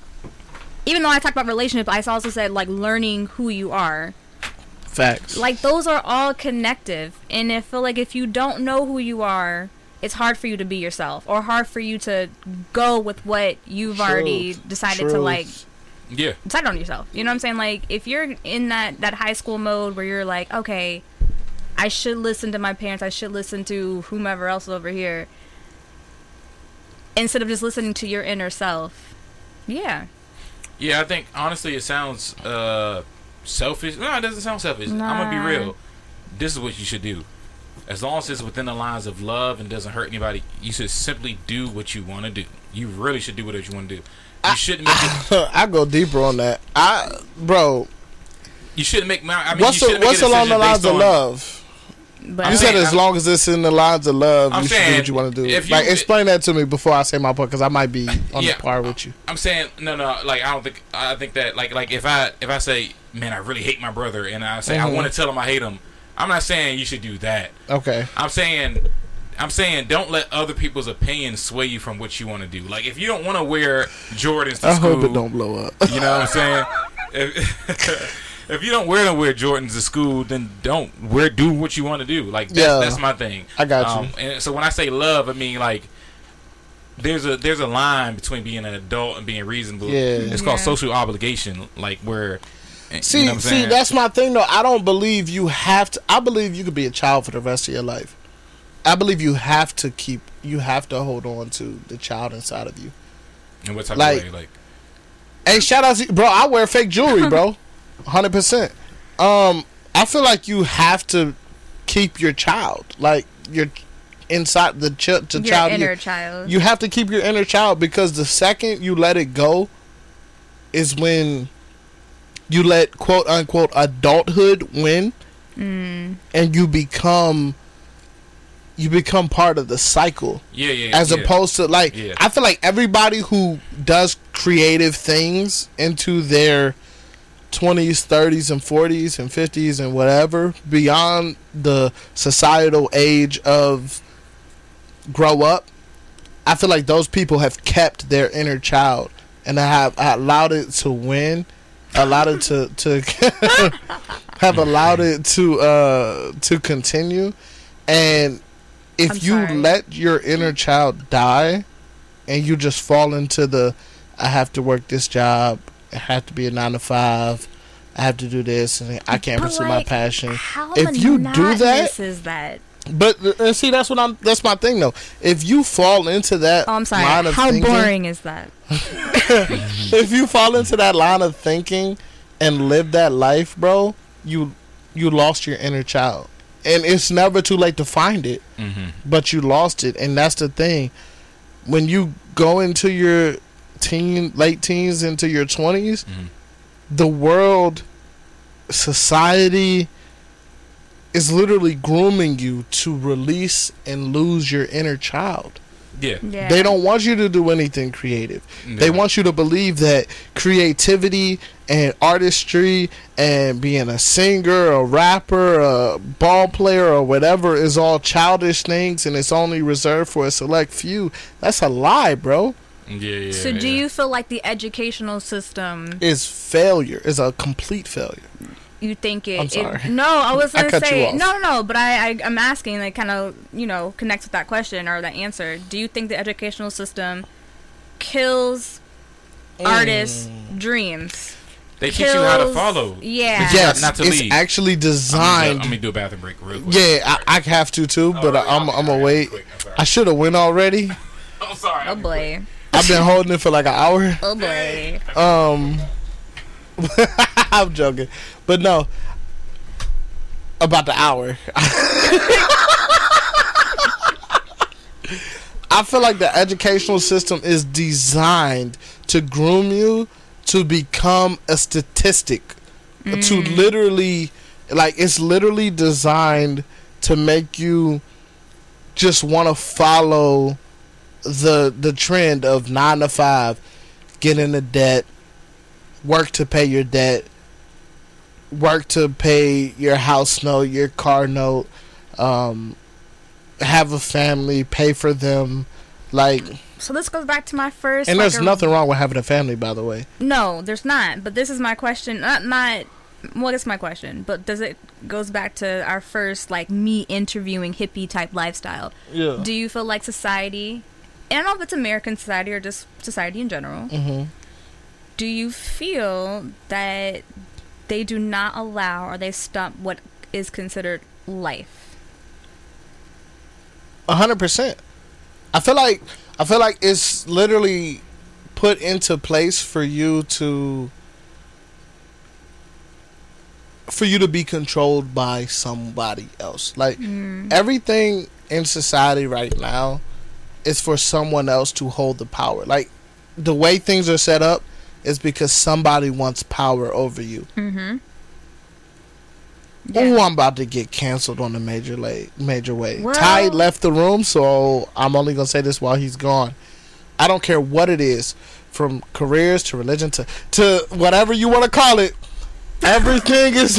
Even though I talked about relationship, I also said like learning who you are. Facts. Like those are all connective. And I feel like if you don't know who you are, it's hard for you to be yourself or hard for you to go with what you've already decided to like. Yeah. Decide on yourself. You know what I'm saying? Like if you're in that high school mode where you're like, okay, I should listen to my parents. I should listen to whomever else over here. Instead of just listening to your inner self. Yeah. Yeah, I think, honestly, it sounds selfish. No, it doesn't sound selfish. Nah. I'm going to be real. This is what you should do. As long as it's within the lines of love and doesn't hurt anybody, you should simply do what you want to do. You really should do whatever you want to do. You shouldn't make it. I go deeper on that. You shouldn't make... what's along the lines of love? But you said as long as it's in the lines of love, you should do what you want to do. Like, explain that to me before I say my point, because I might be on the par with you. I'm saying no. Like, I don't think. I think that like if I say, man, I really hate my brother, and I say I want to tell him I hate him, I'm not saying you should do that. Okay. I'm saying don't let other people's opinions sway you from what you want to do. Like, if you don't want to wear Jordans to school, I hope it don't blow up. You know what I'm saying? If you don't wear Jordans to school, then don't do what you want to do. Like that's my thing. I got you. And so when I say love, I mean like there's a line between being an adult and being reasonable. Yeah. It's called social obligation. Like where. See, you know what I'm saying? That's my thing though. I don't believe you have to. I believe you could be a child for the rest of your life. I believe you have to hold on to the child inside of you. And what type of way? Like, hey, shout out to bro. I wear fake jewelry, bro. 100%. I feel like you have to keep your child, like your inside the your child, inner child. You have to keep your inner child because the second you let it go, is when you let quote unquote adulthood win, and you become part of the cycle. Yeah. As opposed to like, I feel like everybody who does creative things into their 20s, 30s, and 40s, and 50s, and whatever, beyond the societal age of grow up, I feel like those people have kept their inner child and have allowed it to win, to continue. And if you let your inner child die, and you just fall into the, I have to work this job. I have to be a 9-to-5. I have to do this, and I can't pursue my passion. If you do that, is that? But see, that's what I'm. That's my thing, though. If you fall into that, oh, I'm sorry. Line of How thinking, boring is that? If you fall into that line of thinking and live that life, bro, you lost your inner child, and it's never too late to find it. Mm-hmm. But you lost it, and that's the thing. When you go into your late teens into your 20s, the world, society is literally grooming you to release and lose your inner child. Yeah. They don't want you to do anything creative. No. They want you to believe that creativity and artistry and being a singer, a rapper, a ball player, or whatever is all childish things and it's only reserved for a select few. That's a lie, bro. Yeah. So do you feel like the educational system is failure? Is a complete failure? You think it? I'm sorry. No, I was going to say no. But I'm asking, like, kind of, you know, connects with that question or that answer. Do you think the educational system kills artists' dreams? They teach you how to follow. Yeah. Yes. Not to it's lead. Actually designed. I'm gonna do a bathroom break real quick. Yeah, I have to too, but I'm gonna wait. I should have went already. I'm sorry. Oh boy. I've been holding it for like an hour. Oh boy. I'm joking, but no. About the hour. I feel like the educational system is designed to groom you to become a statistic. To literally, like, it's literally designed to make you just want to follow the trend of 9-to-5, get into debt, work to pay your debt, work to pay your house note, your car note, have a family, pay for them, like. So this goes back to my first. And there's nothing wrong with having a family, by the way. No, there's not. But this is my question. Well, it's my question, but goes back to our first, like, me interviewing hippie type lifestyle. Yeah. Do you feel like society, and I don't know if it's American society or just society in general, mm-hmm. do you feel that they do not allow or they stop what is considered life? 100%. I feel like it's literally put into place for you to. For you to be controlled by somebody else. Like, everything in society right now is for someone else to hold the power. Like, the way things are set up is because somebody wants power over you. Mm-hmm. Yeah. Oh, I'm about to get canceled on the major way. Well, Ty left the room, so I'm only going to say this while he's gone. I don't care what it is, from careers to religion to whatever you want to call it. Everything is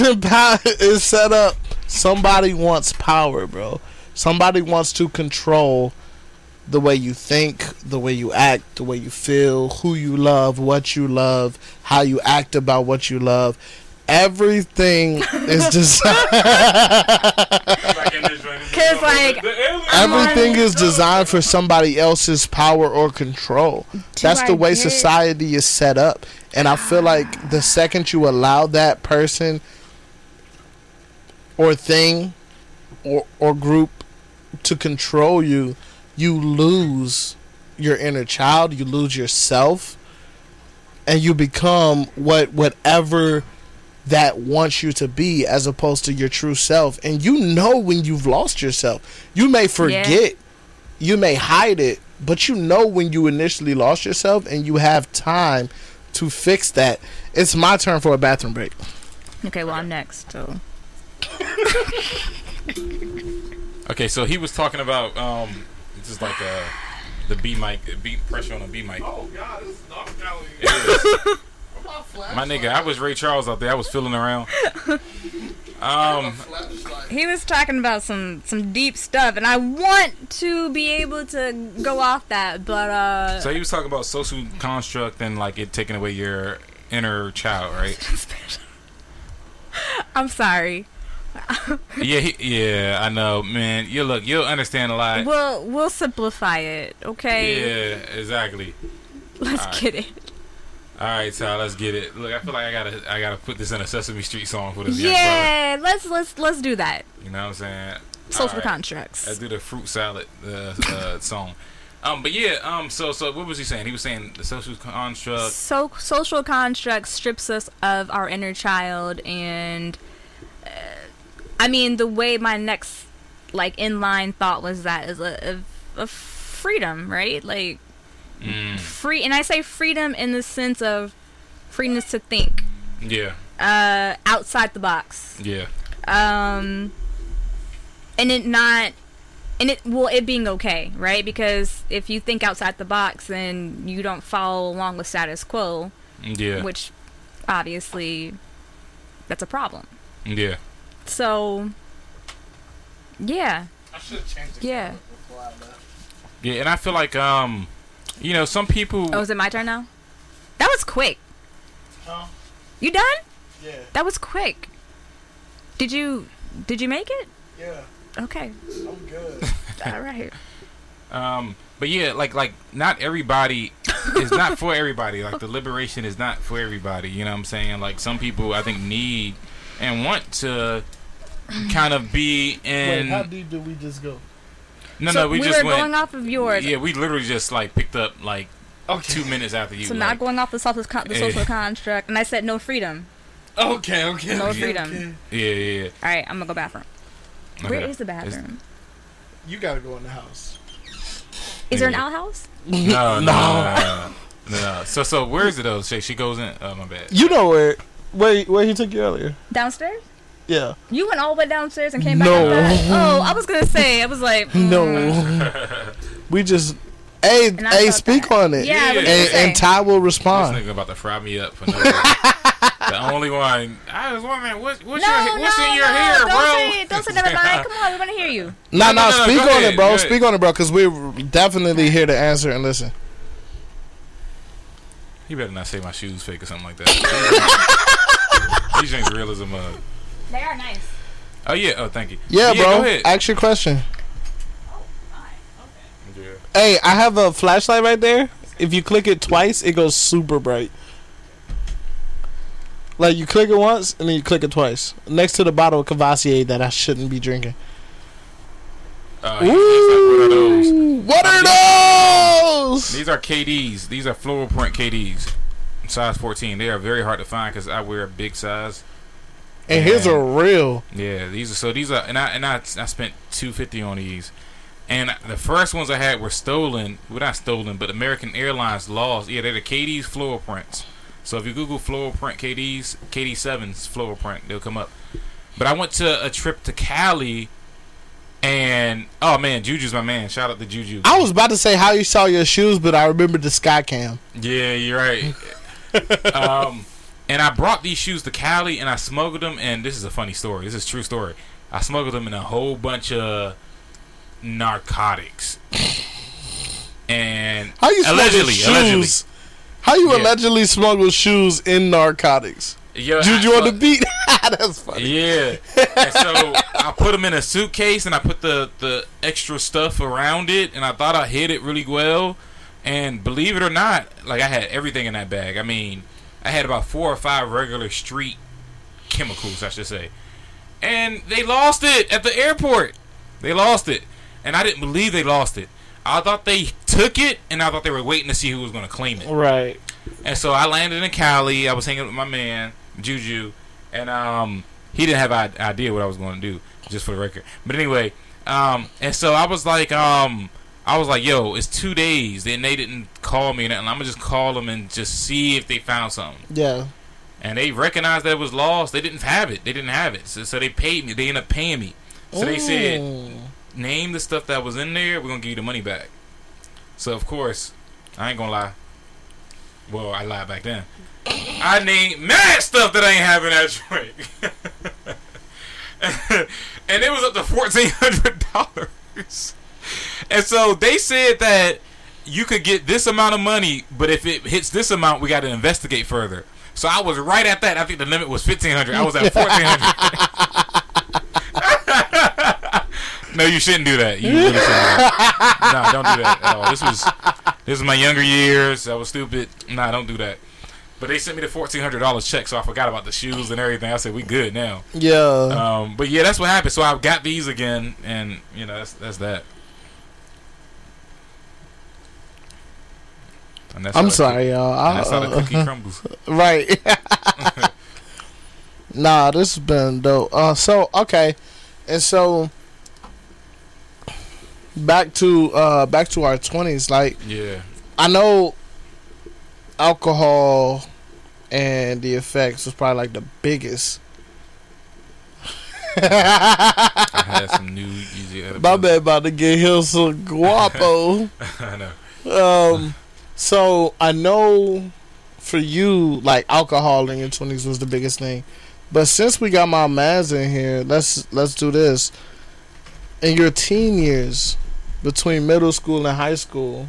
set up. Somebody wants power, bro. Somebody wants to control the way you think, the way you act, the way you feel, who you love, what you love, how you act about what you love. Everything is designed. Because, like, everything is designed for somebody else's power or control. That's the way society is set up. And I feel like the second you allow that person or thing or group to control you, you lose your inner child, you lose yourself, and you become whatever that wants you to be, as opposed to your true self. And you know when you've lost yourself. You may forget, you may hide it, but you know when you initially lost yourself, and you have time to fix that. It's my turn for a bathroom break. Okay, well, I'm next, so. Okay, so he was talking about it's just like the B mic, beat pressure on a B mic. Oh God, this is not telling you. It is. My nigga, I was Ray Charles out there. I was fooling around. He was talking about some deep stuff, and I want to be able to go off that, but so he was talking about social construct and, like, it taking away your inner child, right? I'm sorry. Yeah, I know, man. You look, you'll understand a lot. We'll simplify it, okay? Yeah, exactly. Let's get it. All right, so let's get it. Look, I feel like I gotta put this in a Sesame Street song for this. Yeah, let's do that. You know what I'm saying? Social constructs. Let's do the fruit salad song. But yeah, so what was he saying? He was saying the social construct. So social construct strips us of our inner child, and I mean, the way my next, like, in-line thought was that is a freedom, right? Like. Free, and I say freedom in the sense of freedom to think. Yeah. Outside the box. Yeah. It being okay, right? Because if you think outside the box, then you don't follow along with status quo. Yeah. Which, obviously, that's a problem. Yeah. So. Yeah. I should have changed it. Yeah. Before I left. Yeah, and I feel like you know, some people. Oh, is it my turn now? That was quick. Huh? You done? Yeah. That was quick. Did you make it? Yeah. Okay. I'm good. All right. But yeah, like not everybody is not for everybody. Like, the liberation is not for everybody. You know what I'm saying? Like, some people, I think, need and want to kind of be in. Wait, how deep did we just go? No, so no, we just went. We were going off of yours. Yeah, we literally just, like, picked up, like, 2 minutes after you. So, like, not going off the social construct, and I said no freedom. Okay. No freedom. Okay. Yeah. All right, I'm gonna go bathroom. Okay. Where is the bathroom? You gotta go in the house. Is there an outhouse? No. So where is it though? She goes in. Oh, my bad. You know where he took you earlier? Downstairs. Yeah. You went all the way downstairs and came back. Oh, I was going to say. I was like, No. We just, speak on it. Yeah. And Ty will respond. This nigga about to fry me up for no reason. The only one. I was wondering, what's in your hair, bro? Don't say that, bye. Come on, we want to hear you. No, speak on it, bro. Speak on it, bro, because we're definitely here to answer and listen. You better not say my shoes fake or something like that. These ain't real as a mug. They are nice. Oh, yeah. Oh, thank you. Yeah, bro. Go ahead. Ask your question. Oh, my. Okay. Yeah. Hey, I have a flashlight right there. If you click it twice, it goes super bright. Like, you click it once, and then you click it twice. Next to the bottle of Cavassier that I shouldn't be drinking. Ooh, what are those? These are KDs. These are floral print KDs. Size 14. They are very hard to find because I wear a big size. And his are real. Yeah, these are I spent $250 on these. And the first ones I had were stolen. Well, not stolen, but American Airlines lost. Yeah, they're the KDs floral prints. So if you Google floral print KDs, KD7's floral print, they'll come up. But I went to a trip to Cali. And oh man, Juju's my man. Shout out to Juju. I was about to say how you saw your shoes, but I remembered the sky cam. Yeah, you're right. And I brought these shoes to Cali, and I smuggled them. And this is a funny story. This is a true story. I smuggled them in a whole bunch of narcotics. And how you allegedly shoes? Allegedly. How you allegedly smuggle shoes in narcotics? Yo, Juju on the beat. That's funny. Yeah. And so I put them in a suitcase, and I put the extra stuff around it, and I thought I hid it really well. And believe it or not, like, I had everything in that bag. I mean, I had about 4 or 5 regular street chemicals, I should say. And they lost it at the airport. They lost it. And I didn't believe they lost it. I thought they took it, and I thought they were waiting to see who was going to claim it. Right. And so I landed in Cali. I was hanging with my man, Juju. And he didn't have an idea what I was going to do, just for the record. But anyway, and so I was like, yo, it's 2 days. Then they didn't call me, and I'm gonna just call them and just see if they found something. Yeah. And they recognized that it was lost. They didn't have it. So they paid me. They ended up paying me. So they said, name the stuff that was in there. We're gonna give you the money back. So of course, I ain't gonna lie. Well, I lied back then. I named mad stuff that I ain't have in that drink. And it was up to $1,400. And so they said that you could get this amount of money, but if it hits this amount, we got to investigate further. So I was right at that. I think the limit was $1,500. I was at $1,400. No, you shouldn't do that. You really shouldn't do that. No, don't do that at all. This is my younger years. I was stupid. Nah, don't do that. But they sent me the $1,400 check, so I forgot about the shoes and everything. I said, we good now. Yeah. But yeah, that's what happened. So I got these again, and you know, that's that. And that's I'm sorry, y'all. And that's how the cookie crumbles. Right. Nah, this has been dope. So back to our 20s. Like, yeah, I know alcohol and the effects was probably like the biggest. I had some new easy edibles. My man about to get him some guapo. I know. So I know for you, like, alcohol in your 20s was the biggest thing. But since we got my mans in here, let's do this. In your teen years, between middle school and high school,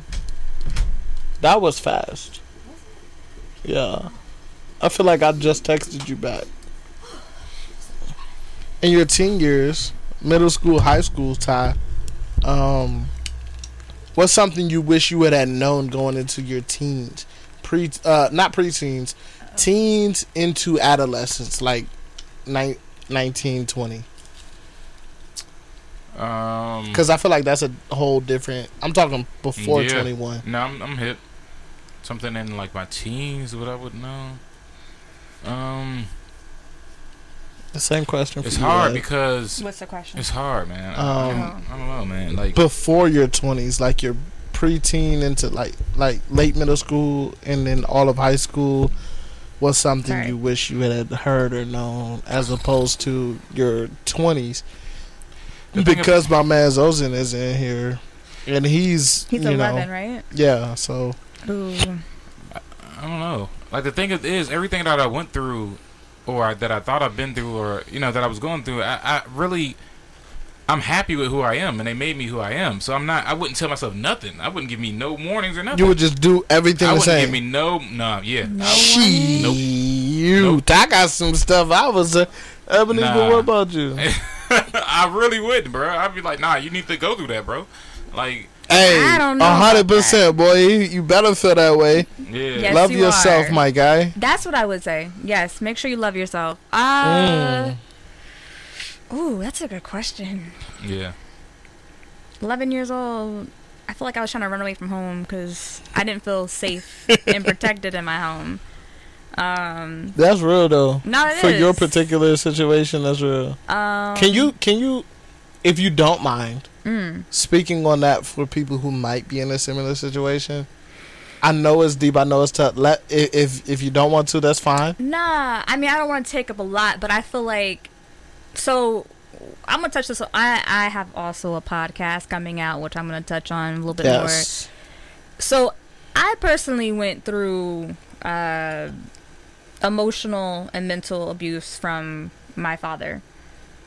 that was fast. Yeah, I feel like I just texted you back. In your teen years, middle school, high school, Ty, what's something you wish you would have known going into your teens, teens into adolescence, like 19, 20? Because I feel like that's a whole different. I'm talking before 21. No, I'm hip. Something in like my teens, what I would know. The same question. It's hard because. What's the question? It's hard, man. I don't know, man. Like before your 20s, like your preteen into like late middle school and then all of high school, was something you wish you had heard or known as opposed to your 20s. Because my man Zosin is in here, and he's 11, right? Yeah, so. Ooh. I don't know. Like, the thing is, everything that I went through or that I thought I've been through, or, you know, that I was going through, I'm happy with who I am, and they made me who I am. So I wouldn't tell myself nothing. I wouldn't give me no warnings or nothing. You would just do everything the same. I wouldn't give me I got some stuff. I was Ebony, but what about you? I really wouldn't, bro. I'd be like, nah, you need to go through that, bro. Like, hey, I don't know. 100%, boy. You better feel that way. Yeah. Yes, love yourself, my guy. That's what I would say. Yes, make sure you love yourself. Ooh, that's a good question. Yeah. 11 years old, I feel like I was trying to run away from home because I didn't feel safe and protected in my home. That's real, though. No, it is. For your particular situation, that's real. Can you, if you don't mind, speaking on that for people who might be in a similar situation? I know it's deep. I know it's tough. If you don't want to, that's fine. Nah, I mean, I don't want to take up a lot, but I feel like... So, I'm going to touch this. I have also a podcast coming out, which I'm going to touch on a little bit more. So, I personally went through emotional and mental abuse from my father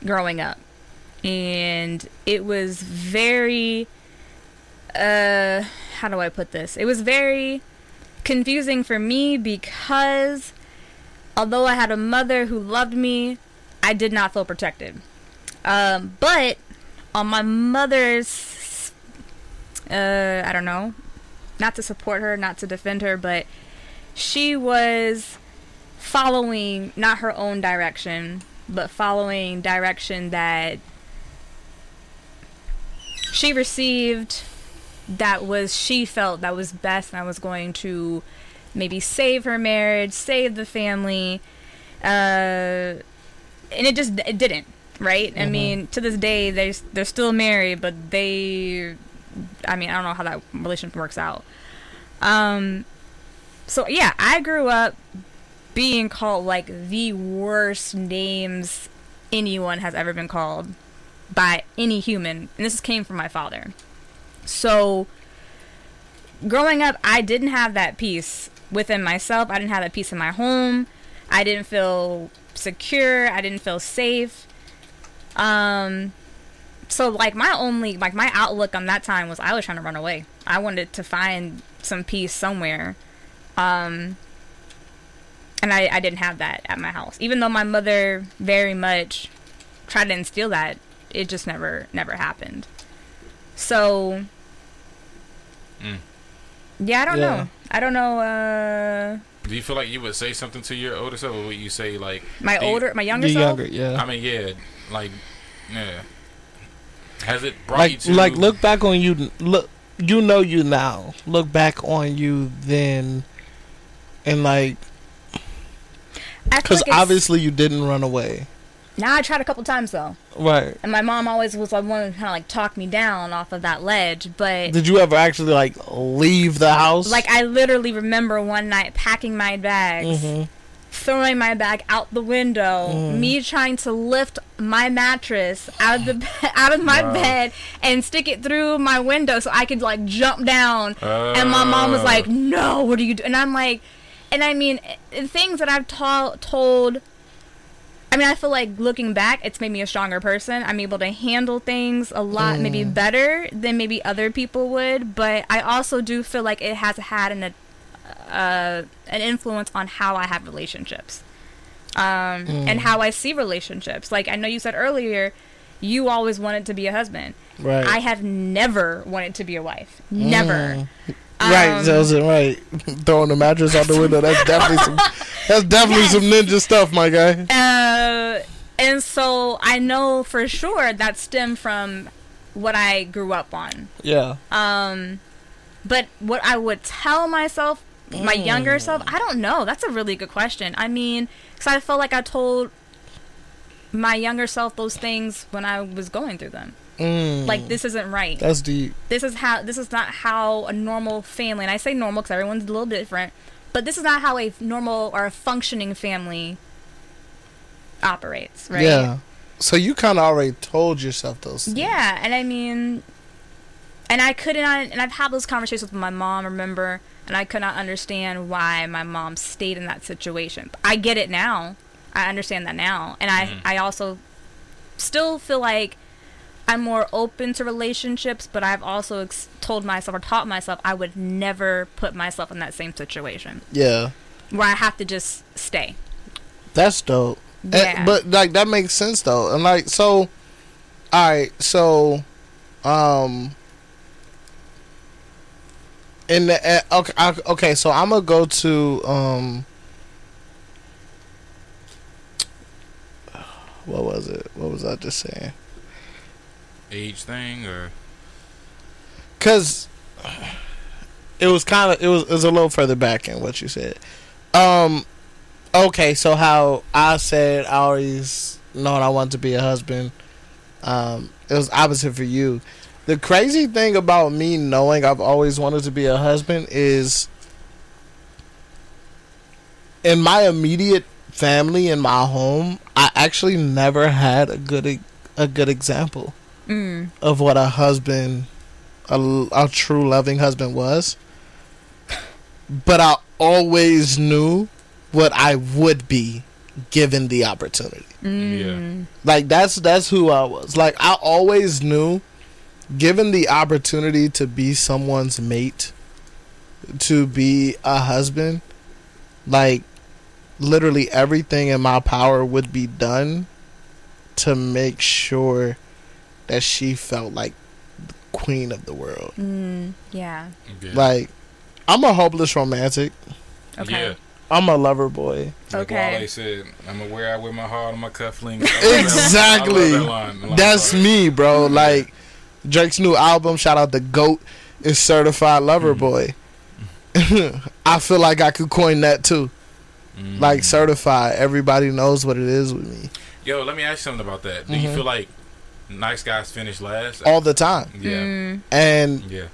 growing up. And it was very, how do I put this? It was very confusing for me because although I had a mother who loved me, I did not feel protected. But on my mother's, I don't know, not to support her, not to defend her, but she was following not her own direction, but following direction that she received she felt that was best, and I was going to maybe save her marriage, save the family, and it didn't, right? Mm-hmm. I mean, to this day, they're still married, but I don't know how that relationship works out. So, yeah, I grew up being called, like, the worst names anyone has ever been called by any human. And this came from my father. So, growing up, I didn't have that peace within myself. I didn't have that peace in my home. I didn't feel secure. I didn't feel safe. So like my outlook on that time was I was trying to run away. I wanted to find some peace somewhere. And I didn't have that at my house, even though my mother very much tried to instill that. It just never happened. So I don't know. I don't know. Do you feel like you would say something to your older self, or would you say, like... my younger self? Younger, yeah. I mean, yeah. Like, yeah. Has it brought you to... Like, look back on you... Look, you know you now. Look back on you then, and, like... Because like obviously you didn't run away. Nah, I tried a couple times, though. Right. And my mom always was, like, wanting to kind of, like, talk me down off of that ledge, but... Did you ever actually, like, leave the house? Like, I literally remember one night packing my bags, throwing my bag out the window, me trying to lift my mattress out of my bed and stick it through my window so I could, like, jump down. And my mom was like, no, what are you doing? And I'm like... And, I mean, things that I've told... I mean, I feel like looking back, it's made me a stronger person. I'm able to handle things a lot, maybe better than maybe other people would. But I also do feel like it has had an influence on how I have relationships and how I see relationships. Like, I know you said earlier, you always wanted to be a husband. Right. I have never wanted to be a wife. Never. Right, Zelson, right. Throwing the mattress out the window. That's definitely some ninja stuff, my guy. And so I know for sure that stemmed from what I grew up on. Yeah. But what I would tell myself, my younger self, I don't know. That's a really good question. I mean, because I felt like I told my younger self those things when I was going through them. Like, this isn't right. That's deep. This is not how a normal family, and I say normal because everyone's a little different, but this is not how a normal or a functioning family operates, right? Yeah. So you kind of already told yourself those things. Yeah, and I mean, and I could not, and I've had those conversations with my mom, remember, and I could not understand why my mom stayed in that situation. I get it now. I understand that now. And I also still feel like I'm more open to relationships, but I've also told myself or taught myself I would never put myself in that same situation. Yeah. Where I have to just stay. That's dope. Yeah. And, but, like, that makes sense, though. And, like, so, all right, so, in the, okay, so I'm going to go to, what was it? What was I just saying? Age thing, or? Because it was a little further back in what you said. Okay, so how I said I always known I wanted to be a husband. It was opposite for you. The crazy thing about me knowing I've always wanted to be a husband is in my immediate family, in my home, I actually never had a good example of what a husband, a true loving husband was. But I always knew what I would be given the opportunity. Yeah. Like that's who I was. Like I always knew, given the opportunity to be someone's mate, to be a husband, like literally everything in my power would be done to make sure that she felt like the queen of the world. Yeah. Okay. Like I'm a hopeless romantic. Okay. Yeah. I'm a lover boy. Okay. Like Wale said, I'm a wear out with my heart on my cufflinks. Exactly. I love that line. That's me, bro. Like Drake's new album, shout out the GOAT, is Certified Lover Boy. I feel like I could coin that too. Like certified. Everybody knows what it is with me. Yo, let me ask you something about that. Do you feel like nice guys finish last? All the time. Yeah. And yeah.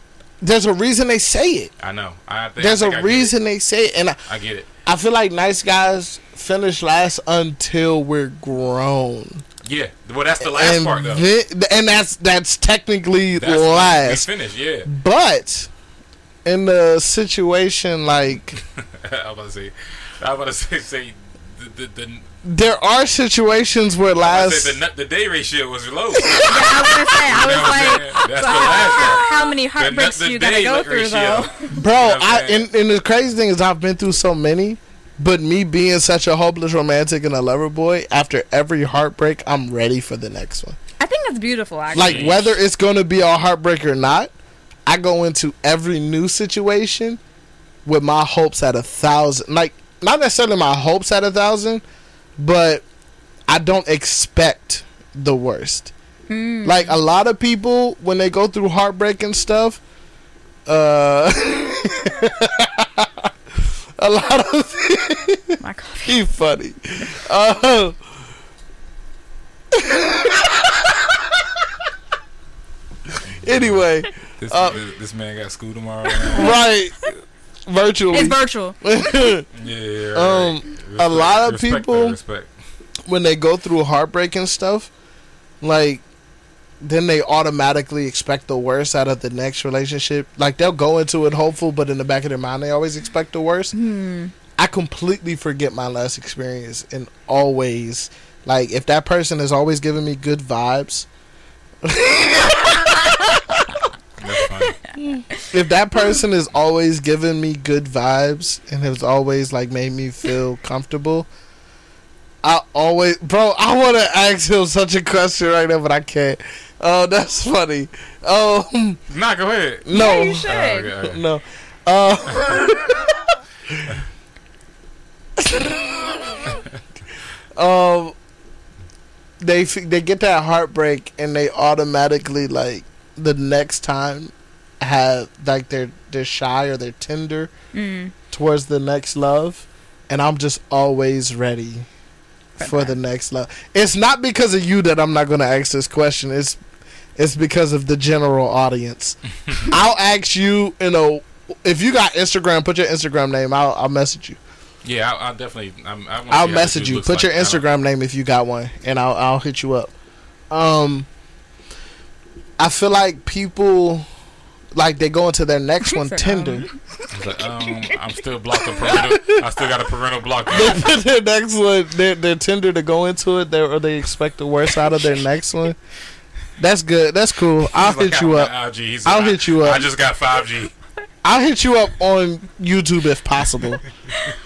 There's a reason they say it. I know. There's a reason they say it. And I get it. I feel like nice guys finish last until we're grown. Yeah. Well, that's the last part, though. And that's technically last. Finish, yeah. But in the situation, like... I was about to say there are situations where last... The day ratio was low. Yeah, I was like... That's the last part. How many heartbreaks do you gotta go through, though? Bro, and the crazy thing is I've been through so many, but me being such a hopeless romantic and a lover boy, after every heartbreak, I'm ready for the next one. I think that's beautiful, actually. Like, whether it's gonna be a heartbreak or not, I go into every new situation with my hopes at 1,000. Like, not necessarily my hopes at 1,000, but I don't expect the worst. Like, a lot of people, when they go through heartbreak and stuff, a lot of... He's funny. Anyway. This man got school tomorrow. Right. Virtually. It's virtual. Yeah. A lot of people, when they go through heartbreak and stuff, like, then they automatically expect the worst out of the next relationship. Like, they'll go into it hopeful, but in the back of their mind, they always expect the worst. I completely forget my last experience and always, like, if that person is always giving me good vibes... If that person is always giving me good vibes and has always like made me feel comfortable, I want to ask him such a question right now, but I can't. Oh, that's funny. Nah, go ahead. No, yeah, you should. Okay. No. They get that heartbreak and they automatically like the next time. Have like they're shy or they're tender towards the next love, and I'm just always ready for the next love. It's not because of you that I'm not going to ask this question. It's because of the general audience. I'll ask you, you know, if you got Instagram, put your Instagram name. I'll message you. Yeah, I'll definitely. I'll message you. Put your Instagram name if you got one, and I'll hit you up. I feel like people like they go into their next one Tinder. Like, I'm still blocked on parental. I still got a parental block. Their next one, their Tinder to go into it, or they expect the worst out of their next one. That's good. That's cool. I'll hit you up. I'll hit you up. I just got 5G. I'll hit you up on YouTube if possible.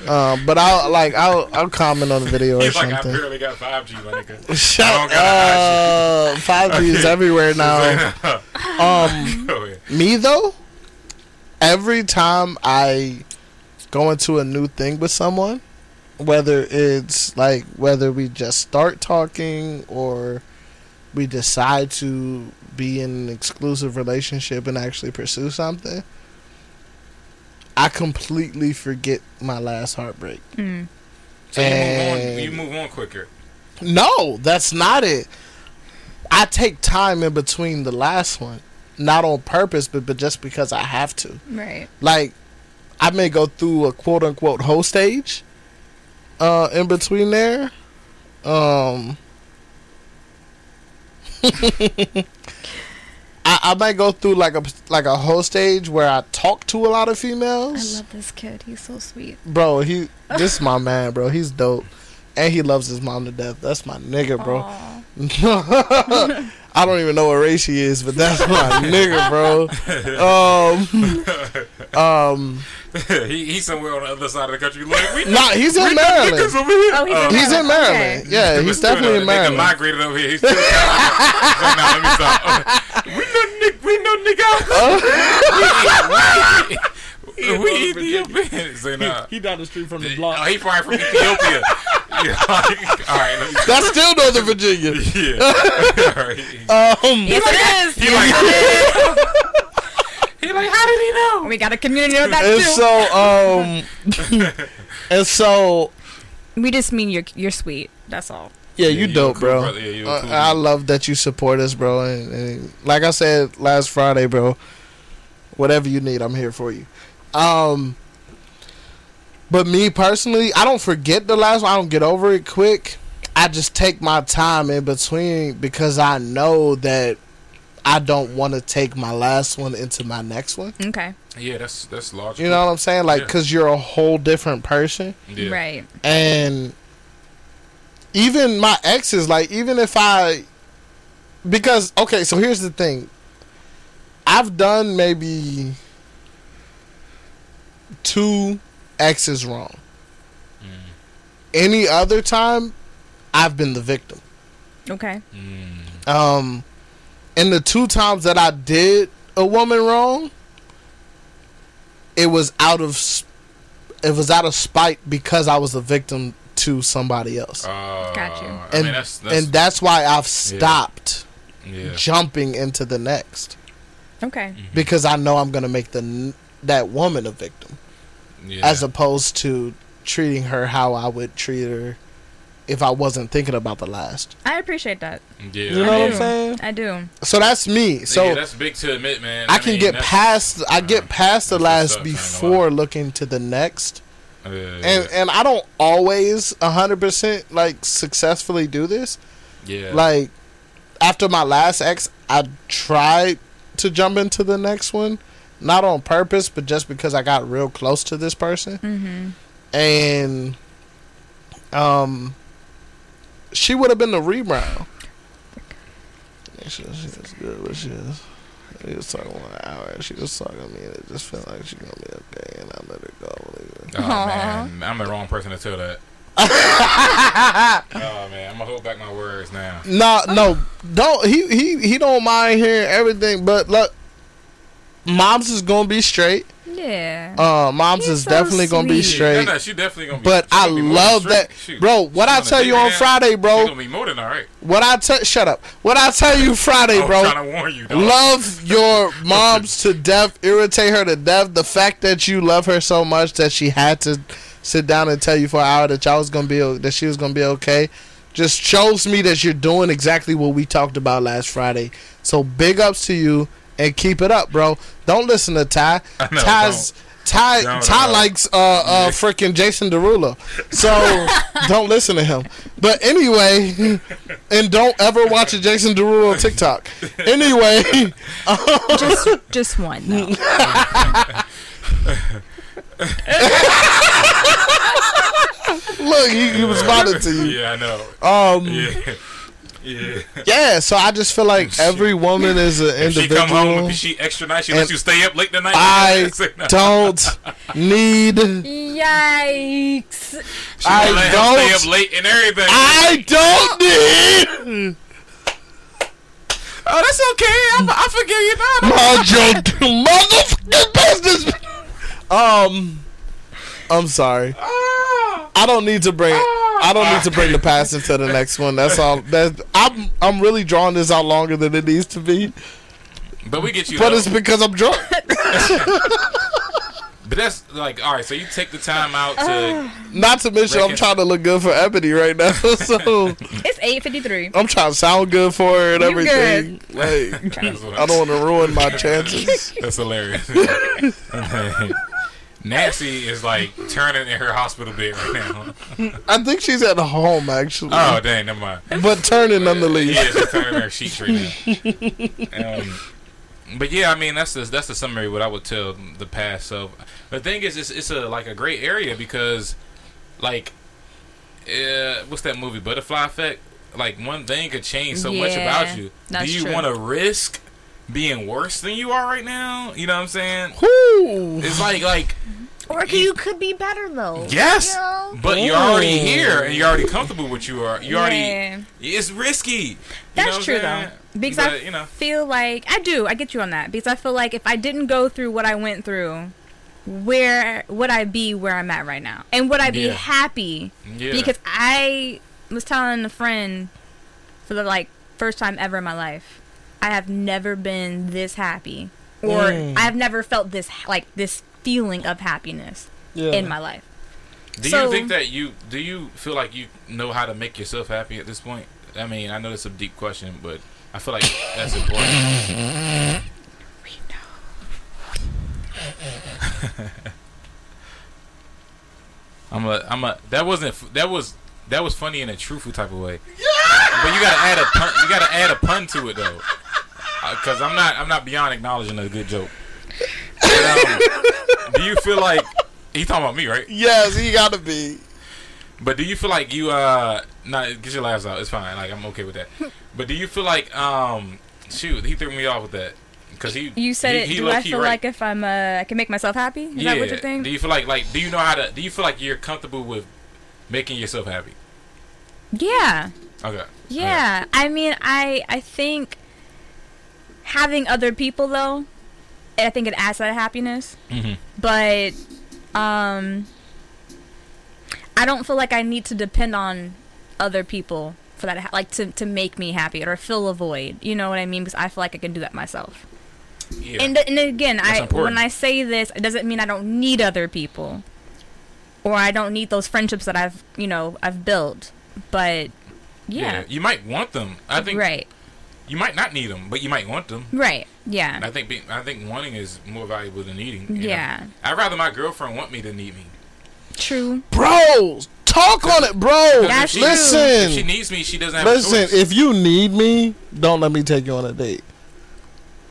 But I'll comment on the video or something. Like, I barely got 5G, my nigga. Shut up. 5G is everywhere now. Me though, every time I go into a new thing with someone, whether we just start talking or we decide to be in an exclusive relationship and actually pursue something, I completely forget my last heartbreak. Mm. So you move on quicker. No, that's not it. I take time in between the last one. Not on purpose, but just because I have to. Right. Like, I may go through a quote-unquote whole stage in between there. I might go through like a whole stage where I talk to a lot of females. I love this kid. He's so sweet. Bro, this is my man, bro. He's dope. And he loves his mom to death. That's my nigga, bro. I don't even know what race he is, but that's my nigga, bro. He's somewhere on the other side of the country. Like, he's in Maryland. He's in Maryland. Okay. Yeah, he's definitely in Maryland. Nigga migrated over here. He's still let me stop. We know nigga. We Ethiopian. He down the street from the block. Oh, he probably from Ethiopia. Yeah, like, all right, that's still Northern Virginia. Yeah. He like, how did he know? We got a community of that too. And so we just mean you're sweet. That's all. Yeah, you dope, cool, bro. Yeah, cool, I love that you support us, bro. And like I said last Friday, bro, whatever you need, I'm here for you. But me personally, I don't forget the last one. I don't get over it quick. I just take my time in between because I know that I don't want to take my last one into my next one. Okay. Yeah, that's logical. You know what I'm saying? Like, because you're a whole different person. Yeah. Right. And even my exes, like, even if I... Because, okay, so here's the thing. I've done maybe 2... X is wrong. Mm. Any other time, I've been the victim. Okay. Mm. And the 2 times that I did a woman wrong, it was out of spite because I was a victim to somebody else. Got you. And, I mean, that's why I've stopped jumping into the next. Okay. Mm-hmm. Because I know I'm going to make that woman a victim. Yeah. As opposed to treating her how I would treat her if I wasn't thinking about the last. I appreciate that. Yeah. You know what I'm saying? I do. So that's me. So yeah, that's big to admit, man. I get past the last before looking to the next. And I don't always 100% like successfully do this. Yeah. Like after my last ex, I tried to jump into the next one. Not on purpose, but just because I got real close to this person. Mm-hmm. And she would have been the rebound. She was good, but she was... We was talking 1 hour. She was talking to me, and it just felt like she gonna be okay, and I let her go. Oh, man. I'm the wrong person to tell that. Oh man, I'm gonna hold back my words now. No. Don't... He don't mind hearing everything, but look... Moms is gonna be straight. Yeah. Moms is so definitely gonna be straight. No, she definitely gonna be. But I love that, bro. What I tell you on Friday, bro. She's gonna be more than all right. Shut up. What I tell you Friday, bro. I'm trying to warn you, dog. Love your moms to death. Irritate her to death. The fact that you love her so much that she had to sit down and tell you for an hour that y'all was gonna be that she was gonna be okay, just shows me that you're doing exactly what we talked about last Friday. So big ups to you. And keep it up, bro. Don't listen to Ty. I know, Ty likes freaking Jason Derulo, so don't listen to him. But anyway, and don't ever watch a Jason Derulo TikTok. Anyway, just one though. Look, he responded to you. Yeah, I know. Yeah, so I just feel like every woman is an individual. If she come home, if she extra nice, she lets you stay up late tonight. I don't need. Yikes! She I don't stay up late and everything. I don't need. Oh, that's okay. I forgive you now. Mind your motherfucking business. I'm sorry. I don't need to bring the past into the next one. That's all. I'm really drawing this out longer than it needs to be. But we get you. But it's because I'm drunk. But that's like, all right. So you take the time out to. Not to mention, I'm trying to look good for Ebony right now. So it's 8:53. I'm trying to sound good for her and everything. Good. Like, I don't want to ruin my chances. That's hilarious. Nancy is like turning in her hospital bed right now. I think she's at home actually. Oh dang, never mind. But turning nonetheless. Yeah, she's turning her sheets right now. But yeah, I mean that's the summary of what I would tell the past. So the thing is, it's a like a great area because like what's that movie Butterfly Effect? Like one thing could change so much about you. Do you want to risk being worse than you are right now, you know what I'm saying? Whew. It's like, or you could be better though. Yes, you know? But you're already here and you're already comfortable with what you are. You already. It's risky. That's true though, because but, I feel like I get you on that because I feel like if I didn't go through what I went through, where would I be? Where I'm at right now, and would I be happy? Yeah. Because I was telling a friend for the first time ever in my life. I have never been this happy or I have never felt this this feeling of happiness in my life. You think that do you feel like you know how to make yourself happy at this point? I mean, I know that's a deep question, but I feel like that's important. We know. That was funny in a truthful type of way. Yeah! But you gotta add a pun. You gotta add a pun to it though, because I'm not beyond acknowledging a good joke. But, do you feel like he's talking about me, right? Yes, he gotta be. But do you feel like you get your laughs out? It's fine. Like I'm okay with that. But do you feel like he threw me off with that because he. You said it. Do I feel right? Like if I'm I can make myself happy? Is that what you're saying? Do you feel like do you know how to? Do you feel like you're comfortable with? Making yourself happy. Yeah. Okay. Yeah. Okay. I mean, I think having other people, though, I think it adds to that happiness. Mm-hmm. But I don't feel like I need to depend on other people for that, to make me happy or fill a void. You know what I mean? Because I feel like I can do that myself. Yeah. And again, when I say this, it doesn't mean I don't need other people. Or I don't need those friendships that I've built, but yeah, you might want them. I think right. You might not need them, but you might want them. Right. Yeah. And I think wanting is more valuable than needing. Yeah. Know? I'd rather my girlfriend want me than need me. True. Bros, talk on it, bro. That's listen. If she needs me, she doesn't have. Listen, a choice. If you need me, don't let me take you on a date.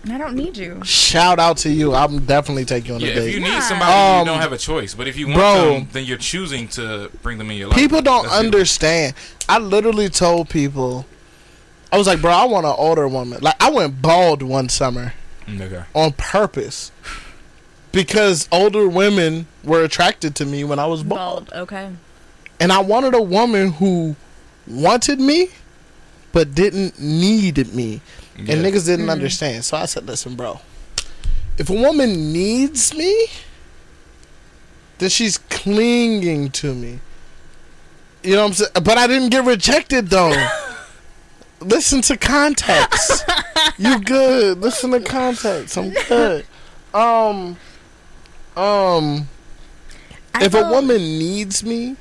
I don't need you. Shout out to you. I'm definitely taking you on a date. If you need somebody, you don't have a choice. But if you want them, then you're choosing to bring them in your life. People don't understand. I literally told people, I was like, bro, I want an older woman. Like, I went bald one summer on purpose because older women were attracted to me when I was bald. Okay. And I wanted a woman who wanted me but didn't need me. And niggas didn't understand. So I said, listen, bro, if a woman needs me, then she's clinging to me. You know what I'm saying? But I didn't get rejected, though. Listen to context. You good. Listen to context. I'm good. If a woman needs me,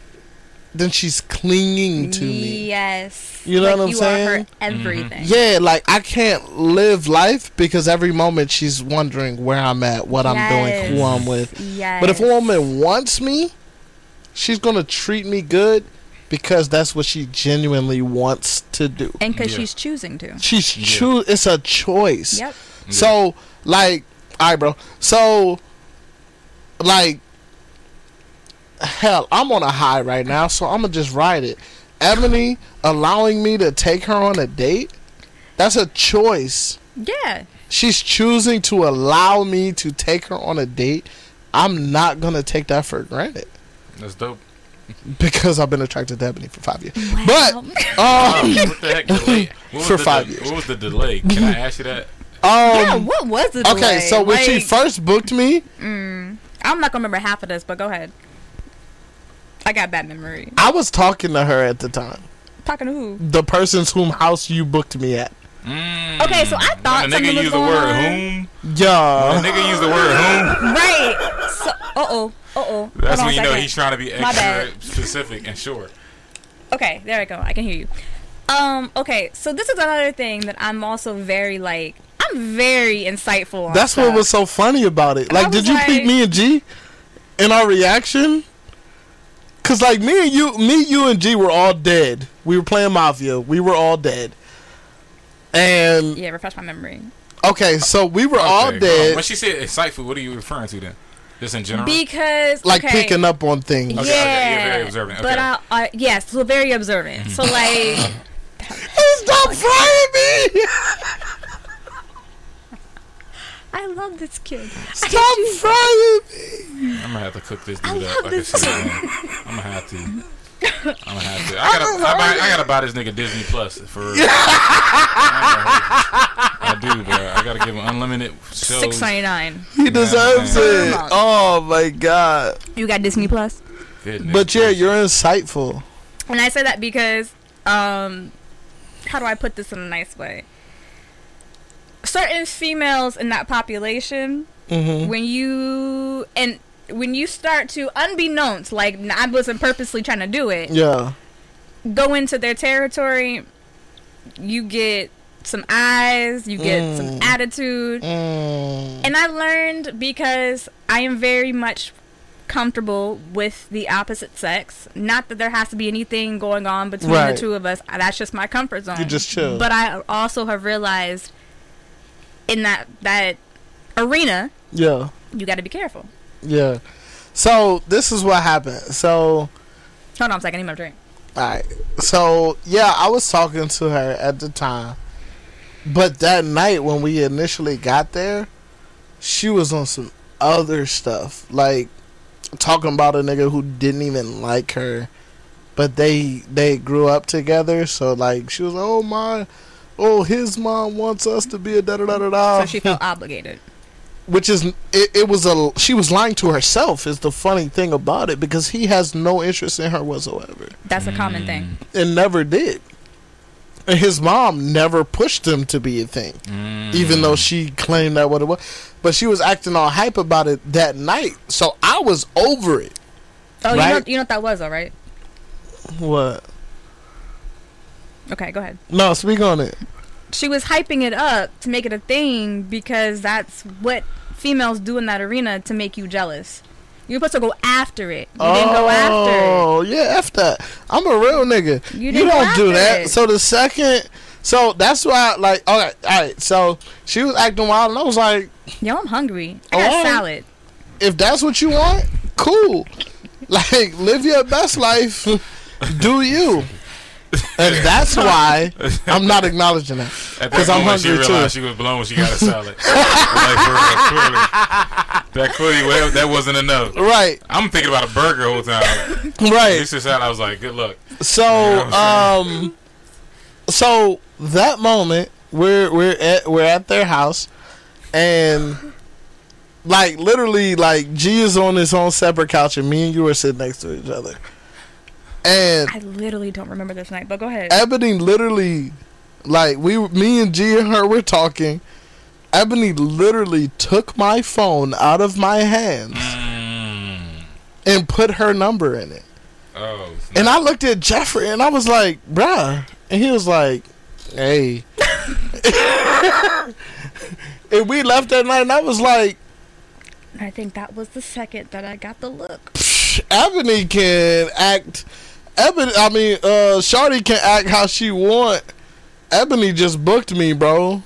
then she's clinging to me. Yes. You know, like, what I'm saying? You are her everything. Mm-hmm. Yeah, like, I can't live life because every moment she's wondering where I'm at, what I'm doing, who I'm with. Yes. But if a woman wants me, she's going to treat me good because that's what she genuinely wants to do. And because she's choosing to. She's it's a choice. Yep. Yeah. So, like, all right, bro. So, like, hell, I'm on a high right now, so I'm going to just ride it. Ebony allowing me to take her on a date, that's a choice. Yeah. She's choosing to allow me to take her on a date. I'm not going to take that for granted. That's dope. Because I've been attracted to Ebony for 5 years. Wow. But, what the heck delay? For 5 years. What was the delay? Can I ask you that? Yeah, what was the delay? Okay, so when she first booked me. I'm not going to remember half of this, but go ahead. I got bad memory. I was talking to her at the time. Talking to who? The person's whom house you booked me at. Okay, so I thought something was going on. When a nigga used the word whom. Right. So, that's when you know he's trying to be extra specific and short. Okay, there I go. I can hear you. Okay, so this is another thing that I'm also very, like, I'm very insightful on. That's what was so funny about it. Like, did you peep me and G in our reaction? Cause like me, you and G were all dead. We were playing Mafia. We were all dead. And yeah, refresh my memory. Okay, so we were all dead. When she said insightful, what are you referring to then? Just in general. Because like picking up on things. Okay, yeah, very observant. Okay. But so very observant. So like, stop frying me. I love this kid. Stop frying me. I'm gonna have to cook this dude up. I'm gonna have to. I gotta buy this nigga Disney Plus for real. I do, bro. I gotta give him unlimited shows. $6.99. He deserves it. Oh my god. You got Disney Plus? Goodness. But yeah, you're insightful. And I say that because, how do I put this in a nice way? Certain females in that population, when you start to, unbeknownst, like I wasn't purposely trying to do it, go into their territory, you get some eyes, you get some attitude, and I learned because I am very much comfortable with the opposite sex. Not that there has to be anything going on between the two of us. That's just my comfort zone. You just chill. But I also have realized, in that arena, you got to be careful. Yeah. So this is what happened. So hold on a second, I need my drink. All right. So yeah, I was talking to her at the time, but that night when we initially got there, she was on some other stuff, like talking about a nigga who didn't even like her, but they grew up together. So like she was like, his mom wants us to be a da da da da da. So she felt obligated. Which is, she was lying to herself is the funny thing about it, because he has no interest in her whatsoever. That's a common thing. And never did. And his mom never pushed him to be a thing, even though she claimed that what it was. But she was acting all hype about it that night, so I was over it. Oh, right? you know what that was, though, right? What? Okay, go ahead. No, speak on it. She was hyping it up to make it a thing because that's what females do in that arena, to make you jealous. You're supposed to go after it. You didn't go after it. Oh, yeah, after that. I'm a real nigga. You don't do that. So the second... So that's why, like... Okay, all right, so she was acting wild, and I was like... Yo, I'm hungry. I got salad. If that's what you want, cool. Like, live your best life. Do you. And that's why I'm not acknowledging that, because I'm hungry too. She realized she was blown when she got a salad. Like, clearly, that wasn't enough. Right. I'm thinking about a burger the whole time. Right. This is salad. I was like, good luck. So, you know, so that moment we're at their house, and like literally, like G is on his own separate couch, and me and you are sitting next to each other. And I literally don't remember this night, but go ahead. Ebony literally, like, me and G and her, we're talking. Ebony literally took my phone out of my hands and put her number in it. Oh. Snap. And I looked at Jeffrey and I was like, bruh. And he was like, hey. And we left that night and I was like, I think that was the second that I got the look. Ebony can act. Shorty can act how she want. Ebony just booked me, bro.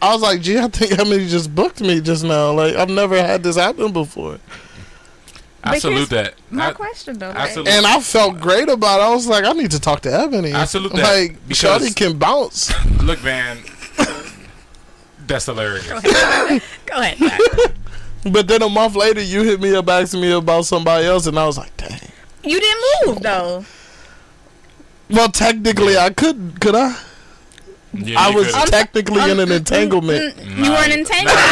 I was like, gee, I think Ebony just booked me just now. Like, I've never had this happen before. I salute that. My question, though. And I felt great about it. I was like, I need to talk to Ebony. I salute that. Like, Shorty can bounce. Look, man. That's hilarious. Go ahead. But then a month later, you hit me up asking me about somebody else, and I was like, dang. You didn't move, though. Well, technically, I could I? Yeah, I was technically in an entanglement. You were an entanglement.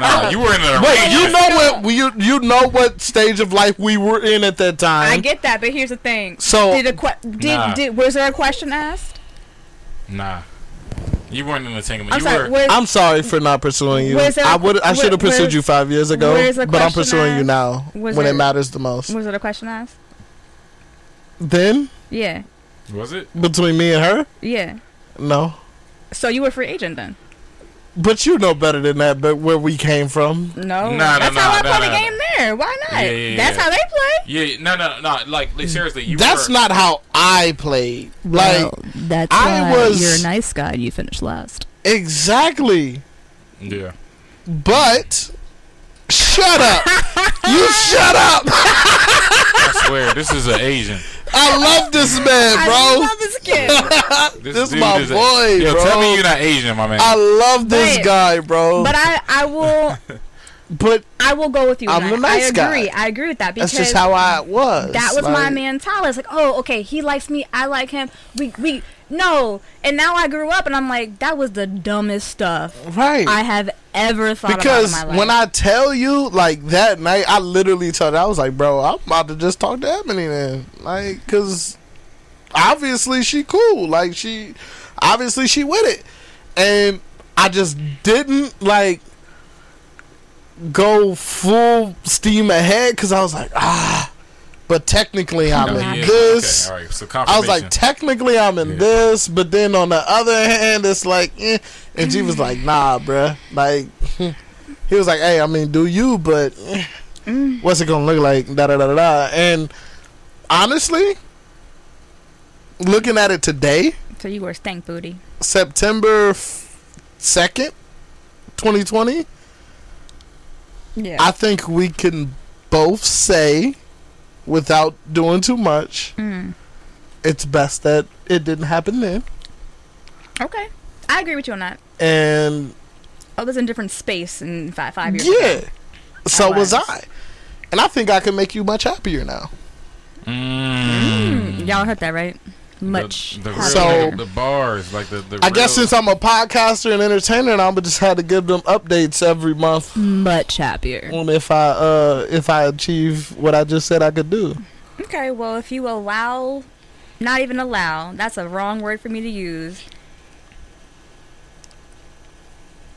Nah, you were in an Wait, you know what? You know what stage of life we were in at that time. I get that, but here's the thing. So was there a question asked? Nah. You weren't in the entanglement. I'm sorry for not pursuing you. I should have pursued you 5 years ago, but I'm pursuing you now when it matters the most. Was it a question asked? Then? Yeah. Was it? Between me and her? Yeah. No. So you were a free agent then? But you know better than that, but where we came from. No. That's how I play the game there. Why not? Yeah. That's how they play. Yeah, no. Like seriously. That's not how I played. Like, no, you're a nice guy and you finished last. Exactly. Yeah. But... Shut up. You shut up. I swear, this is an Asian. I love this man, bro. I love this kid. This is my boy, bro. Tell me you're not Asian, my man. I love this guy, bro. But I will go with you. I'm a nice guy. I agree with that. Because that's just how I was. That was my mentality. It's like, oh, okay, he likes me. I like him. We No. And now I grew up and I'm like, that was the dumbest stuff I have ever thought about in my life. Because when I tell you, like, that night, I literally told her, I was like, bro, I'm about to just talk to Ebony then. Like, because obviously she cool. Like, she with it. And I just didn't, like, go full steam ahead because I was like, but technically I'm in this. Okay, all right. So confirmation. I was like, technically I'm in this, but then on the other hand, it's like, eh. And she was like, nah, bruh. Like, he was like, hey, I mean, do you, but what's it gonna look like? Da-da-da-da-da. And honestly, looking at it today. So you were stank booty. September 2nd, 2020. Yeah. I think we can both say, without doing too much, it's best that it didn't happen then. Okay. I agree with you on that. And... I was in a different space in five years ago. Yeah. So was I. And I think I can make you much happier now. Y'all heard that, right? Much. The bars. Like the I guess since I'm a podcaster and entertainer, I'm just had to give them updates every month. Much happier. And if I achieve what I just said I could do. Okay, well, if you allow, that's a wrong word for me to use.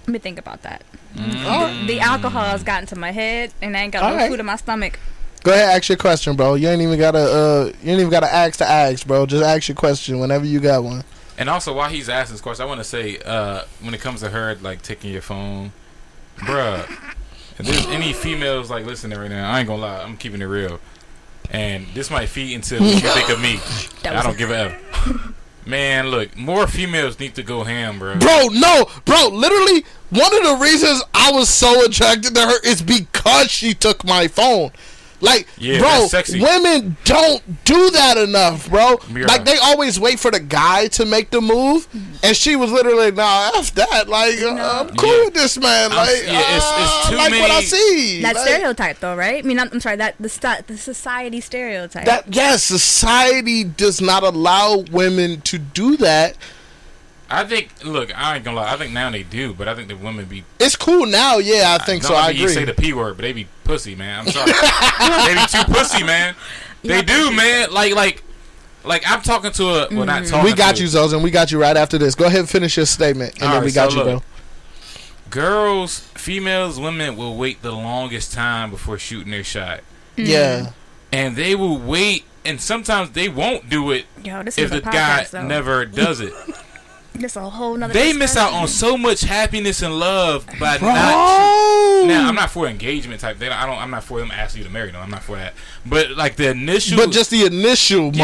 Let me think about that. The alcohol has gotten to my head and I ain't got food in my stomach. Go ahead, ask your question, bro. You ain't even gotta ask to ask, bro. Just ask your question whenever you got one. And also, while he's asking this question, I want to say, when it comes to her like taking your phone, bruh, if there's any females like listening right now, I ain't gonna lie, I'm keeping it real, and this might feed into what you think of me. I don't give a f. Man, look, more females need to go ham, bro. Bro, no, bro. Literally, one of the reasons I was so attracted to her is because she took my phone. Like, yeah, bro, women don't do that enough, bro. Like, they always wait for the guy to make the move, and she was literally, nah, F that. Like, I'm cool with this man. Like, it's too many. What I see. That stereotype, though, right? I mean, I'm sorry, the society stereotype. Society does not allow women to do that. I think, look, I ain't gonna lie. I think now they do, but I think the women be... It's cool now, yeah, I think so, I agree. You say the P word, but they be pussy, man. I'm sorry. They be too pussy, man. They do, man. Like I'm talking to a... Well, not talking we got to you, Zozen. We got you right after this. Go ahead and finish your statement, and then we got you, bro. Girls, females, women will wait the longest time before shooting their shot. Yeah. And they will wait, and sometimes they won't do it. Yo, this if the podcast, guy though. Never does it. That's a whole nother. They miss out on so much happiness and love by not. Now I'm not for engagement type. I'm not for them asking you to marry them. I'm not for that. But like the initial. But just the initial moment.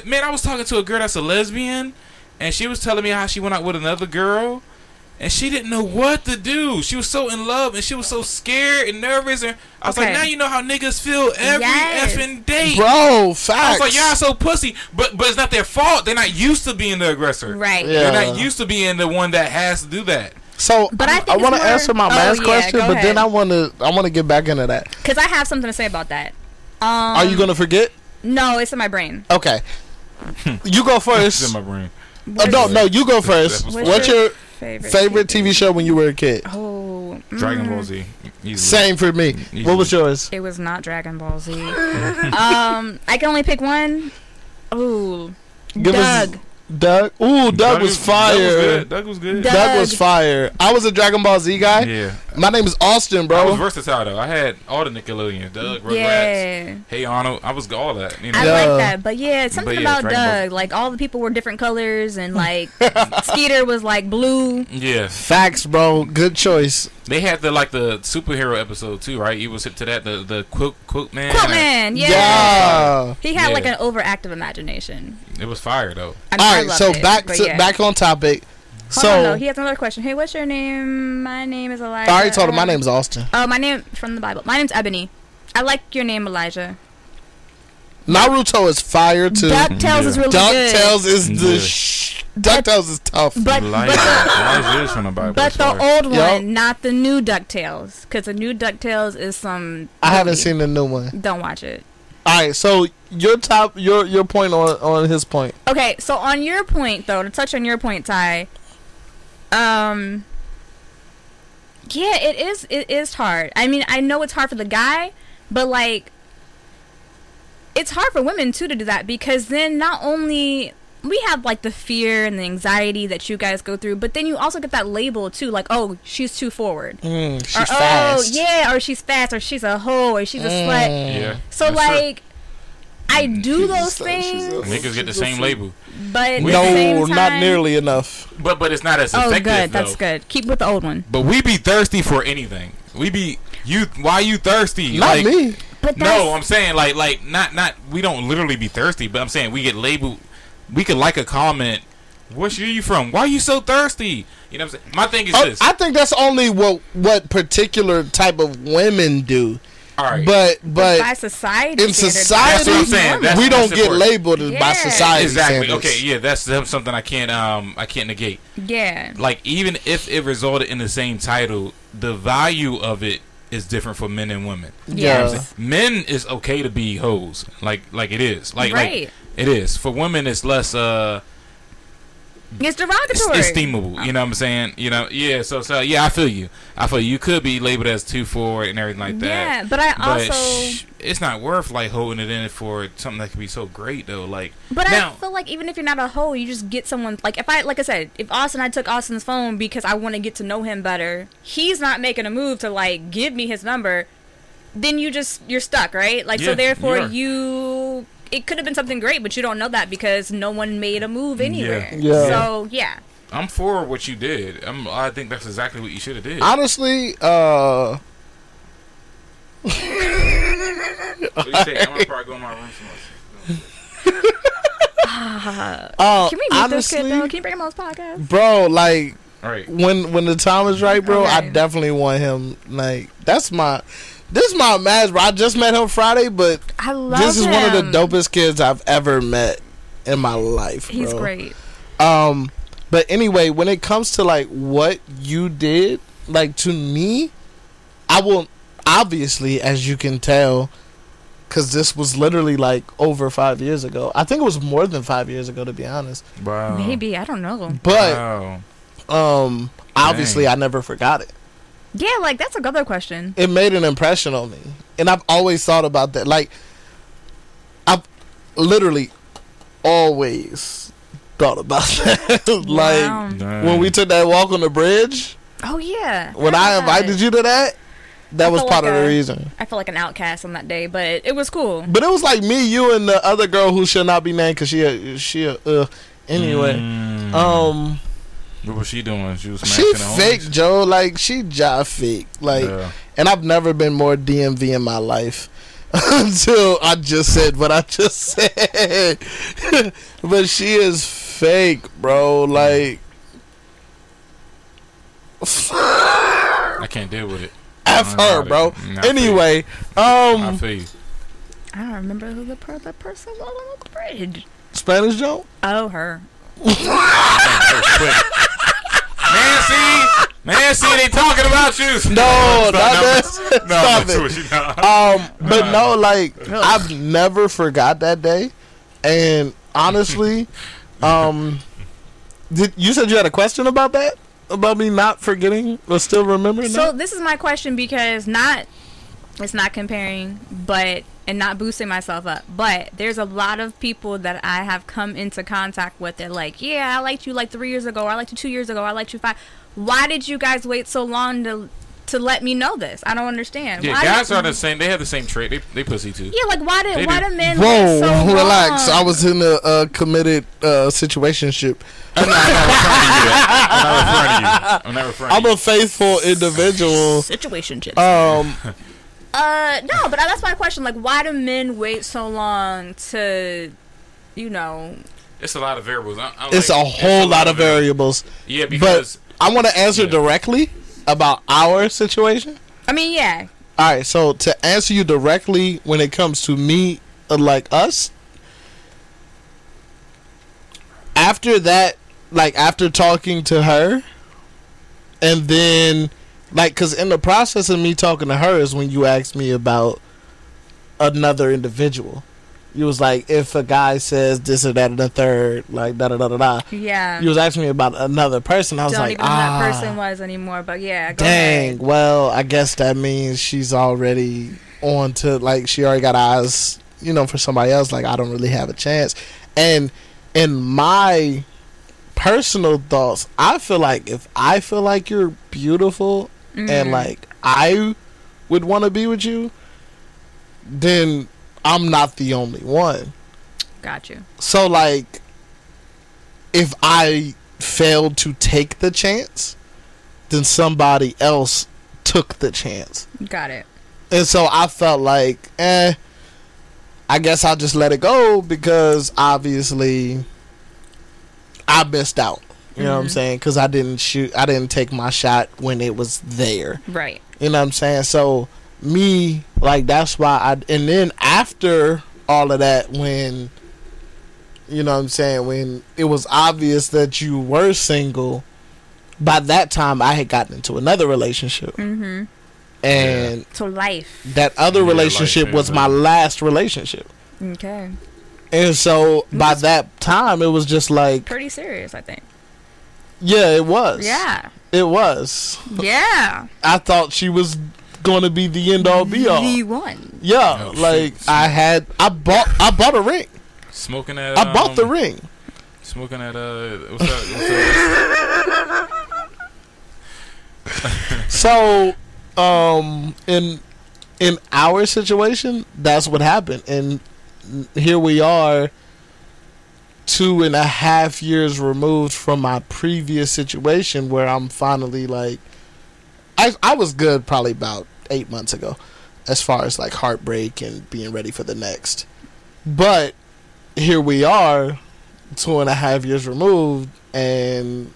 Yeah, man. I was talking to a girl that's a lesbian, and she was telling me how she went out with another girl, and she didn't know what to do. She was so in love, and she was so scared and nervous. And I was like, now you know how niggas feel every effing day, bro. Facts. I was like, y'all so pussy, but it's not their fault. They're not used to being the aggressor, right? Yeah. They're not used to being the one that has to do that. So, but I want to answer my last question, but ahead. Then I want to get back into that because I have something to say about that. Are you gonna forget? No, it's in my brain. Okay, you go first. It's in my brain. No, you go first. What's your favorite TV show when you were a kid? Oh, Dragon Ball Z. Easily. Same for me. Easily. What was yours? It was not Dragon Ball Z. I can only pick one. Ooh, Doug. Ooh, Doug was fire. Doug was good. Doug was fire. I was a Dragon Ball Z guy. Yeah. My name is Austin, bro. I was versatile though. I had all the Nickelodeon. Doug, Rugrats. Yeah. Hey Arnold. I was all that. You know? I like that. But yeah, something about Dragon Doug. Ball. Like all the people were different colors and like Skeeter was like blue. Yeah. Facts, bro. Good choice. They had the superhero episode too, right? You was hip to that. The quilt man. Quilt man. Yeah. He had like an overactive imagination. It was fire though. All right, so back on topic. He has another question. Hey, what's your name? My name is Elijah. I already told him my name's Austin. Oh, my name from the Bible. My name's Ebony. I like your name, Elijah. Naruto is fire too. DuckTales is really good. DuckTales is DuckTales is tough. But the old one, not the new DuckTales, because the new DuckTales is some. I haven't seen the new one. Don't watch it. All right, so your point on his point. Okay, so on your point though, to touch on your point, Ty. Yeah, it is hard. I mean, I know it's hard for the guy, but like, it's hard for women too to do that because then not only we have like the fear and the anxiety that you guys go through, but then you also get that label too, like, oh, she's too forward, she's fast, or she's fast, or she's a hoe, or she's a slut. Yeah. So like, I do those things. Niggas get the same label, but no, not nearly enough. But it's not as effective. Oh, good. That's good. Keep with the old one. But we be thirsty for anything. Why you thirsty? Not like me. But no, I'm saying like not. We don't literally be thirsty, but I'm saying we get labeled. We could like a comment. Where are you from? Why are you so thirsty? You know what I'm saying? My thing is this. I think that's only what particular type of women do. All right. But by society, in society, that's what I'm saying. We don't get labeled by society. Exactly. Standards. Okay. Yeah, that's something I can't negate. Yeah. Like even if it resulted in the same title, the value of it is different for men and women. Yeah. You know, men is okay to be hoes. Like it is. Like it is. For women, it's less. It's derogatory. It's esteemable. You know what I'm saying? You know, yeah. So yeah, I feel you. You could be labeled as too forward and everything like that. Yeah, but it's not worth like holding it in for something that could be so great though. Like, but now, I feel like even if you're not a hoe, you just get someone. Like if Austin, I took Austin's phone because I want to get to know him better. He's not making a move to like give me his number. Then you're stuck, right? Like so, therefore you. It could have been something great, but you don't know that because no one made a move anywhere. Yeah. So, yeah. I'm for what you did. I think that's exactly what you should have did. Honestly, so you say, I'm gonna probably go in my room some more. Can we meet this kid, though? Can you bring him on this podcast? Bro, like, all right. When the time is right, bro, okay. I definitely want him. Like, that's my... This is my match, bro. I just met him Friday, but this is one of the dopest kids I've ever met in my life, bro. He's great. But anyway, when it comes to, like, what you did, like, to me, I will, obviously, as you can tell, because this was literally, like, over 5 years ago. I think it was more than 5 years ago, to be honest. Wow. Maybe. I don't know. But, obviously, I never forgot it. Yeah, like, that's another question. It made an impression on me. And I've always thought about that. Like, I've literally always thought about that. Like, when we took that walk on the bridge. Oh, yeah. When I invited you to that, That was part of the reason. I felt like an outcast on that day, but it was cool. But it was like me, you, and the other girl who should not be named because she anyway. Mm. What was she doing? She was smashing her homies. She fake, Joe. Like, she job fake. Like, yeah. And I've never been more DMV in my life until I just said what I just said. But she is fake, bro. Like, I can't deal with it. F her, bro. Anyway, I feel you. I don't remember who the person was on the bridge. Spanish Joe? Oh, her. Nancy, they talking about you. No, not that. Stop it. But no, like, I've never forgot that day. And honestly, you said you had a question about that? About me not forgetting or still remembering? So this is my question, because it's not comparing, but and not boosting myself up, but there's a lot of people that I have come into contact with. They're like, yeah, I liked you like 3 years ago, or I liked you 2 years ago, or I liked you 5. Why did you guys wait so long to let me know this? I don't understand. Yeah, why guys are the same. They have the same trait. They pussy too. Yeah, like why do men? Whoa, so relax. Long? I was in a committed situationship. I'm not referring to you. I'm a faithful individual. Situationship. No, but that's my question. Like, why do men wait so long to, you know? It's a lot of variables. It's a whole lot of variables. Yeah, because but I want to answer directly about our situation. I mean, yeah. All right, so to answer you directly, when it comes to me, like us, after that, like after talking to her, and then, like, because in the process of me talking to her is when you asked me about another individual. You was like, if a guy says this or that or the third, like, da-da-da-da-da. Yeah. You was asking me about another person. I was like, I don't even know who that person was anymore, but yeah. Go ahead. Well, I guess that means she's already on to, like, she already got eyes, you know, for somebody else. Like, I don't really have a chance. And in my personal thoughts, I feel like if I feel like you're beautiful and, like, I would want to be with you, then I'm not the only one. Got you. So, like, if I failed to take the chance, then somebody else took the chance. Got it. And so I felt like, I guess I'll just let it go, because obviously I missed out. You know what I'm saying? Because I didn't take my shot when it was there. Right. You know what I'm saying? So me, like, that's why and then after all of that, when, you know what I'm saying, when it was obvious that you were single, by that time I had gotten into another relationship. Mm-hmm. And so life. That other relationship was my last relationship. Okay. And so by that time it was just like pretty serious, I think. Yeah, it was. Yeah. It was. Yeah. I thought she was gonna be the end all be all. The one. Yeah, oh, like shoot. I bought a ring. Smoking at I bought the ring. Smoking at what's up? So in our situation, that's what happened, and here we are 2.5 years removed from my previous situation where I'm finally like, I was good probably about 8 months ago as far as like heartbreak and being ready for the next. But here we are 2.5 years removed, and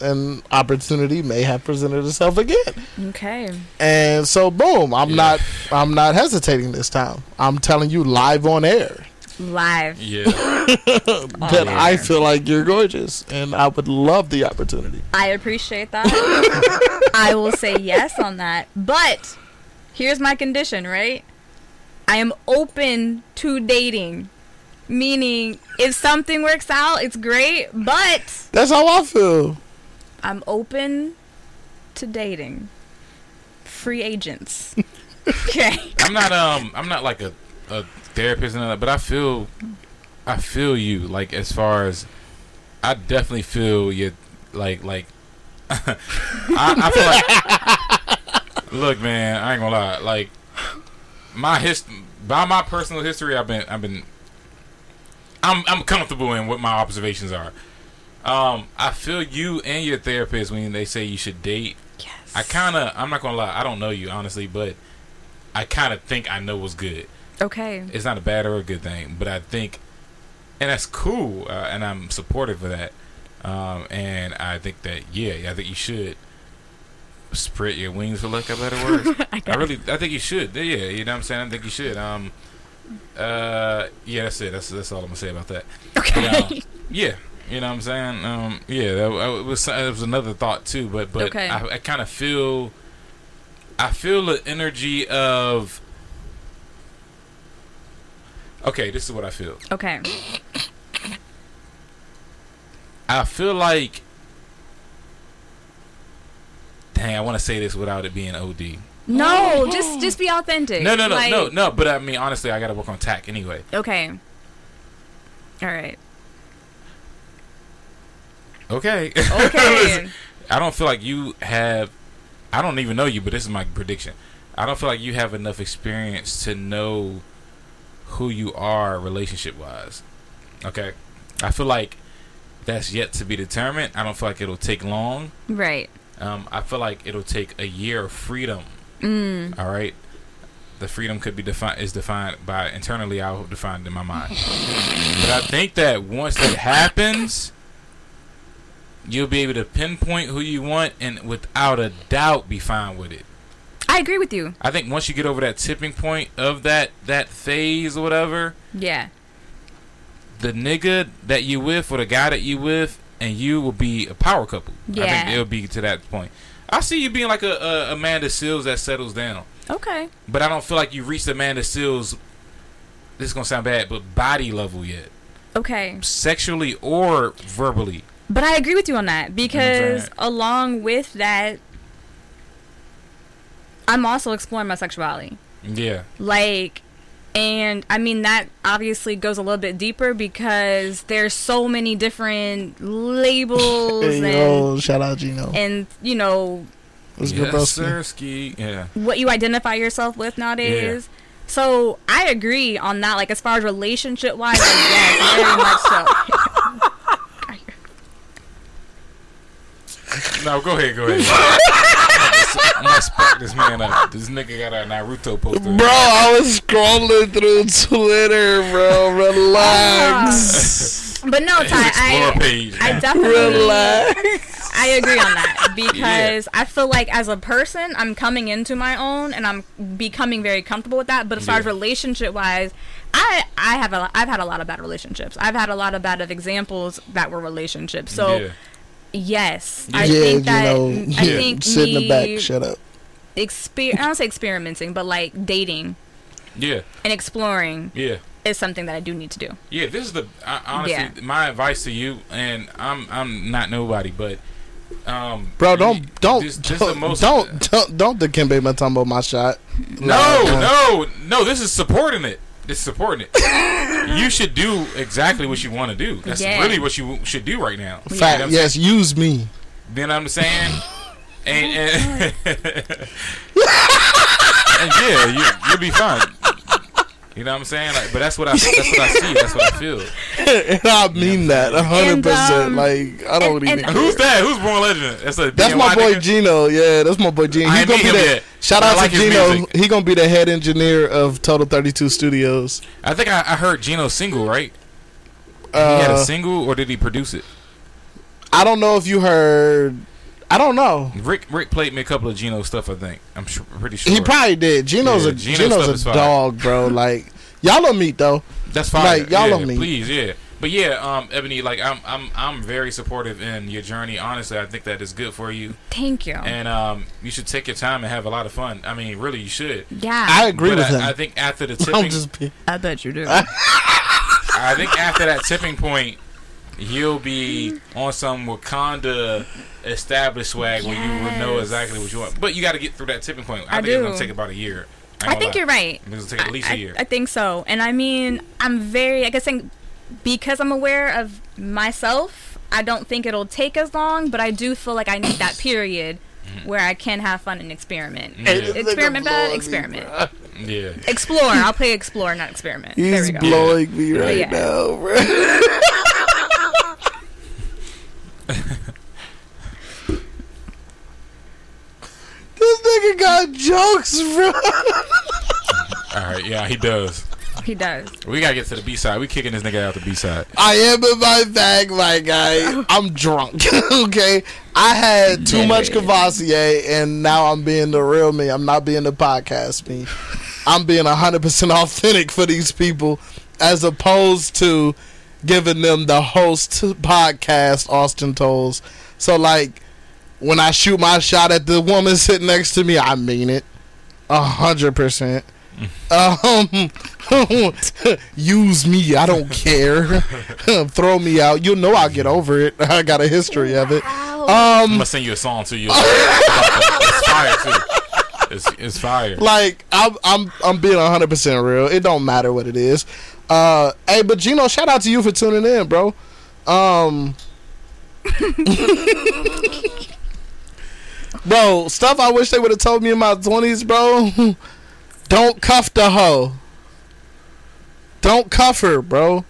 an opportunity may have presented itself again. Okay. And so boom, I'm not hesitating this time. I'm telling you live on air. Live. Yeah. That I feel like you're gorgeous, and I would love the opportunity. I appreciate that. I will say yes on that. But here's my condition, right? I am open to dating. Meaning, if something works out, it's great, but that's how I feel. I'm open to dating. Free agents. Okay. I'm not like a therapist and all that, but I feel you, like, as far as I definitely feel you, like I feel like Look, man, I ain't gonna lie. Like, by my personal history, I'm comfortable in what my observations are. I feel you and your therapist when they say you should date. Yes. I'm not gonna lie, I don't know you honestly, but I kind of think I know what's good. Okay. It's not a bad or a good thing, but I think, and that's cool, and I'm supportive of that. And I think that, yeah, I think you should spread your wings, for lack of better words. I think you should. Yeah, you know what I'm saying? I think you should. Yeah, that's it. That's all I'm gonna say about that. Okay. But, yeah. You know what I'm saying? Yeah, it was another thought too, but okay. I kind of feel, the energy of. Okay, this is what I feel. Okay. I feel like. Dang, I want to say this without it being OD. No, just be authentic. No, like, no. But I mean, honestly, I gotta work on tact anyway. Okay. All right. Okay. Listen, I don't even know you, but this is my prediction. I don't feel like you have enough experience to know who you are relationship-wise. Okay? I feel like that's yet to be determined. I don't feel like it'll take long. Right. I feel like it'll take a year of freedom. Mm. All right? The freedom could be defined by internally, I would define it in my mind. But I think that once that happens, you'll be able to pinpoint who you want and without a doubt be fine with it. I agree with you. I think once you get over that tipping point of that phase or whatever. Yeah. The nigga that you with or the guy that you with and you will be a power couple. Yeah. I think it'll be to that point. I see you being like a Amanda Seals that settles down. Okay. But I don't feel like you reached Amanda Seals, this is going to sound bad, but body level yet. Okay. Sexually or verbally. But I agree with you on that because along with that, I'm also exploring my sexuality. Yeah. Like, and I mean, that obviously goes a little bit deeper because there's so many different labels. Shout out Gino. And, you know. What's good, bro? Sirski. Yeah. What you identify yourself with nowadays. Yeah. So I agree on that. Like, as far as relationship-wise, yes, very much so. No, go ahead. I'm gonna spark this man up. This nigga got a Naruto poster. Bro, I was scrolling through Twitter, bro. Relax. But no, Ty, I definitely relax. I agree on that because I feel like as a person, I'm coming into my own and I'm becoming very comfortable with that. But as far as relationship wise, I've had a lot of bad relationships. I've had a lot of bad examples that were relationships. So. Yeah. Yes, I think that I think sit in the back, shut up. I don't say experimenting, but like dating, and exploring, is something that I do need to do. Yeah, this is my advice to you, and I'm not nobody, but bro, don't dikembe Mutombo my shot. No, this is supporting it. You should do exactly what you want to do. That's really what you should do right now. Fact, yes, use me. Then I'm saying, and yeah, you'll be fine. You know what I'm saying? Like, but that's what I see. That's what I feel. And I mean that 100%. Like I don't even. Who's that? Who's Born Legend? That's my boy Gino. Yeah, that's my boy Gino. He's gonna be that. Shout out to Gino. He's gonna be the head engineer of Total 32 Studios. I think I heard Gino's single, right? He had a single, or did he produce it? I don't know if you heard. I don't know. Rick played me a couple of Gino stuff, I think. I'm pretty sure. He probably did. Gino's a dog, bro. Like, y'all don't meet, though. That's fine. Like, y'all don't meet. Please, yeah. But, yeah, Ebony, like, I'm very supportive in your journey. Honestly, I think that is good for you. Thank you. And you should take your time and have a lot of fun. I mean, really, you should. Yeah. I agree with that. I think after the tipping... I bet you do. I think after that tipping point... You'll be on some Wakanda established swag where you will know exactly what you want. But you got to get through that tipping point. I think it's going to take about a year. I think you're right. It's going to take at least a year. I think so. And I mean, because I'm aware of myself, I don't think it'll take as long, but I do feel like I need that period where I can have fun and experiment. Yeah. Experiment, bad, experiment. Yeah. Explore. I'll play explore, not experiment. He's there we go. Blowing me right now, bro. This nigga got jokes, bro. Alright, yeah, he does. He does. We gotta get to the B-side. We kicking this nigga out the B-side. I am in my bag, my guy. I'm drunk, okay? I had too much Cavassier, and now I'm being the real me. I'm not being the podcast me. I'm being 100% authentic for these people, as opposed to giving them the host podcast, Austin Tolles. So, like, when I shoot my shot at the woman sitting next to me, I mean it. 100%. Use me, I don't care. Throw me out. You know I'll get over it. I got a history of it. I'm gonna send you a song too. It's fire too. It's fire. Like I'm being 100% real. It don't matter what it is. Hey, but Gino, shout out to you for tuning in, bro. Bro, stuff I wish they would have told me in my 20s, bro. Don't cuff the hoe. Don't cuff her, bro.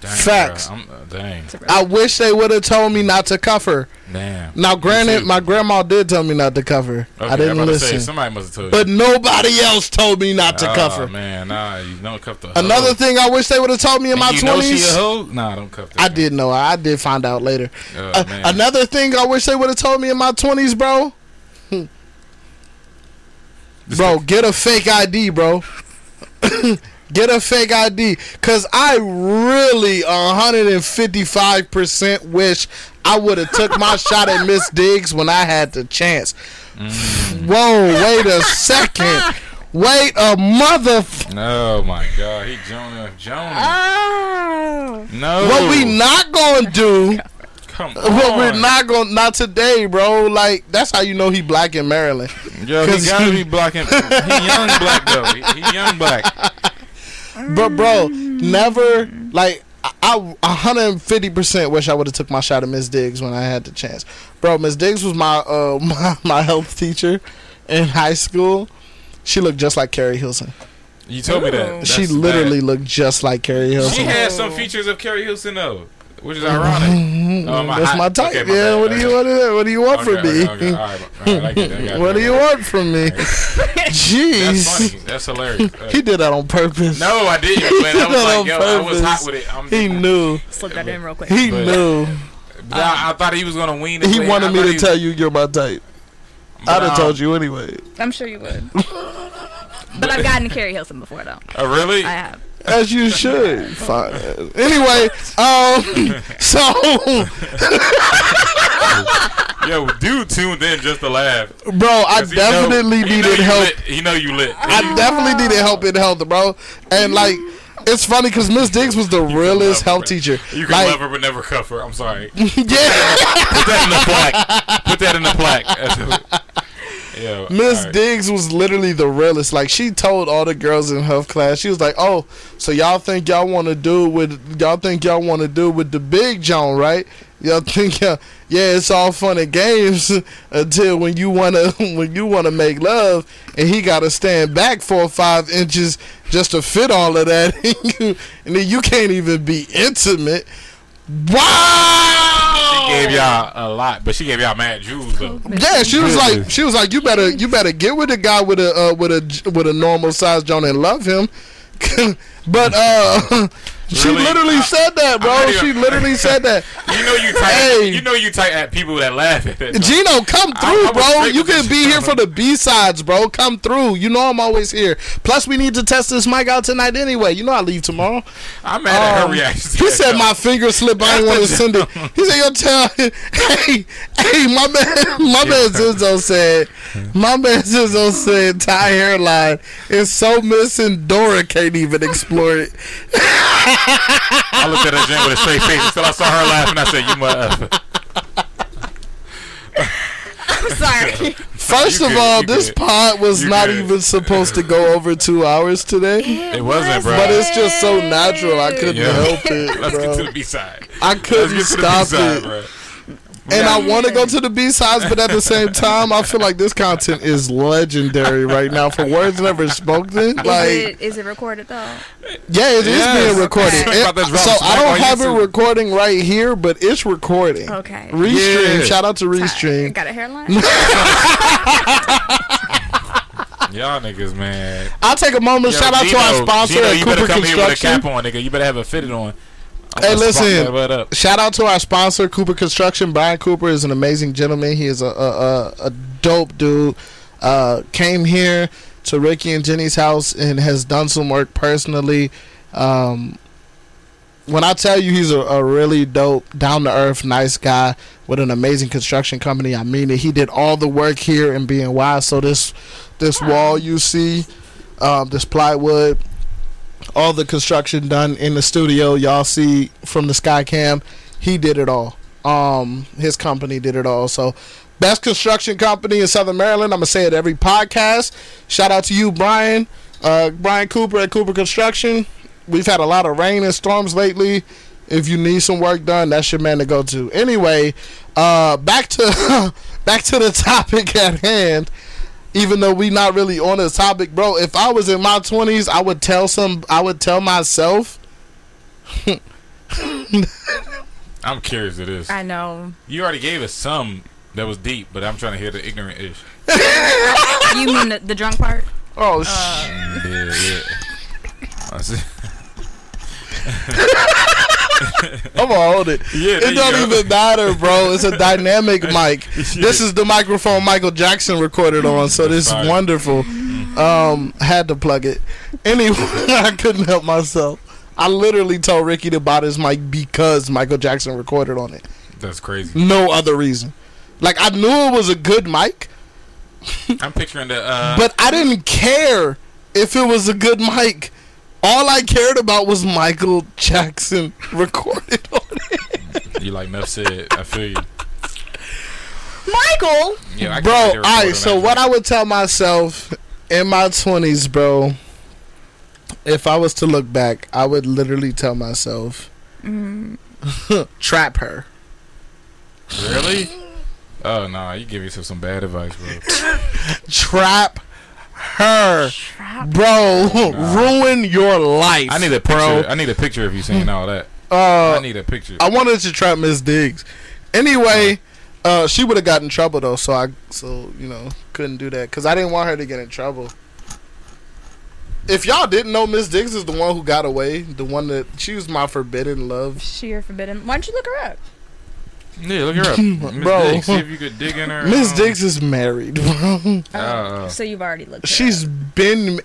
Dang, facts. Bro, dang. I wish they would have told me not to cuff her. Damn. Now, granted, my grandma did tell me not to cuff her. Okay, I didn't listen. Somebody must have told you. But nobody else told me not to cuff her. Man, nah, you don't cuff the hoe. Another thing I wish they would have told me in my 20s. You know she a hoe? Nah, don't cuff the hoe. I did know. I did find out later. Another thing I wish they would have told me in my 20s, bro. Bro, get a fake ID, bro. Get a fake ID. Because I really 155% wish I would have took my shot at Miss Diggs when I had the chance. Whoa, wait a second. Wait a oh, my God. He Jonah. Oh. No. What we not going to do. Come on. Well, we're not going, not today, bro. Like, that's how you know he black in Maryland. Yo, he gotta be black in, he young black though. He young black. But bro, never, like, I 150% wish I would have took my shot at Miss Diggs when I had the chance. Bro, Miss Diggs was my my health teacher in high school. She looked just like Keri Hilson. You told me that. That's she literally looked just like Keri Hilson. She had some features of Keri Hilson though. Which is ironic. That's my type. Okay, my bad. What do you want from me? What do you want from me? Jeez. That's funny. That's hilarious. He did that on purpose. No, I didn't. I was hot with it. He knew. Slip that in real quick. He knew. I thought he was going to wean it. He wanted me to tell you you're my type. I'd have told you anyway. I'm sure you would. But I've gotten to Keri Hilson before, though. Oh, really? I have. As you should. Fine. Anyway, so yo, dude tuned in just to laugh. Bro, I definitely needed help. He know you lit. I definitely needed help in health, bro. And like, it's funny because Miss Diggs was the realest health teacher. You can love her but never cuff her. I'm sorry. Yeah. Put that in the plaque. Put that in the plaque. Yeah, Miss Diggs was literally the realest. Like, she told all the girls in her class, she was like, "Oh, so y'all think y'all want to do with the big John, right? Y'all think yeah, it's all fun and games until when you wanna make love and he gotta stand back 4 or 5 inches just to fit all of that, and then you can't even be intimate." Wow! She gave y'all a lot, but she gave y'all mad Jews though. Yeah, she was like, you better get with a guy with a normal size John and love him. But she literally said that, bro. She literally said that. You know you tight at people that laugh at that. Gino, come through, bro. You can be here for the B-sides, bro. Come through. You know I'm always here. Plus, we need to test this mic out tonight anyway. You know I leave tomorrow. I'm mad at her reaction. He said my finger slipped. I didn't want to send it. He said, yo, tell hey, my man Zizo said tie hairline is so missing. Dora can't even explore it. I looked at her gym with a straight face until I saw her laugh and I said, "You mother." I'm sorry. First of all, this pod was not even supposed to go over 2 hours today. It wasn't, bro. But it's just so natural. I couldn't help it. Let's get to the B side. I couldn't stop it. Bro. And I want to go to the B-sides, but at the same time, I feel like this content is legendary right now for Words Never Spoken. Like, is it recorded, though? Yeah, it is being recorded. Okay. So I don't have it recording right here, but it's recording. Okay. Restream. Yeah. Shout out to Restream. Got a hairline? Y'all niggas, man. I'll take a moment. Shout out to our sponsor, Gino, you Cooper Construction. You better come here with a cap on, nigga. You better have it fitted on. Hey, listen, shout out to our sponsor, Cooper Construction. Brian Cooper is an amazing gentleman. He is a dope dude. Came here to Ricky and Jenny's house and has done some work personally. When I tell you he's a really dope, down-to-earth, nice guy with an amazing construction company, I mean it. He did all the work here in BNY. So this wall you see, this plywood, all the construction done in the studio y'all see from the sky cam, he did it all. His company did it all. So best construction company in Southern Maryland. I'm gonna say it every podcast. Shout out to you, Brian. Brian Cooper at Cooper Construction. We've had a lot of rain and storms lately. If you need some work done, that's your man to go to. Anyway, back to the topic at hand. Even though we not really on this topic, bro. If I was in my 20s, I would tell myself. I'm curious of this. I know. You already gave us some that was deep, but I'm trying to hear the ignorant ish. You mean the drunk part? Oh, shit. Yeah. I see. I'm gonna hold it. Yeah, it don't even matter, bro. It's a dynamic mic. Yeah. This is the microphone Michael Jackson recorded on, so this is wonderful. Had to plug it. Anyway, I couldn't help myself. I literally told Ricky to buy this mic because Michael Jackson recorded on it. That's crazy. No other reason. Like, I knew it was a good mic. I'm picturing the. But I didn't care if it was a good mic. All I cared about was Michael Jackson recorded on it. You like Neff said, I feel you. Michael! Yeah, bro, alright, so what I would tell myself in my 20s, bro, if I was to look back, I would literally tell myself, trap her. Really? Oh, nah, you give yourself some bad advice, bro. Trap her, bro, ruin your life. I need a picture. Bro. I need a picture of you saying all that. I need a picture. I wanted to trap Miss Diggs. Anyway, she would have gotten in trouble though, so couldn't do that because I didn't want her to get in trouble. If y'all didn't know, Miss Diggs is the one who got away. The one that she was my forbidden love. She or forbidden? Why don't you look her up? Yeah, look her up, bro. Diggs, see if you could dig in her. Miss Diggs is married, bro. So you've already looked. She's up. Been,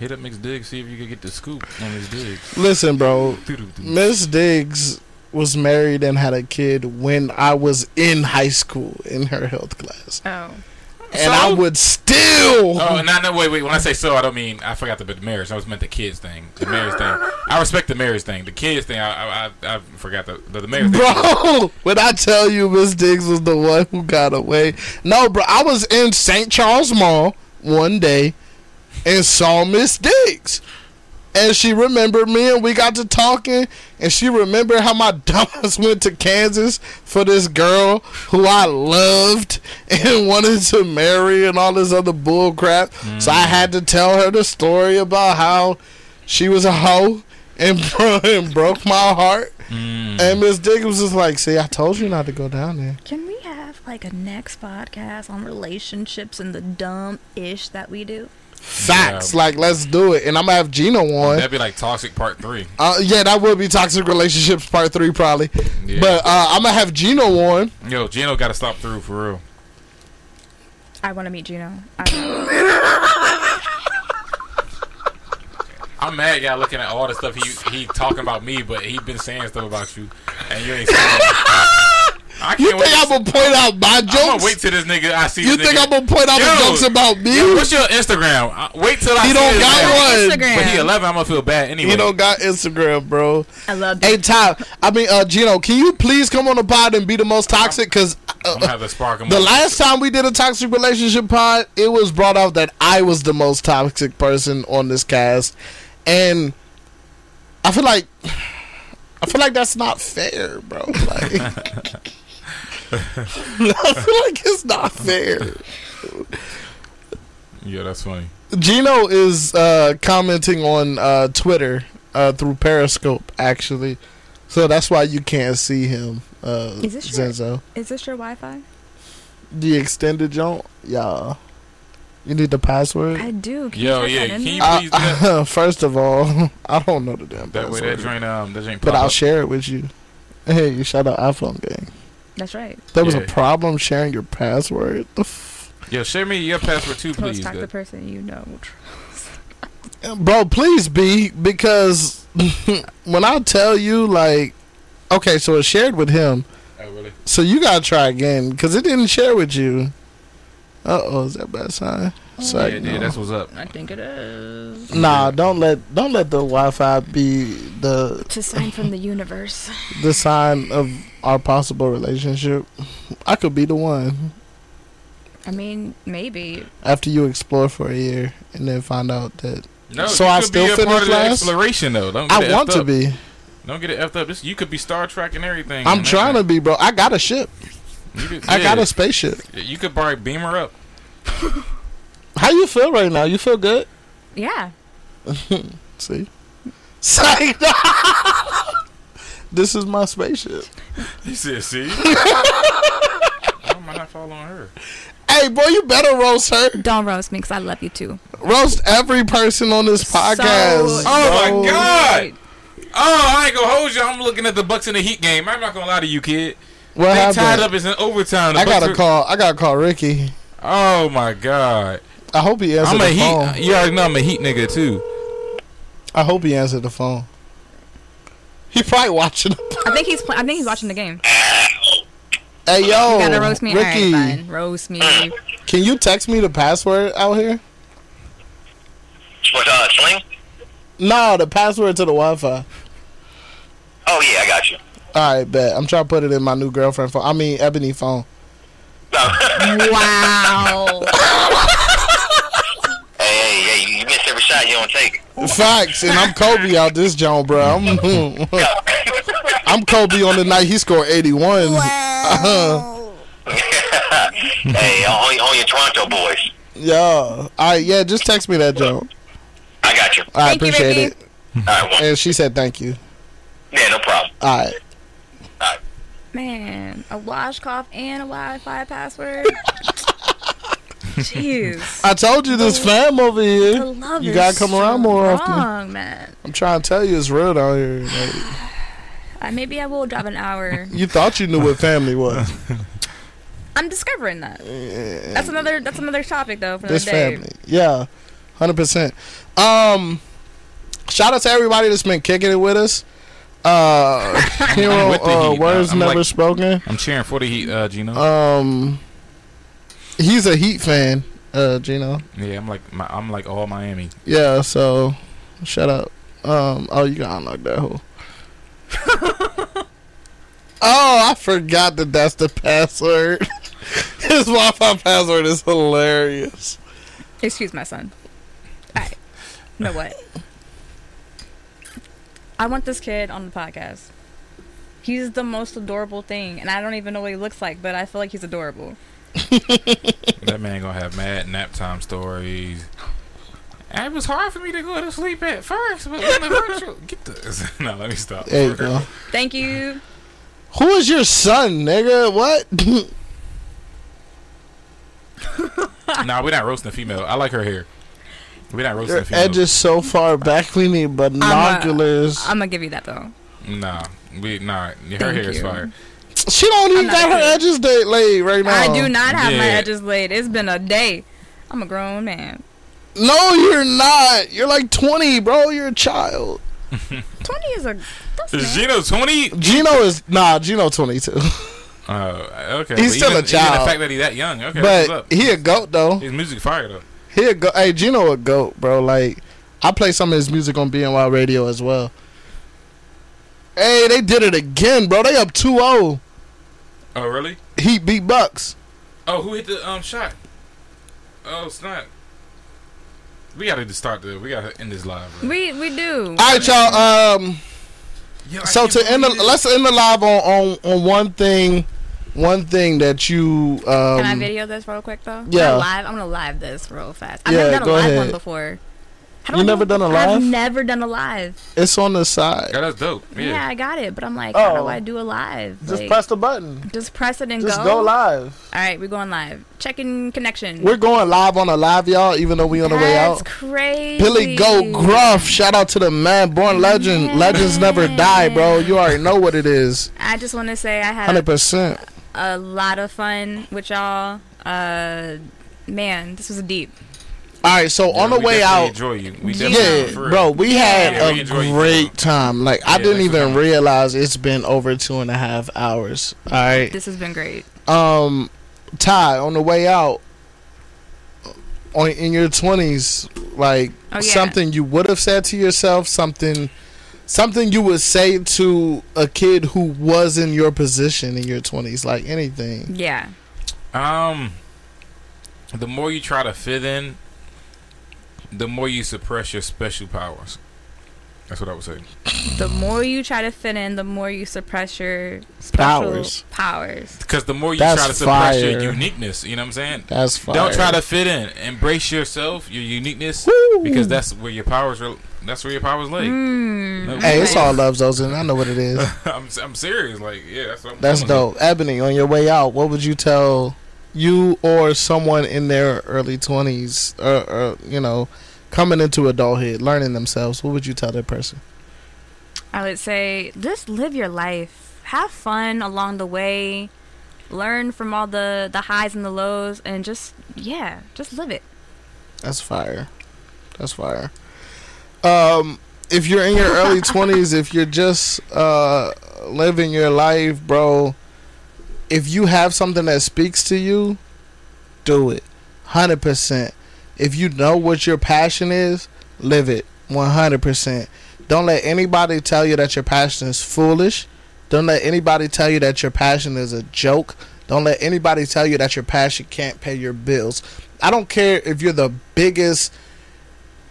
hit up Miss Diggs. See if you could get the scoop on Miss Diggs. Listen, bro. Miss Diggs was married and had a kid when I was in high school in her health class. Oh. And so? I would still. Oh, no, wait. When I say so, I don't mean I forgot the marriage. I was meant the kids thing, the marriage thing. I respect the marriage thing, the kids thing. I forgot the marriage thing. Bro, when I tell you, Miss Diggs was the one who got away. No, bro, I was in St. Charles Mall one day and saw Miss Diggs, and she remembered me, and we got to talking, and she remembered how my dumbass went to Kansas for this girl who I loved and wanted to marry and all this other bull crap. So I had to tell her the story about how she was a hoe and broke my heart. And Miss Diggs was just like, see, I told you not to go down there. Can we have like a next podcast on relationships and the dumb ish that we do? Facts, yeah. Like, let's do it. And I'm gonna have Gino on. That'd be like Toxic Part 3. Yeah, that would be Toxic Relationships Part 3 probably. Yeah. But I'm gonna have Gino on. Yo, Gino gotta stop through for real. I wanna meet Gino. I'm mad y'all looking at all the stuff he talking about me, but he been saying stuff about you and you ain't saying it. You think I'm gonna point out my jokes? I'm gonna wait till this nigga I see. You think I'm gonna point out the jokes about me? Yo, what's your Instagram? Wait till I see. He don't got one. But he 11. I'm gonna feel bad anyway. He don't got Instagram, bro. I love that. Hey, Ty. I mean, Gino, can you please come on the pod and be the most toxic? Because I'm gonna have to spark him. The last time we did a toxic relationship pod, it was brought out that I was the most toxic person on this cast, and I feel like that's not fair, bro. Like, it's not fair. Yeah, that's funny. Gino is commenting on Twitter through Periscope, actually. So that's why you can't see him, Zenzo. Is this your Wi-Fi? The extended joint? Yeah. You need the password? I do. First of all, I don't know the damn password. That way that joint but I'll share it with you. Hey, you shout out iPhone gang. That's right. There was a problem sharing your password. Share me your password too, please. Talk to the person you know. Bro, please be, because when I tell you, like, okay, so it's shared with him. Oh, really? So you gotta try again because it didn't share with you. Is that a bad sign? Sorry, yeah, that's what's up. I think it is. Nah, don't let the Wi-Fi be the sign from the universe. The sign of our possible relationship. I could be the one. I mean, maybe. After you explore for a year and then find out that. No, so I still finish class? The exploration though. I want to be. Don't get it effed up. You could be Star Trek and everything. I'm trying to be, bro. I got a ship. I got a spaceship. You could probably beam her up. How you feel right now? You feel good? Yeah. See? Psych. This is my spaceship. You said, see? Why am I not following her? Hey, boy, you better roast her. Don't roast me because I love you too. Roast every person on this podcast. My God. I ain't going to hold you. I'm looking at the Bucks in the Heat game. I'm not going to lie to you, kid. What happened? They tied up as an overtime. I gotta call Ricky. Oh my God! I hope he answered the phone. You already know I'm a Heat nigga too. I hope he answered the phone. He probably watching. I think he's watching the game. Hey yo, you gotta roast me, Ricky. Right, fine. Roast me. Can you text me the password out here? What Sling? No, the password to the Wi-Fi. Oh yeah, I got you. All right, bet. I'm trying to put it in my new girlfriend phone. I mean, Ebony phone. Wow. Hey, you miss every shot you don't take. Facts, and I'm Kobe out this joint, bro. I'm Kobe on the night he scored 81. Wow. Hey, all your Toronto boys. Yeah. All right, yeah, just text me that joint. I got you. I appreciate it. All right, well. And she said thank you. Yeah, no problem. All right. Man, a washcloth and a Wi-Fi password. Jeez. I told you this fam over here. I love you. Gotta come around more often, man. I'm trying to tell you, it's real out here. Like. Maybe I will drive an hour. You thought you knew what family was. I'm discovering that. Yeah. That's another topic though. For this family, yeah, 100%. Shout out to everybody that's been kicking it with us. Words Never Spoken. I'm cheering for the Heat, Gino. He's a Heat fan, Gino. Yeah, I'm like all Miami. Yeah, so shut up. You gotta unlock that hole. I forgot that's the password. His Wi-Fi password is hilarious. Excuse my son. Alright. You know what? I want this kid on the podcast. He's the most adorable thing, and I don't even know what he looks like, but I feel like he's adorable. That man gonna have mad nap time stories. It was hard for me to go to sleep at first, but when the virtual get this. No, let me stop. There you go. Thank you. Who is your son, nigga? What? Nah, we're not roasting a female. I like her hair. We're not roasting a female. Edge is so far back. We need binoculars. I'm gonna give you that though. Nah. Her hair is fire. She don't even got her edges laid right now. I do not have my edges laid. It's been a day. I'm a grown man. No, you're not. You're like 20, bro. You're a child. 20 is Gino 20? Gino 22. Oh, okay. He's still a child. Even the fact that he's that young. Okay, but what's up? He a goat though. His music fire though. Hey, Gino a goat, bro. Like, I play some of his music on BNY Radio as well. Hey, they did it again, bro. They up 2-0. Oh, really? Heat beat Bucks. Oh, who hit the shot? Oh, snap. We gotta end this live. Bro. We do. All right, y'all. Yo, so to end, let's end the live on one thing that you. Can I video this real quick though? Yeah. I'm gonna live this real fast. I've never done a live one before. You've never done a live? I've never done a live. It's on the side. Yeah, that's dope. Yeah, I got it. But I'm like, how do I do a live? Just press the button. Just press it and go. Just go live. All right, we're going live. Checking connection. We're going live on a live, y'all, even though we on the way out. That's crazy. Billy Goat Gruff. Shout out to the man. Born legend. Yeah. Legends never die, bro. You already know what it is. I just want to say I had 100%. A lot of fun with y'all. Man, this was deep. All right, so on the way out, enjoy you. We had a great time. I didn't even realize it's been over 2.5 hours. All right, this has been great. Ty, on the way out, in your 20s, something you would have said to yourself, something you would say to a kid who was in your position in your 20s, like anything. Yeah. The more you try to fit in, the more you suppress your special powers. That's what I would say. The more you try to fit in, the more you suppress your powers. Because the more you try to suppress your uniqueness, you know what I'm saying? That's fire. Don't try to fit in. Embrace yourself, your uniqueness, because that's where your powers are. That's where your powers lay. No, hey, it's all love, Zosin. I know what it is. I'm serious. That's what I'm That's dope. Here. Ebony, on your way out, what would you tell you or someone in their early 20s, coming into adulthood, learning themselves? What would you tell that person? I would say just live your life. Have fun along the way. Learn from all the highs and the lows, and just live it. That's fire. That's fire. If you're in your early 20s, if you're just living your life, bro, if you have something that speaks to you, do it. 100%. If you know what your passion is, live it. 100%. Don't let anybody tell you that your passion is foolish. Don't let anybody tell you that your passion is a joke. Don't let anybody tell you that your passion can't pay your bills. I don't care if you're the biggest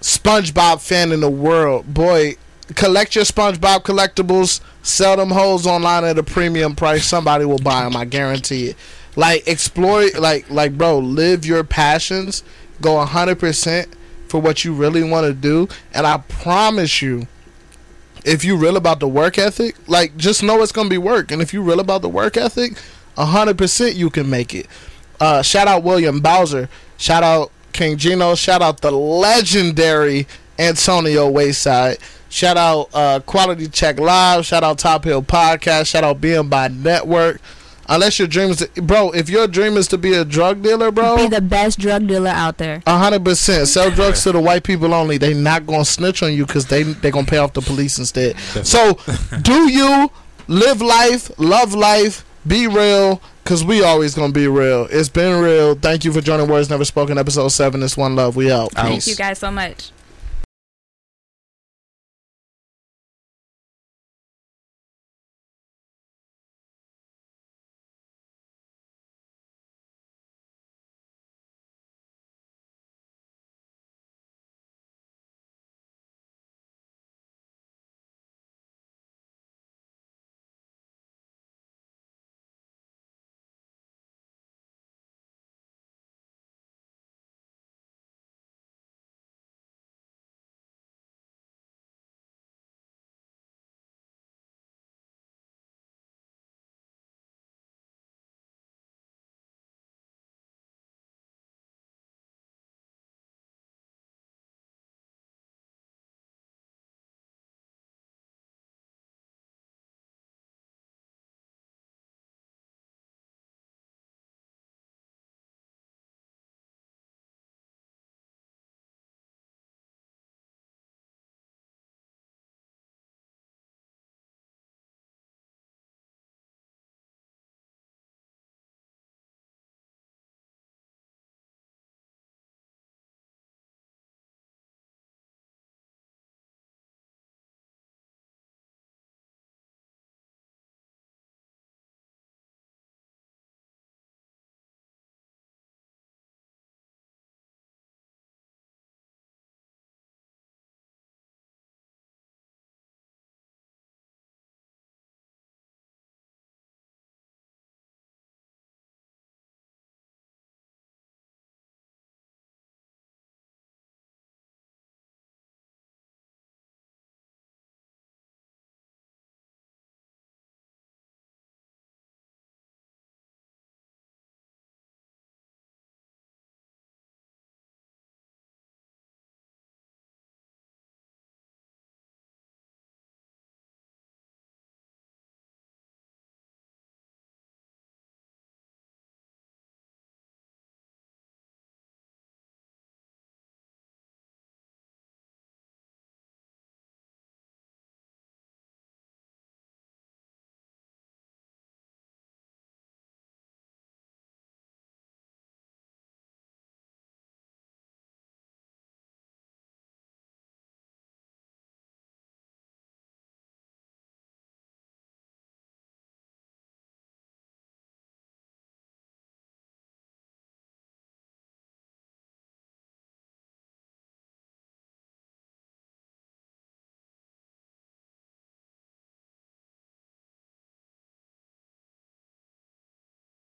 SpongeBob fan in the world. Boy, collect your SpongeBob collectibles. Sell them hoes online at a premium price. Somebody will buy them. I guarantee it. Explore, live your passions. Go 100% for what you really want to do. And I promise you, if you real about the work ethic, just know it's going to be work. And if you real about the work ethic, 100% you can make it. Shout out William Bowser. Shout out King Gino. Shout out the legendary Antonio Wayside. Shout out Quality Check Live. Shout out Top Hill Podcast. Shout out BNY Network. Unless your dream is... if your dream is to be a drug dealer, bro... Be the best drug dealer out there. 100%. Sell drugs to the white people only. They not going to snitch on you because they going to pay off the police instead. So, do you live life, love life, be real, because we always going to be real. It's been real. Thank you for joining Words Never Spoken, Episode 7. It's one love. We out. Peace. Thank you guys so much.